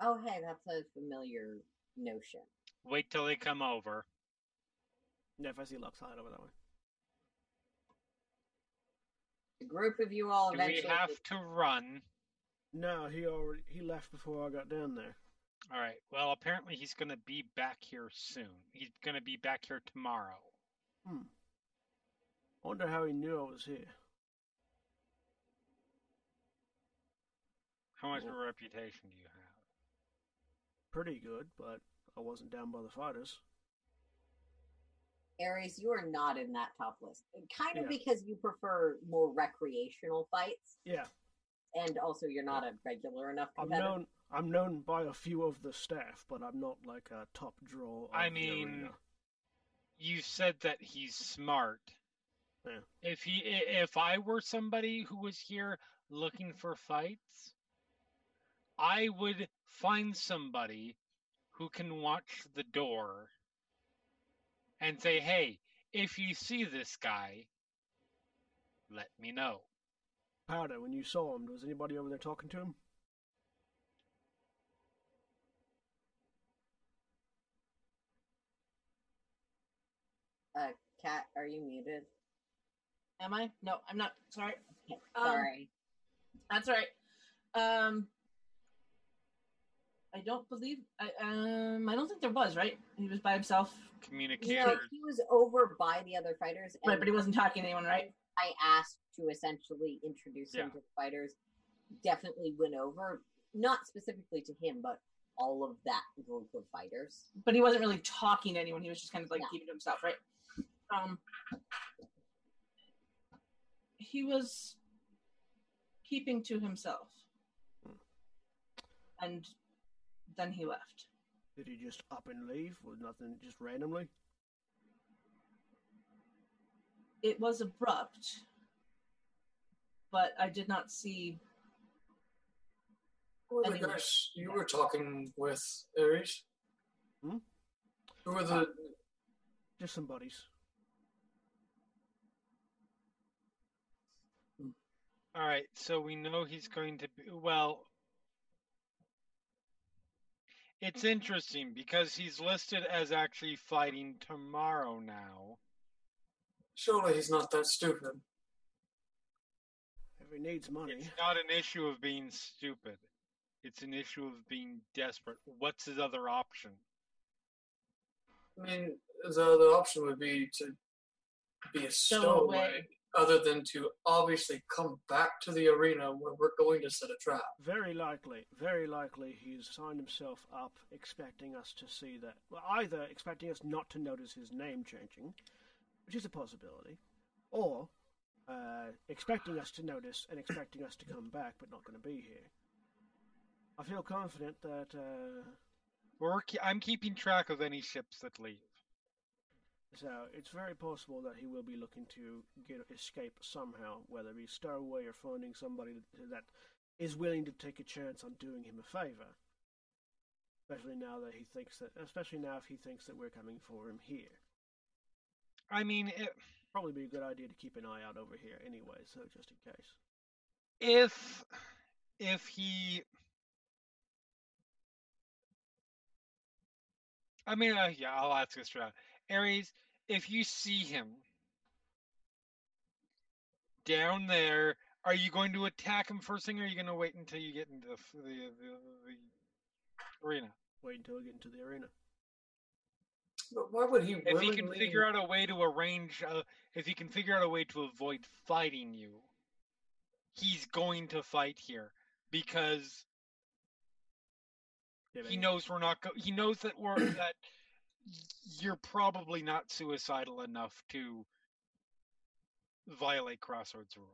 oh, hey, that's a familiar notion. Wait till they come over. Yeah, if I see Lux, I'll head over that way. The group of you all eventually... Do we have to run? No, he left before I got down there. All right. Well, apparently he's going to be back here soon. He's going to be back here tomorrow. I wonder how he knew I was here. How much of a reputation do you have? Pretty good, but I wasn't down by the fighters. Ares, you are not in that top list. Kind of because you prefer more recreational fights. Yeah. And also you're not a regular enough competitor. I'm known by a few of the staff, but I'm not like a top draw. I mean, you said that he's smart. Yeah. If I were somebody who was here looking for fights, I would find somebody who can watch the door and say, hey, if you see this guy, let me know. Powder, when you saw him, was anybody over there talking to him? Kat, are you muted? Am I? No, I'm not. Sorry. Okay, sorry. That's all right. I don't believe... I don't think there was, right? He was by himself. Communicator. Yeah, he was over by the other fighters. And right, but he wasn't talking to anyone, right? I asked to essentially introduce him to the fighters. Definitely went over. Not specifically to him, but all of that group of fighters. But he wasn't really talking to anyone. He was just kind of like keeping to himself, right? He was keeping to himself. And... then he left. Did he just up and leave with nothing, just randomly? It was abrupt, but I did not see... Who were the guys you were talking with, Ares? Who were the... just some buddies. Alright, so we know he's going to be... well... it's interesting because he's listed as actually fighting tomorrow now. Surely he's not that stupid. If he needs money. It's not an issue of being stupid. It's an issue of being desperate. What's his other option? I mean, his other option would be to be a stowaway, other than to obviously come back to the arena where we're going to set a trap. Very likely he's signed himself up expecting us to see that. Well, either expecting us not to notice his name changing, which is a possibility, or expecting us to notice and expecting us to come back but not going to be here. I feel confident that... I'm keeping track of any ships that leave. So, it's very possible that he will be looking to escape somehow, whether he's stowaway or finding somebody that is willing to take a chance on doing him a favor. Especially now if he thinks that we're coming for him here. I mean, it... probably be a good idea to keep an eye out over here anyway, so just in case. If he... I mean, I'll ask this round. Ares, if you see him down there, are you going to attack him first thing, or are you going to wait until you get into the arena? Wait until we get into the arena. But why would he? If he can figure out a way to avoid fighting you, he's going to fight here because he knows we're not. He knows that we're that. You're probably not suicidal enough to violate Crossroads rules.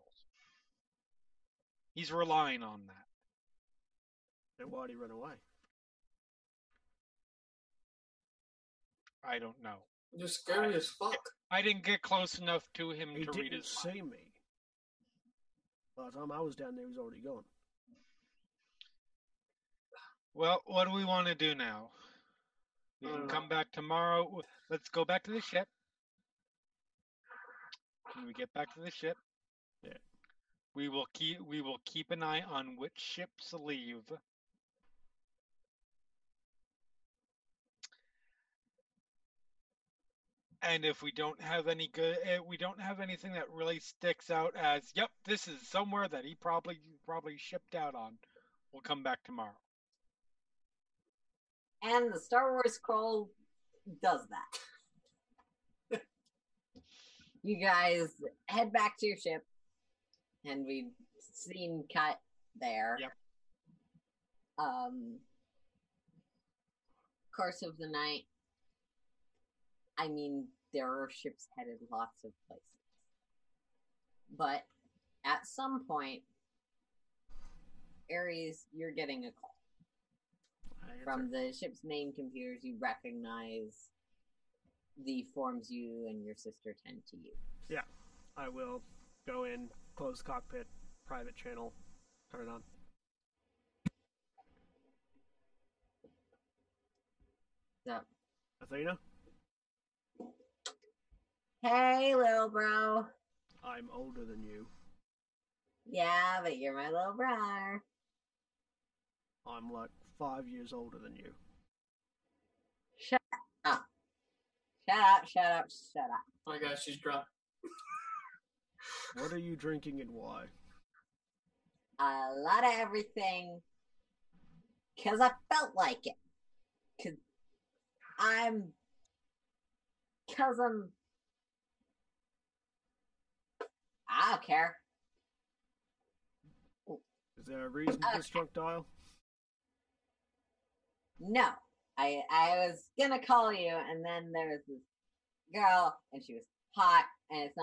He's relying on that. Then why'd he run away? I don't know. You're scary as fuck. I didn't get close enough to him to read his mind. He didn't see me. By the time I was down there, he was already gone. Well, what do we want to do now? We can come back tomorrow. Let's go back to the ship. when we get back to the ship. Yeah. We will keep an eye on which ships leave. And if we don't have any good, we don't have anything that really sticks out as, yep, this is somewhere that he probably shipped out on, we'll come back tomorrow. And the Star Wars crawl does that. You guys head back to your ship, and we've seen cut there. Yep. Course of the night. I mean, there are ships headed lots of places. But at some point, Ares, you're getting a call. From the ship's main computers, you recognize the forms you and your sister tend to use. Yeah, I will go in, close cockpit, private channel, turn it on. So, Athena? Hey, little bro. I'm older than you. Yeah, but you're my little brother. I'm like 5 years older than you. Shut up. Shut up, shut up, shut up. Oh my gosh, she's drunk. What are you drinking and why? A lot of everything. Because I felt like it. Because I'm... I don't care. Is there a reason for this drunk dial? No. I was going to call you, and then there was this girl, and she was hot, and it's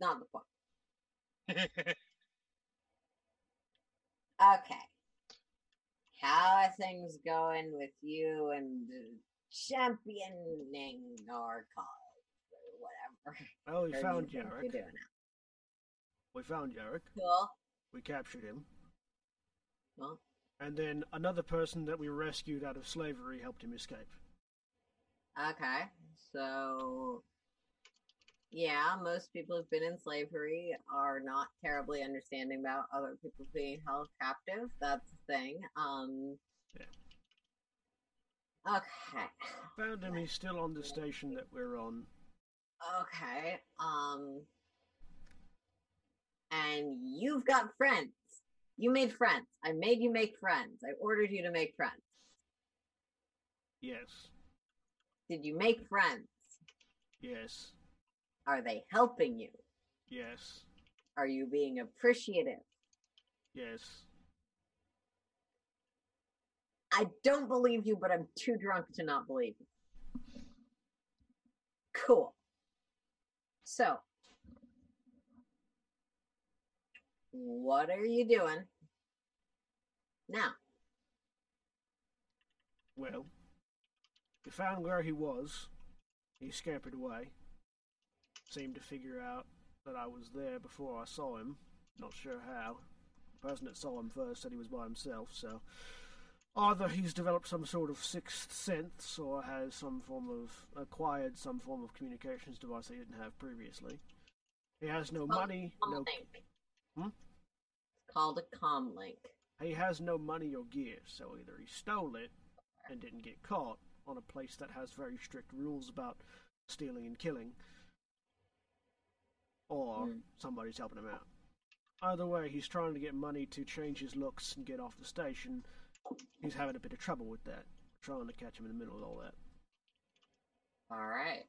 not the point. Okay. How are things going with you and championing our college or whatever? Oh, we found Yarik. We found Yarik. Cool. We captured him. Well. And then another person that we rescued out of slavery helped him escape. Okay, so... yeah, most people who've been in slavery are not terribly understanding about other people being held captive. That's the thing. Yeah. Okay. Found him. He's still on the station that we're on. Okay. And you've got friends. You made friends. I made you make friends. I ordered you to make friends. Yes. Did you make friends? Yes. Are they helping you? Yes. Are you being appreciative? Yes. I don't believe you, but I'm too drunk to not believe you. Cool. So, what are you doing now? Well, we found where he was. He scampered away. Seemed to figure out that I was there before I saw him. Not sure how. The person that saw him first said he was by himself, so... either he's developed some sort of sixth sense, or has acquired some form of communications device that he didn't have previously. He has no money, no... hmm? It's called a comm link. He has no money or gear, so either he stole it and didn't get caught on a place that has very strict rules about stealing and killing, or somebody's helping him out. Either way, he's trying to get money to change his looks and get off the station. He's having a bit of trouble with that. We're trying to catch him in the middle of all that. Alright.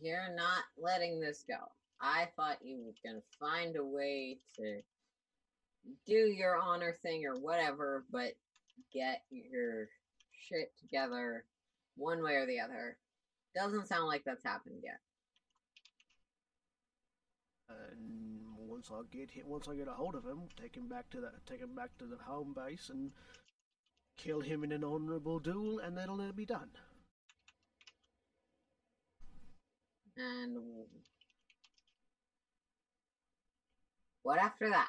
You're not letting this go. I thought you were going to find a way to do your honor thing or whatever, but get your shit together one way or the other. Doesn't sound like that's happened yet. And once I get a hold of him, take him back to the home base and kill him in an honorable duel, and that'll be done. And what after that?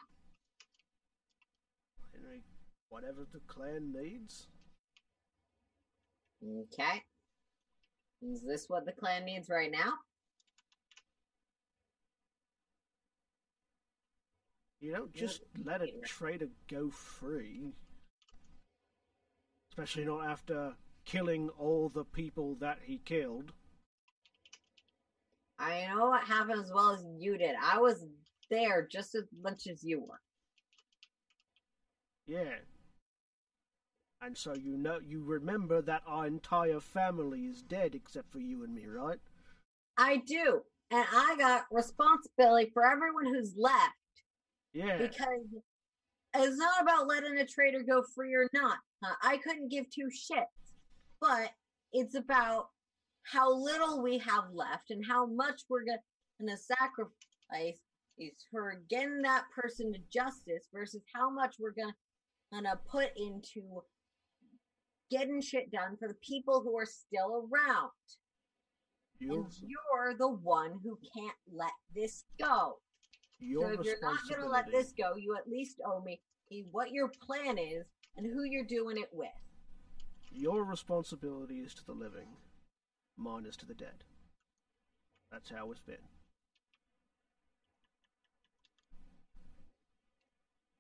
Henry, whatever the clan needs. Okay. Is this what the clan needs right now? You don't just let a traitor go free. Especially not after killing all the people that he killed. I know what happened as well as you did. I was there just as much as you were. Yeah. And so you know, you remember that our entire family is dead except for you and me, right? I do. And I got responsibility for everyone who's left. Yeah. Because it's not about letting a traitor go free or not. I couldn't give two shits. But it's about how little we have left and how much we're going to sacrifice for getting that person to justice versus how much we're going to put into getting shit done for the people who are still around. You're... And you're the one who can't let this go. So if you're not going to let this go, you at least owe me what your plan is and who you're doing it with. Your responsibility is to the living. Mine is to the dead. That's how it's been.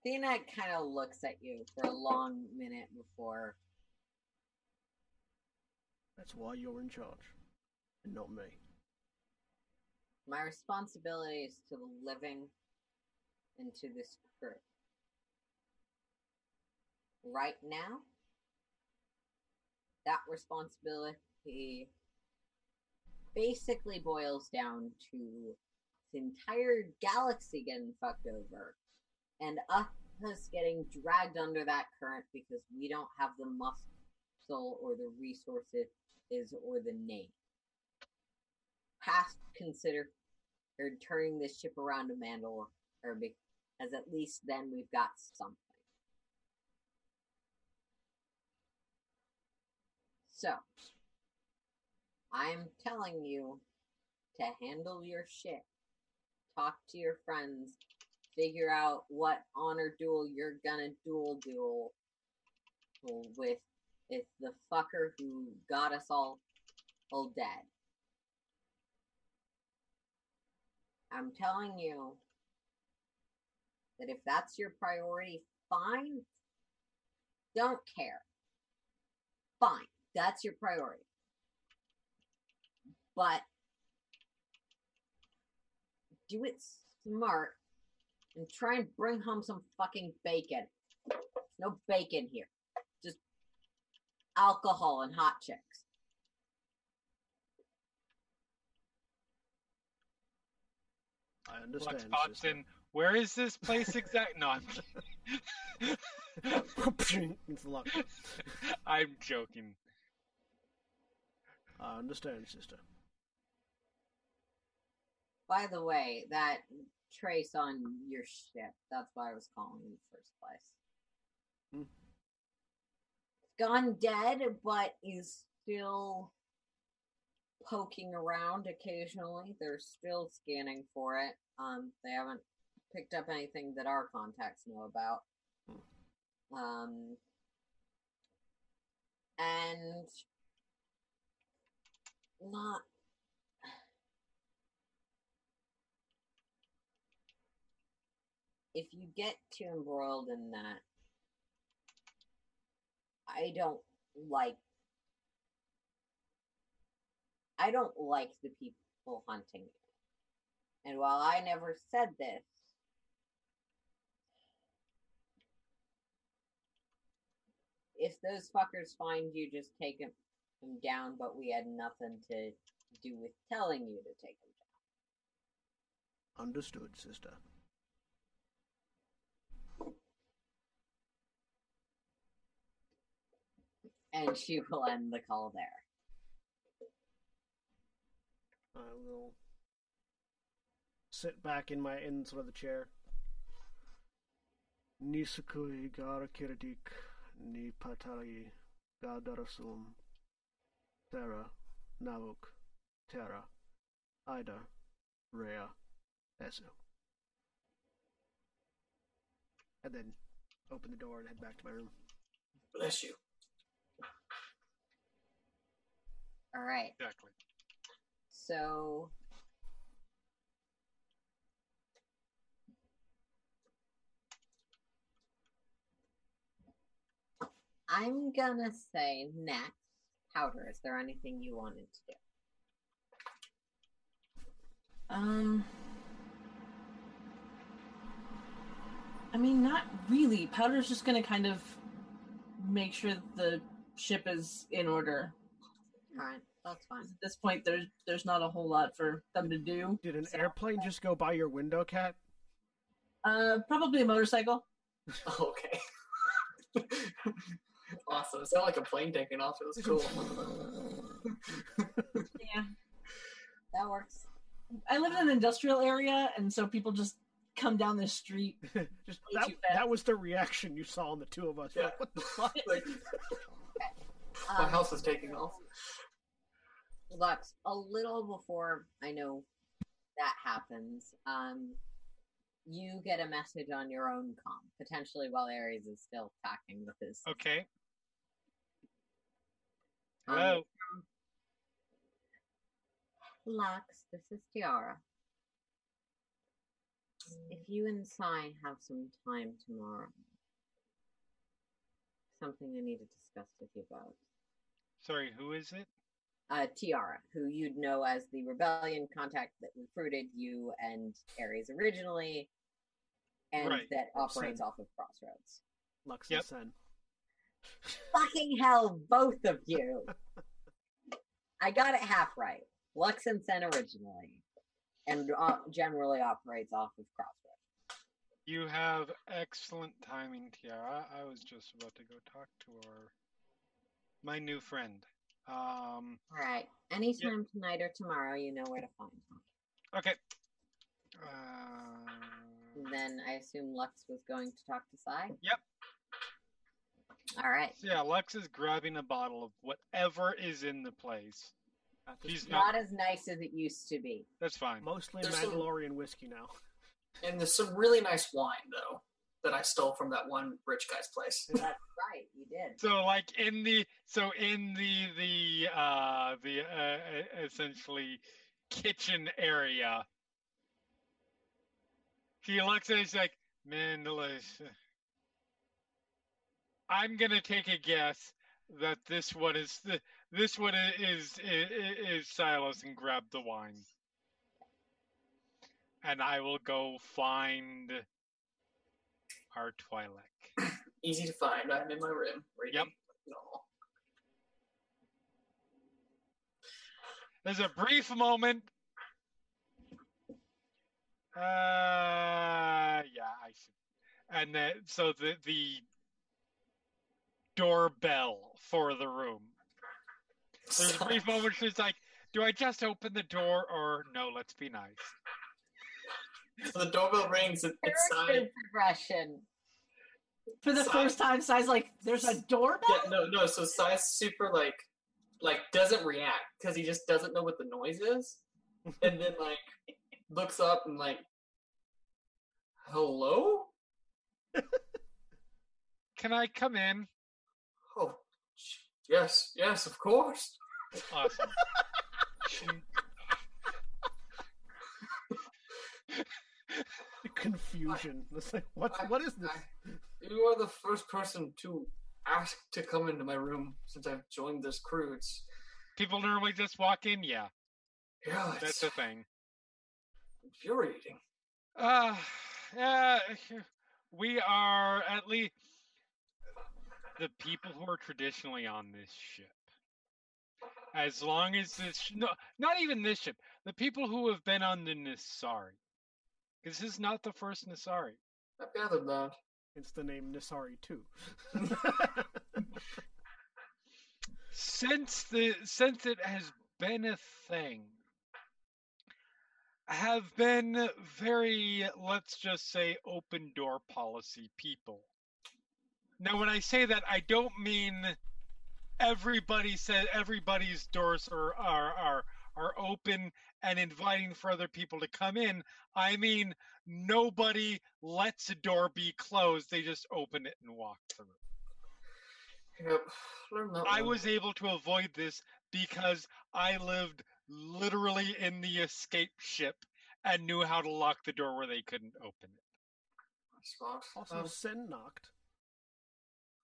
Athena kind of looks at you for a long minute before... That's why you're in charge, and not me. My responsibility is to the living and to this crew. Right now, that responsibility basically boils down to the entire galaxy getting fucked over and us getting dragged under that current because we don't have the muscle or the resources or the name. Have to consider turning this ship around to Mandalore, because at least then we've got something. So, I'm telling you to handle your shit. Talk to your friends. Figure out what honor duel you're gonna duel with. It's the fucker who got us all dead. I'm telling you that if that's your priority, fine. Don't care. Fine. That's your priority. But do it smart and try and bring home some fucking bacon. No bacon here. Just alcohol and hot chicks. I understand. Watson, where is this place exactly? No, I'm kidding. I'm joking. I understand, sister. By the way, that trace on your ship, that's why I was calling in the first place. Gone dead, but is still... poking around occasionally. They're still scanning for it. They haven't picked up anything that our contacts know about. And not if you get too embroiled in that, I don't like the people hunting you. And while I never said this, if those fuckers find you, just take them down, but we had nothing to do with telling you to take them down. Understood, sister. And she will end the call there. I will sit back in my sort of the chair. Nisakui gara kiradik ni patari gadarasum Sarah Navuk Tara Ida Rhea Esu. And then open the door and head back to my room. Bless you. All right. Exactly. So I'm gonna say next. Powder, is there anything you wanted to do? I mean, not really. Powder's just gonna kind of make sure the ship is in order. All right, that's fine. At this point, there's not a whole lot for them to do. Did an airplane just go by your window, Kat? Probably a motorcycle. Okay. Awesome. It's not like a plane taking off. It was cool. Yeah. That works. I live in an industrial area, and so people just come down the street. Just that was the reaction you saw in the two of us. Yeah. Like, what the fuck? Like, my house is taking off. Lux, a little before I know that happens, you get a message on your own comm, potentially while Ares is still talking with his... Okay. Hello. Lux, this is Tiara. If you and Sai have some time tomorrow, something I need to discuss with you about. Sorry, who is it? Tiara, who you'd know as the rebellion contact that recruited you and Ares originally, and right. That operates off of Crossroads. Lux and Sen. Fucking hell, both of you! I got it half right. Lux and Sen originally, and generally operates off of Crossroads. You have excellent timing, Tiara. I was just about to go talk to my new friend. All right. Anytime tonight or tomorrow, you know where to find her. Okay. Then I assume Lux was going to talk to Sai? Yep. All right. So yeah, Lux is grabbing a bottle of whatever is in the place. He's not as nice as it used to be. That's fine. Mostly Mandalorian whiskey now. And there's some really nice wine, though, that I stole from that one rich guy's place. That's right, you did. So, like in the essentially kitchen area, he looks and he's like, Mandalorian. I'm gonna take a guess that this one is Silos, and grab the wine, and I will go find our Twi'lek. Easy to find. I'm in my room. Reading. Yep. No. There's a brief moment. I see. And then, so the doorbell for the room. There's a brief moment. She's like, "Do I just open the door, or no? Let's be nice." So the doorbell rings. It's progression. For the first time, Sai's like, "There's a doorbell." Yeah, no. So Sai's super like doesn't react because he just doesn't know what the noise is, and then like looks up and like, "Hello? Can I come in?" Oh, yes, of course. Awesome. Confusion. It's like, what is this? You are the first person to ask to come into my room since I've joined this crew. It's, people normally just walk in, yeah. That's a thing. Infuriating. We are at least the people who are traditionally on this ship. As long as not even this ship. The people who have been on the Nisari. This is not the first Nisari. I've gathered that. It's the name Nisari II. Since it has been a thing, have been very, let's just say, open door policy people. Now, when I say that, I don't mean everybody said everybody's doors are open and inviting for other people to come in. I mean, nobody lets a door be closed. They just open it and walk through. Yep. Learn that I was able to avoid this because I lived literally in the escape ship and knew how to lock the door where they couldn't open it. Smart. Also, Sen knocked.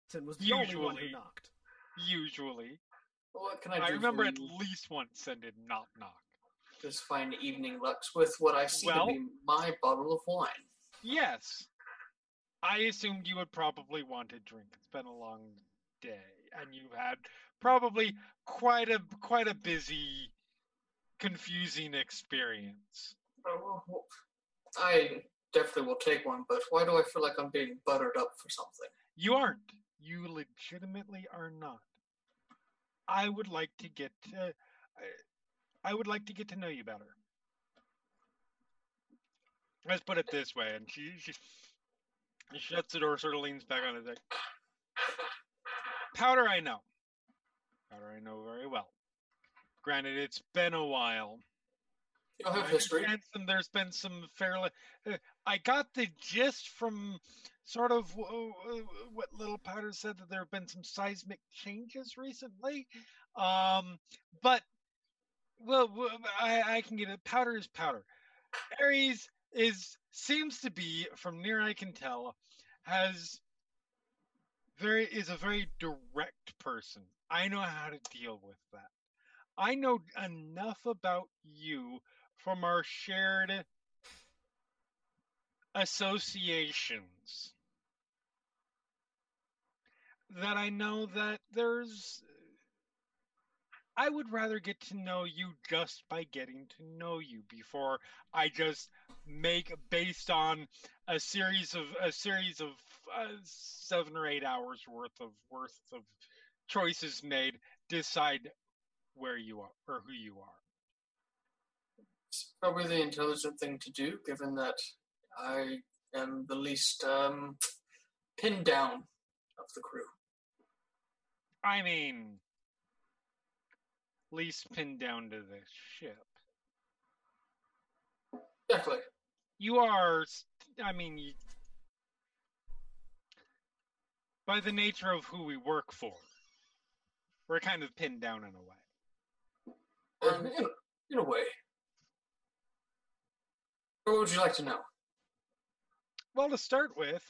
Sen was the only one who knocked. Usually. Well, what can I do? I remember at least once Sen did not knock. This fine evening, Lux, with what I see to be my bottle of wine. Yes. I assumed you would probably want a drink. It's been a long day, and you've had probably quite a busy, confusing experience. Oh, well, I definitely will take one, but why do I feel like I'm being buttered up for something? You aren't. You legitimately are not. I would like to get to know you better. Let's put it this way, and she shuts the door, sort of leans back on it. Like, Powder, I know. Powder, I know very well. Granted, it's been a while. You don't have history. There's been some fairly... I got the gist from sort of what little Powder said, that there have been some seismic changes recently. But... Well, I can get it. Powder is Powder. Ares seems to be, from near I can tell, is a very direct person. I know how to deal with that. I know enough about you from our shared associations that I know that I would rather get to know you just by getting to know you before I just make, based on a series of 7 or 8 hours worth of choices made, decide where you are or who you are. It's probably the intelligent thing to do, given that I am the least pinned down of the crew. I mean, least pinned down to the ship. Definitely. You are, by the nature of who we work for, we're kind of pinned down in a way. In a way. What would you like to know? Well, to start with,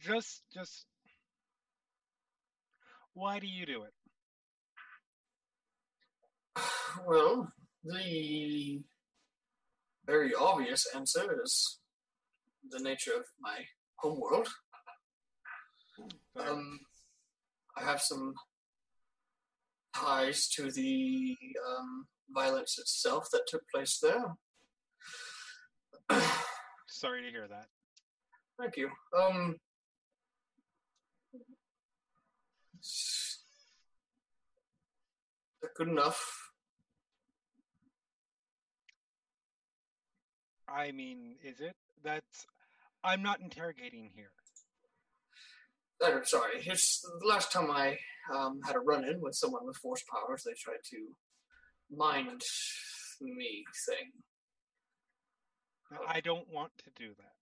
just why do you do it? Well, the very obvious answer is the nature of my homeworld. I have some ties to the violence itself that took place there. Sorry to hear that. Thank you. Good enough. I mean, is it? I'm not interrogating here. I'm sorry. Here's the last time I had a run-in with someone with force powers. They tried to mind me thing. I don't want to do that.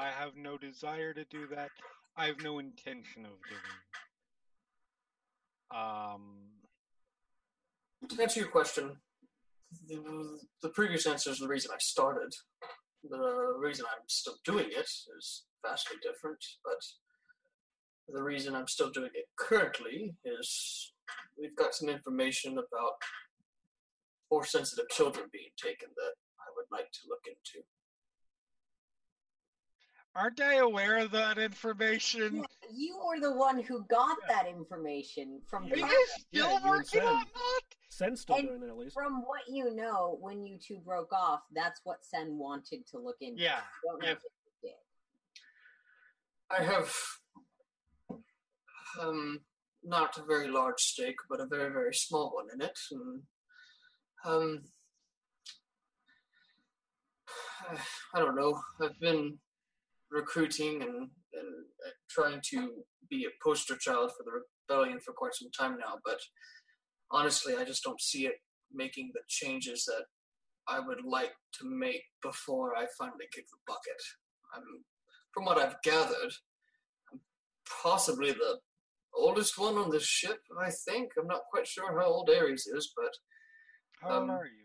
I have no desire to do that. I have no intention of doing it. To answer your question, the previous answer is the reason I started. The reason I'm still doing it is vastly different, but the reason I'm still doing it currently is we've got some information about Force-sensitive children being taken that I would like to look into. Aren't I aware of that information? You were the one who got that information from the... Are you still working on that? Sen's still doing it, at least. From what you know, when you two broke off, that's what Sen wanted to look into. Yeah. I have not a very large stake, but a very, very small one in it. And, I don't know. I've been recruiting and trying to be a poster child for the rebellion for quite some time now, but honestly, I just don't see it making the changes that I would like to make before I finally kick the bucket. From what I've gathered, I'm possibly the oldest one on the ship, I think. I'm not quite sure how old Ares is, but... How old are you?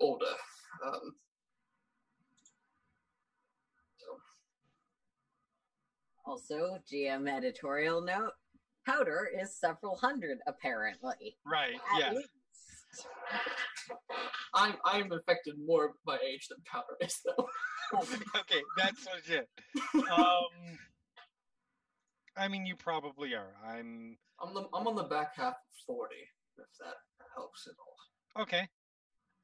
Older. Also, GM editorial note, Powder is several hundred, apparently. Right, yeah. I'm affected more by age than Powder is, though. Okay, that's legit. I mean, you probably are. I'm on the back half of 40, if that helps at all. Okay.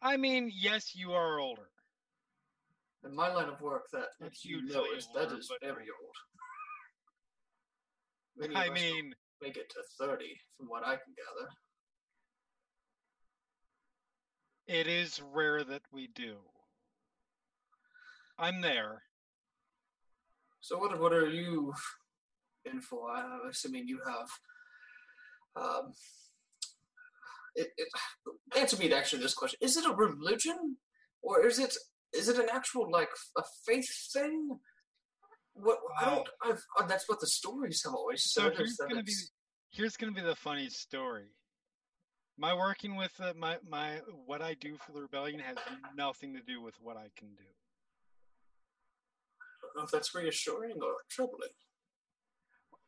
I mean, yes, you are older. In my line of work, that's usually older, that is very old. Many of us don't make it to 30, from what I can gather. It is rare that we do. I'm there. So what are you in for? I'm assuming you have... answer me actually this question. Is it a religion? Or is it an actual, like, a faith thing? What, that's what the stories have always said. So here's going to be the funny story. My working with my what I do for the rebellion has nothing to do with what I can do. I don't know if that's reassuring or troubling.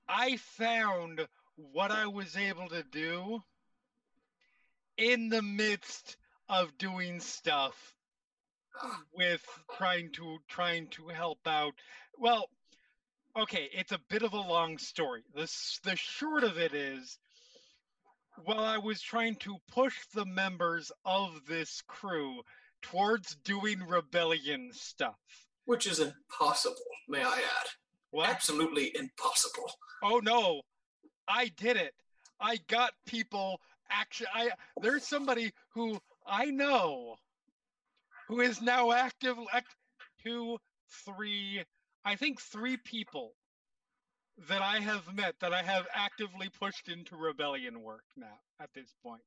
I found what I was able to do in the midst of doing stuff with trying to help out. Well, okay, it's a bit of a long story. The short of it is, while I was trying to push the members of this crew towards doing rebellion stuff. Which is impossible, may I add. What? Absolutely impossible. Oh, no. I did it. I got people... Actually, there's somebody who I know who is now active... 3 people that I have met that I have actively pushed into rebellion work now at this point.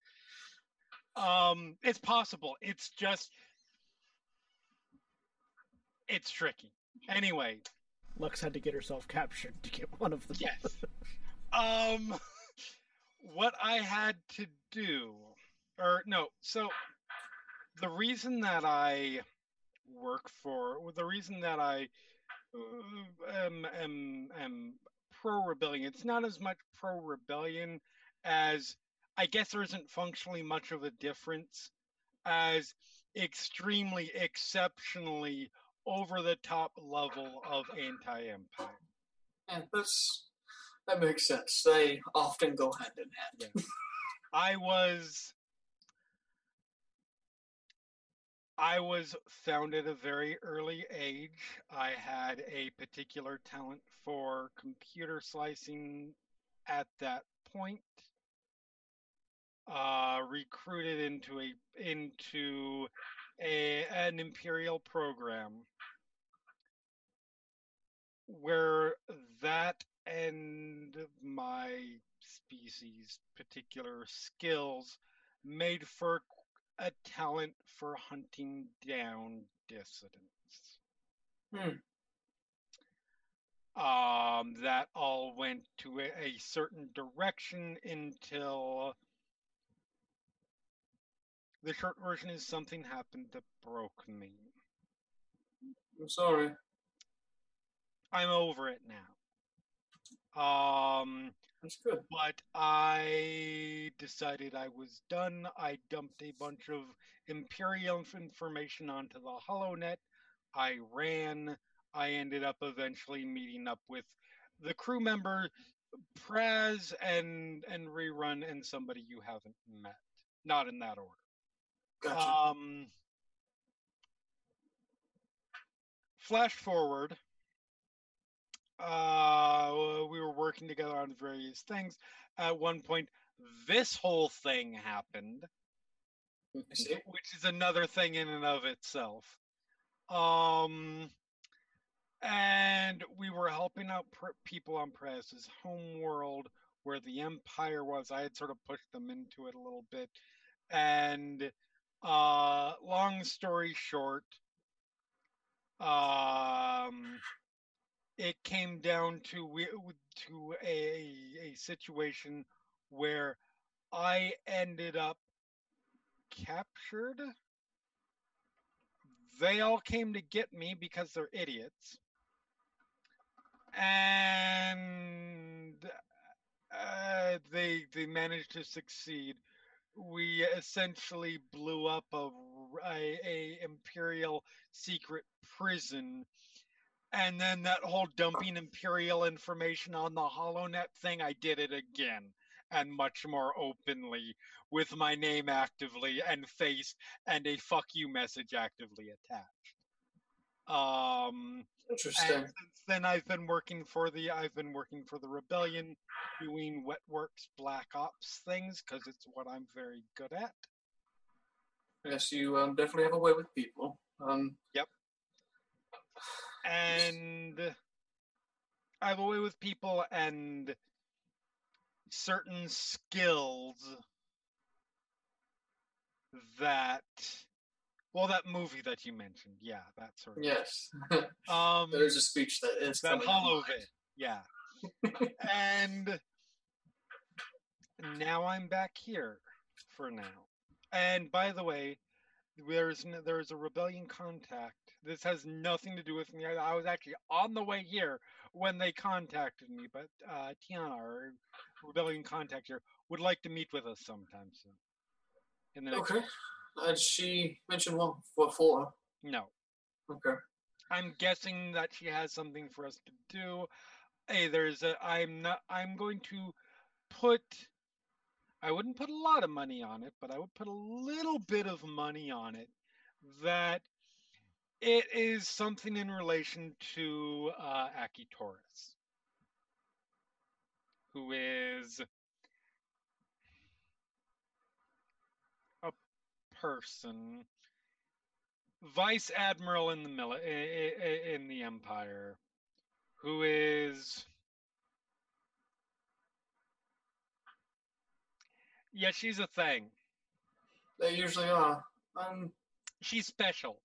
It's possible. It's just... It's tricky. Anyway. Lux had to get herself captured to get one of them. Yes. What I had to do... the reason that I work for... The reason that I... pro-rebellion. It's not as much pro-rebellion as, I guess there isn't functionally much of a difference, as extremely, exceptionally over-the-top level of anti-empire. And that makes sense. They often go hand in hand. Yeah. I was found at a very early age. I had a particular talent for computer slicing at that point. Recruited into an imperial program where that and my species' particular skills made for a talent for hunting down dissidents. That all went to a certain direction until the short version is something happened that broke me. I'm sorry. I'm over it now. That's good. But I decided I was done. I dumped a bunch of Imperial information onto the HoloNet. I ran. I ended up eventually meeting up with the crew member, Praz, and Rerun, and somebody you haven't met. Not in that order. Gotcha. Flash forward. We were working together on various things. At one point, this whole thing happened, which is another thing in and of itself. And we were helping out people on Praz's homeworld where the Empire was. I had sort of pushed them into it a little bit. And long story short, it came down to a situation where I ended up captured. They all came to get me because they're idiots. And they managed to succeed. We essentially blew up a Imperial secret prison. And then that whole dumping Imperial information on the HoloNet thing, I did it again, and much more openly, with my name actively and face and a fuck you message actively attached. Interesting. And since then, I've been working for the Rebellion, doing Wet Works Black Ops things because it's what I'm very good at. Yes, you definitely have a way with people. Yep. And I have a way with people and certain skills that, well, that movie that you mentioned, yeah, that sort of. Yes. There's a speech that is that hollow it, yeah. And now I'm back here for now. And by the way, there is a Rebellion contact. This has nothing to do with me. I was actually on the way here when they contacted me, but Tiana, our Rebellion contact here, would like to meet with us sometime soon. In the next. Okay. Had she mentioned one before? No. Okay. I'm guessing that she has something for us to do. Hey, I'm going to put. I wouldn't put a lot of money on it, but I would put a little bit of money on it that it is something in relation to Aki Taurus, who is a person, Vice Admiral in the Empire, who is. Yeah, she's a thing. They usually are. She's special.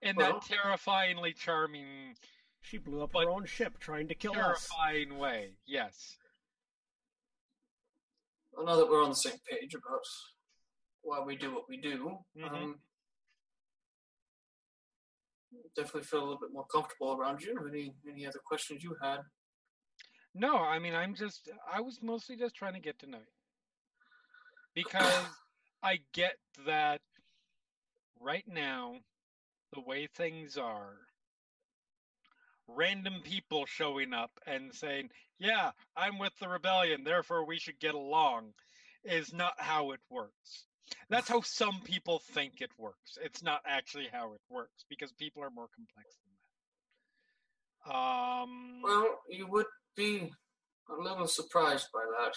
And well, that terrifyingly charming... She blew up her own ship trying to kill us. Terrifying way, yes. Well, now that we're on the same page about why we do what we do, mm-hmm. Definitely feel a little bit more comfortable around you. Any other questions you had? No, I mean, I was mostly just trying to get to know you. Because I get that right now, the way things are, random people showing up and saying, yeah, I'm with the Rebellion, therefore we should get along, is not how it works. That's how some people think it works. It's not actually how it works, because people are more complex than that. Well, you would be a little surprised by that.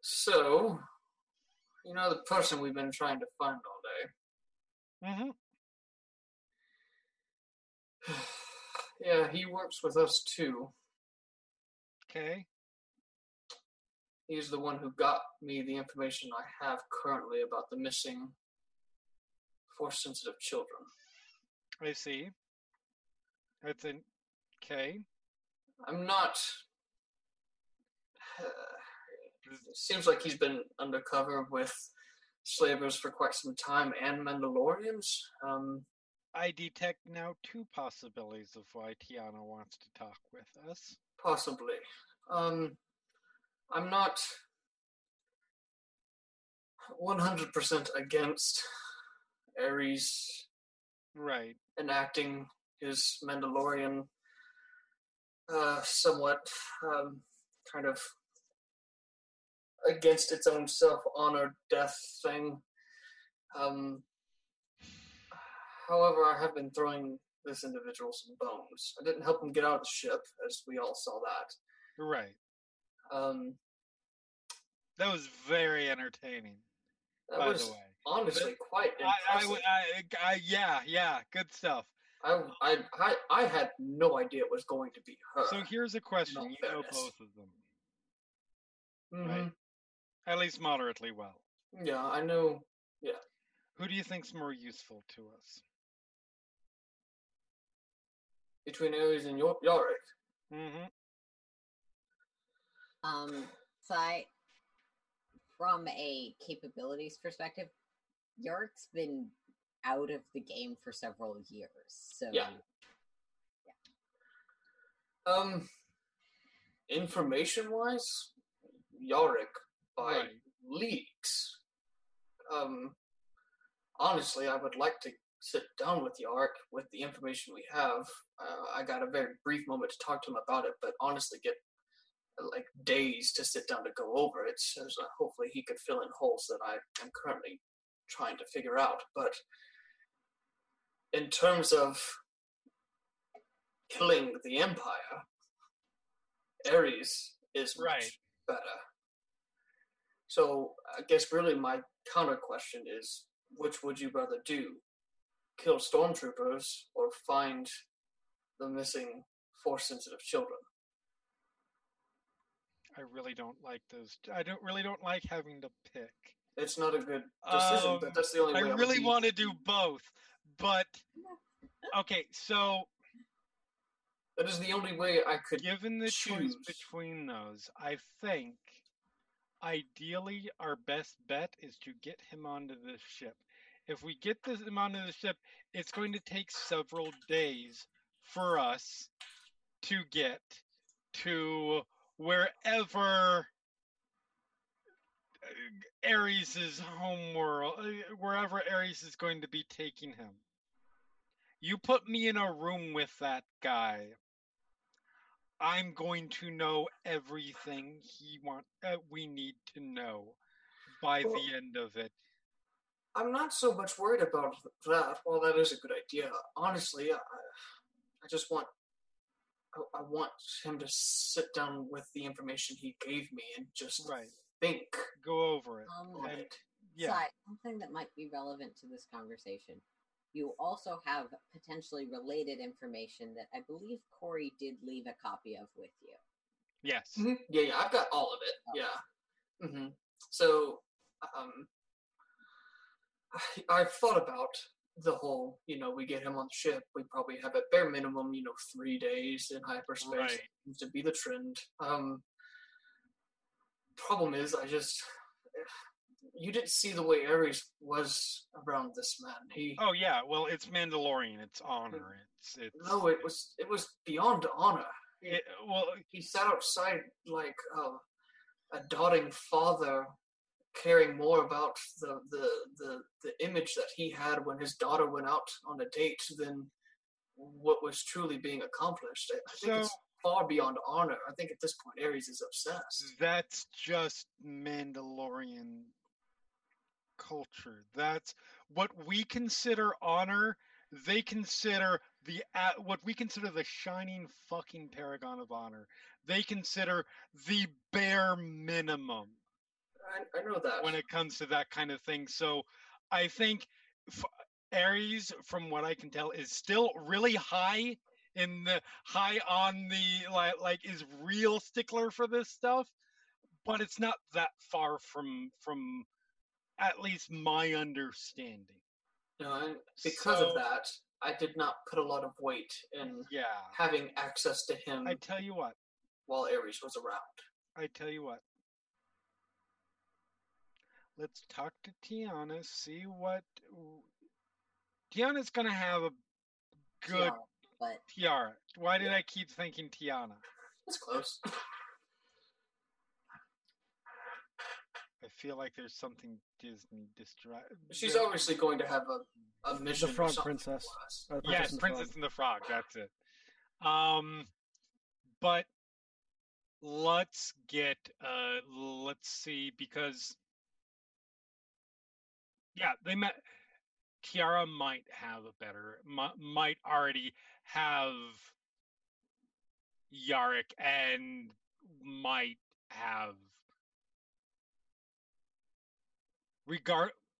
So, you know the person we've been trying to find all day? Mm-hmm. Yeah, he works with us too. Okay. He's the one who got me the information I have currently about the missing Force-sensitive children. I see. That's an... Okay. I'm not... it seems like he's been undercover with slavers for quite some time and Mandalorians. I detect now two possibilities of why Tiana wants to talk with us. Possibly. I'm not 100% against Ares right. enacting his Mandalorian somewhat kind of against its own self-honor death thing. However, I have been throwing this individual some bones. I didn't help him get out of the ship, as we all saw that. Right. That was very entertaining, by the way. Honestly, quite impressive. Yeah, good stuff. I had no idea it was going to be her. So here's a question. You know both of them. Mm-hmm. Right? At least moderately well. Yeah, I know. Yeah. Who do you think's more useful to us? between Ares and Yarik. Mm-hmm. So from a capabilities perspective, Yarik's been out of the game for several years. So yeah. Information-wise, Yarik by leaks. Honestly, I would like to sit down with Yarik with the information we have. I got a very brief moment to talk to him about it, but honestly, get like days to sit down to go over it. So hopefully, he could fill in holes that I am currently trying to figure out. But in terms of killing the Empire, Ares is much better. So I guess really my counter question is, which would you rather do? Kill stormtroopers or find the missing Force-sensitive children? I really don't like those. I really don't like having to pick. It's not a good decision, but that's the only way. I really want to do both, but okay, so that is the only way I could. Given the choice between those, I think ideally our best bet is to get him onto this ship. If we get him onto the ship, it's going to take several days for us to get to wherever Ares' homeworld, wherever Ares is going to be taking him. You put me in a room with that guy, I'm going to know everything we need to know by the end of it. I'm not so much worried about that. Well, that is a good idea. Honestly, I just want... I want him to sit down with the information he gave me and just think. Go over it. Something that might be relevant to this conversation. You also have potentially related information that I believe Cori did leave a copy of with you. Yes. Mm-hmm. Yeah, I've got all of it. Oh. Yeah. Mm-hmm. So, I've thought about the whole, we get him on the ship, we probably have at bare minimum, 3 days in hyperspace. Right. Seems to be the trend. Problem is, you didn't see the way Ares was around this man. Well, it's Mandalorian. It's honor. It was beyond honor. He sat outside like a doting father, caring more about the image that he had when his daughter went out on a date than what was truly being accomplished. I think it's far beyond honor. I think at this point Ares is obsessed. That's just Mandalorian culture. That's what we consider honor. They consider what we consider the shining fucking paragon of honor. They consider the bare minimum. I know that. When it comes to that kind of thing. So I think Ares, from what I can tell, is still really is real stickler for this stuff, but it's not that far from at least my understanding. No, because of that, I did not put a lot of weight in having access to him. I tell you what. While Ares was around. I tell you what. Let's talk to Tiana, see what... Tiana's going to have a good... Tiara. Why did I keep thinking Tiana? That's close. I feel like there's something Disney She's obviously going to have a mission. The Frog Princess. Yes, Princess and the Frog. That's it. But let's get... let's see, because... Yeah, they might. Tiara might have a better, might already have Yarik, and might have.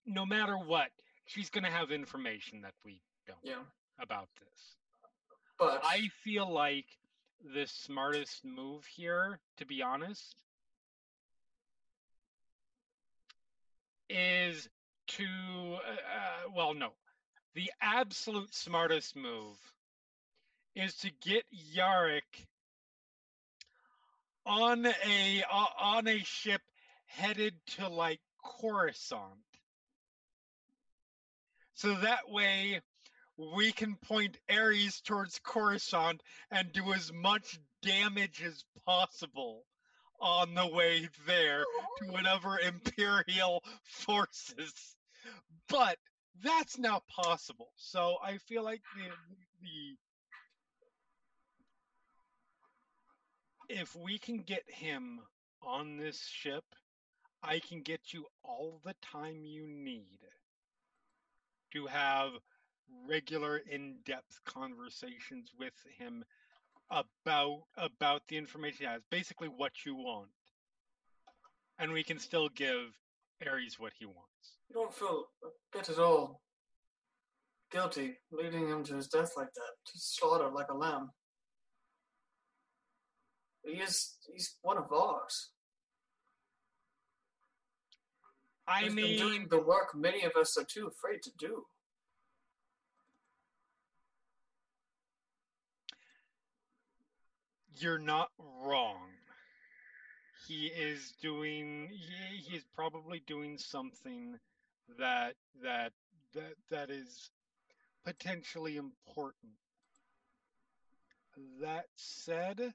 No matter what, she's going to have information that we don't about this. But I feel like the smartest move here, to be honest, is. The absolute smartest move is to get Yarik on a ship headed to like Coruscant, so that way we can point Ares towards Coruscant and do as much damage as possible on the way there to whatever Imperial forces. But that's not possible. So I feel like if we can get him on this ship, I can get you all the time you need to have regular in-depth conversations with him about the information he has, basically what you want. And we can still give Ares what he wants. You don't feel a bit at all guilty leading him to his death like that, to slaughter like a lamb. He's one of ours. He's been doing the work many of us are too afraid to do. You're not wrong. He's probably doing something that is potentially important. That said,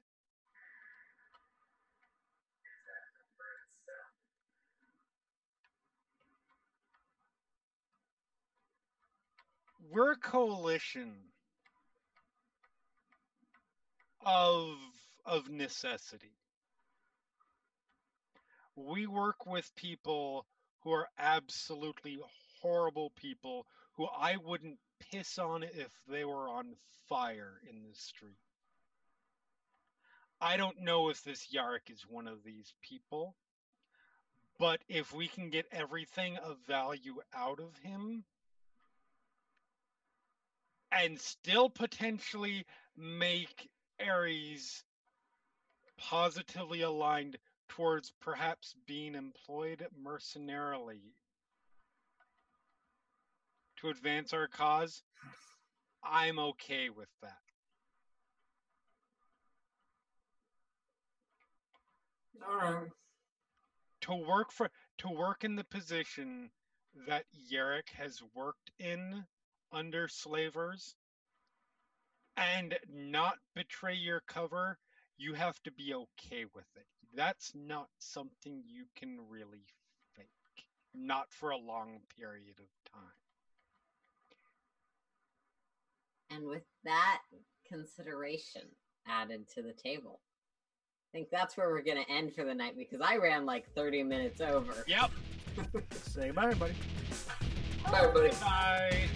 we're a coalition of necessity. We work with people who are absolutely horrible people who I wouldn't piss on if they were on fire in the street. I don't know if this Yarik is one of these people, but if we can get everything of value out of him and still potentially make Ares positively aligned towards perhaps being employed mercenarily to advance our cause, I'm okay with that. All right. To work in the position that Yarik has worked in under slavers and not betray your cover, you have to be okay with it. That's not something you can really fake. Not for a long period of time. And with that consideration added to the table, I think that's where we're going to end for the night, because I ran like 30 minutes over. Yep. Say bye, everybody. Bye, everybody. Bye.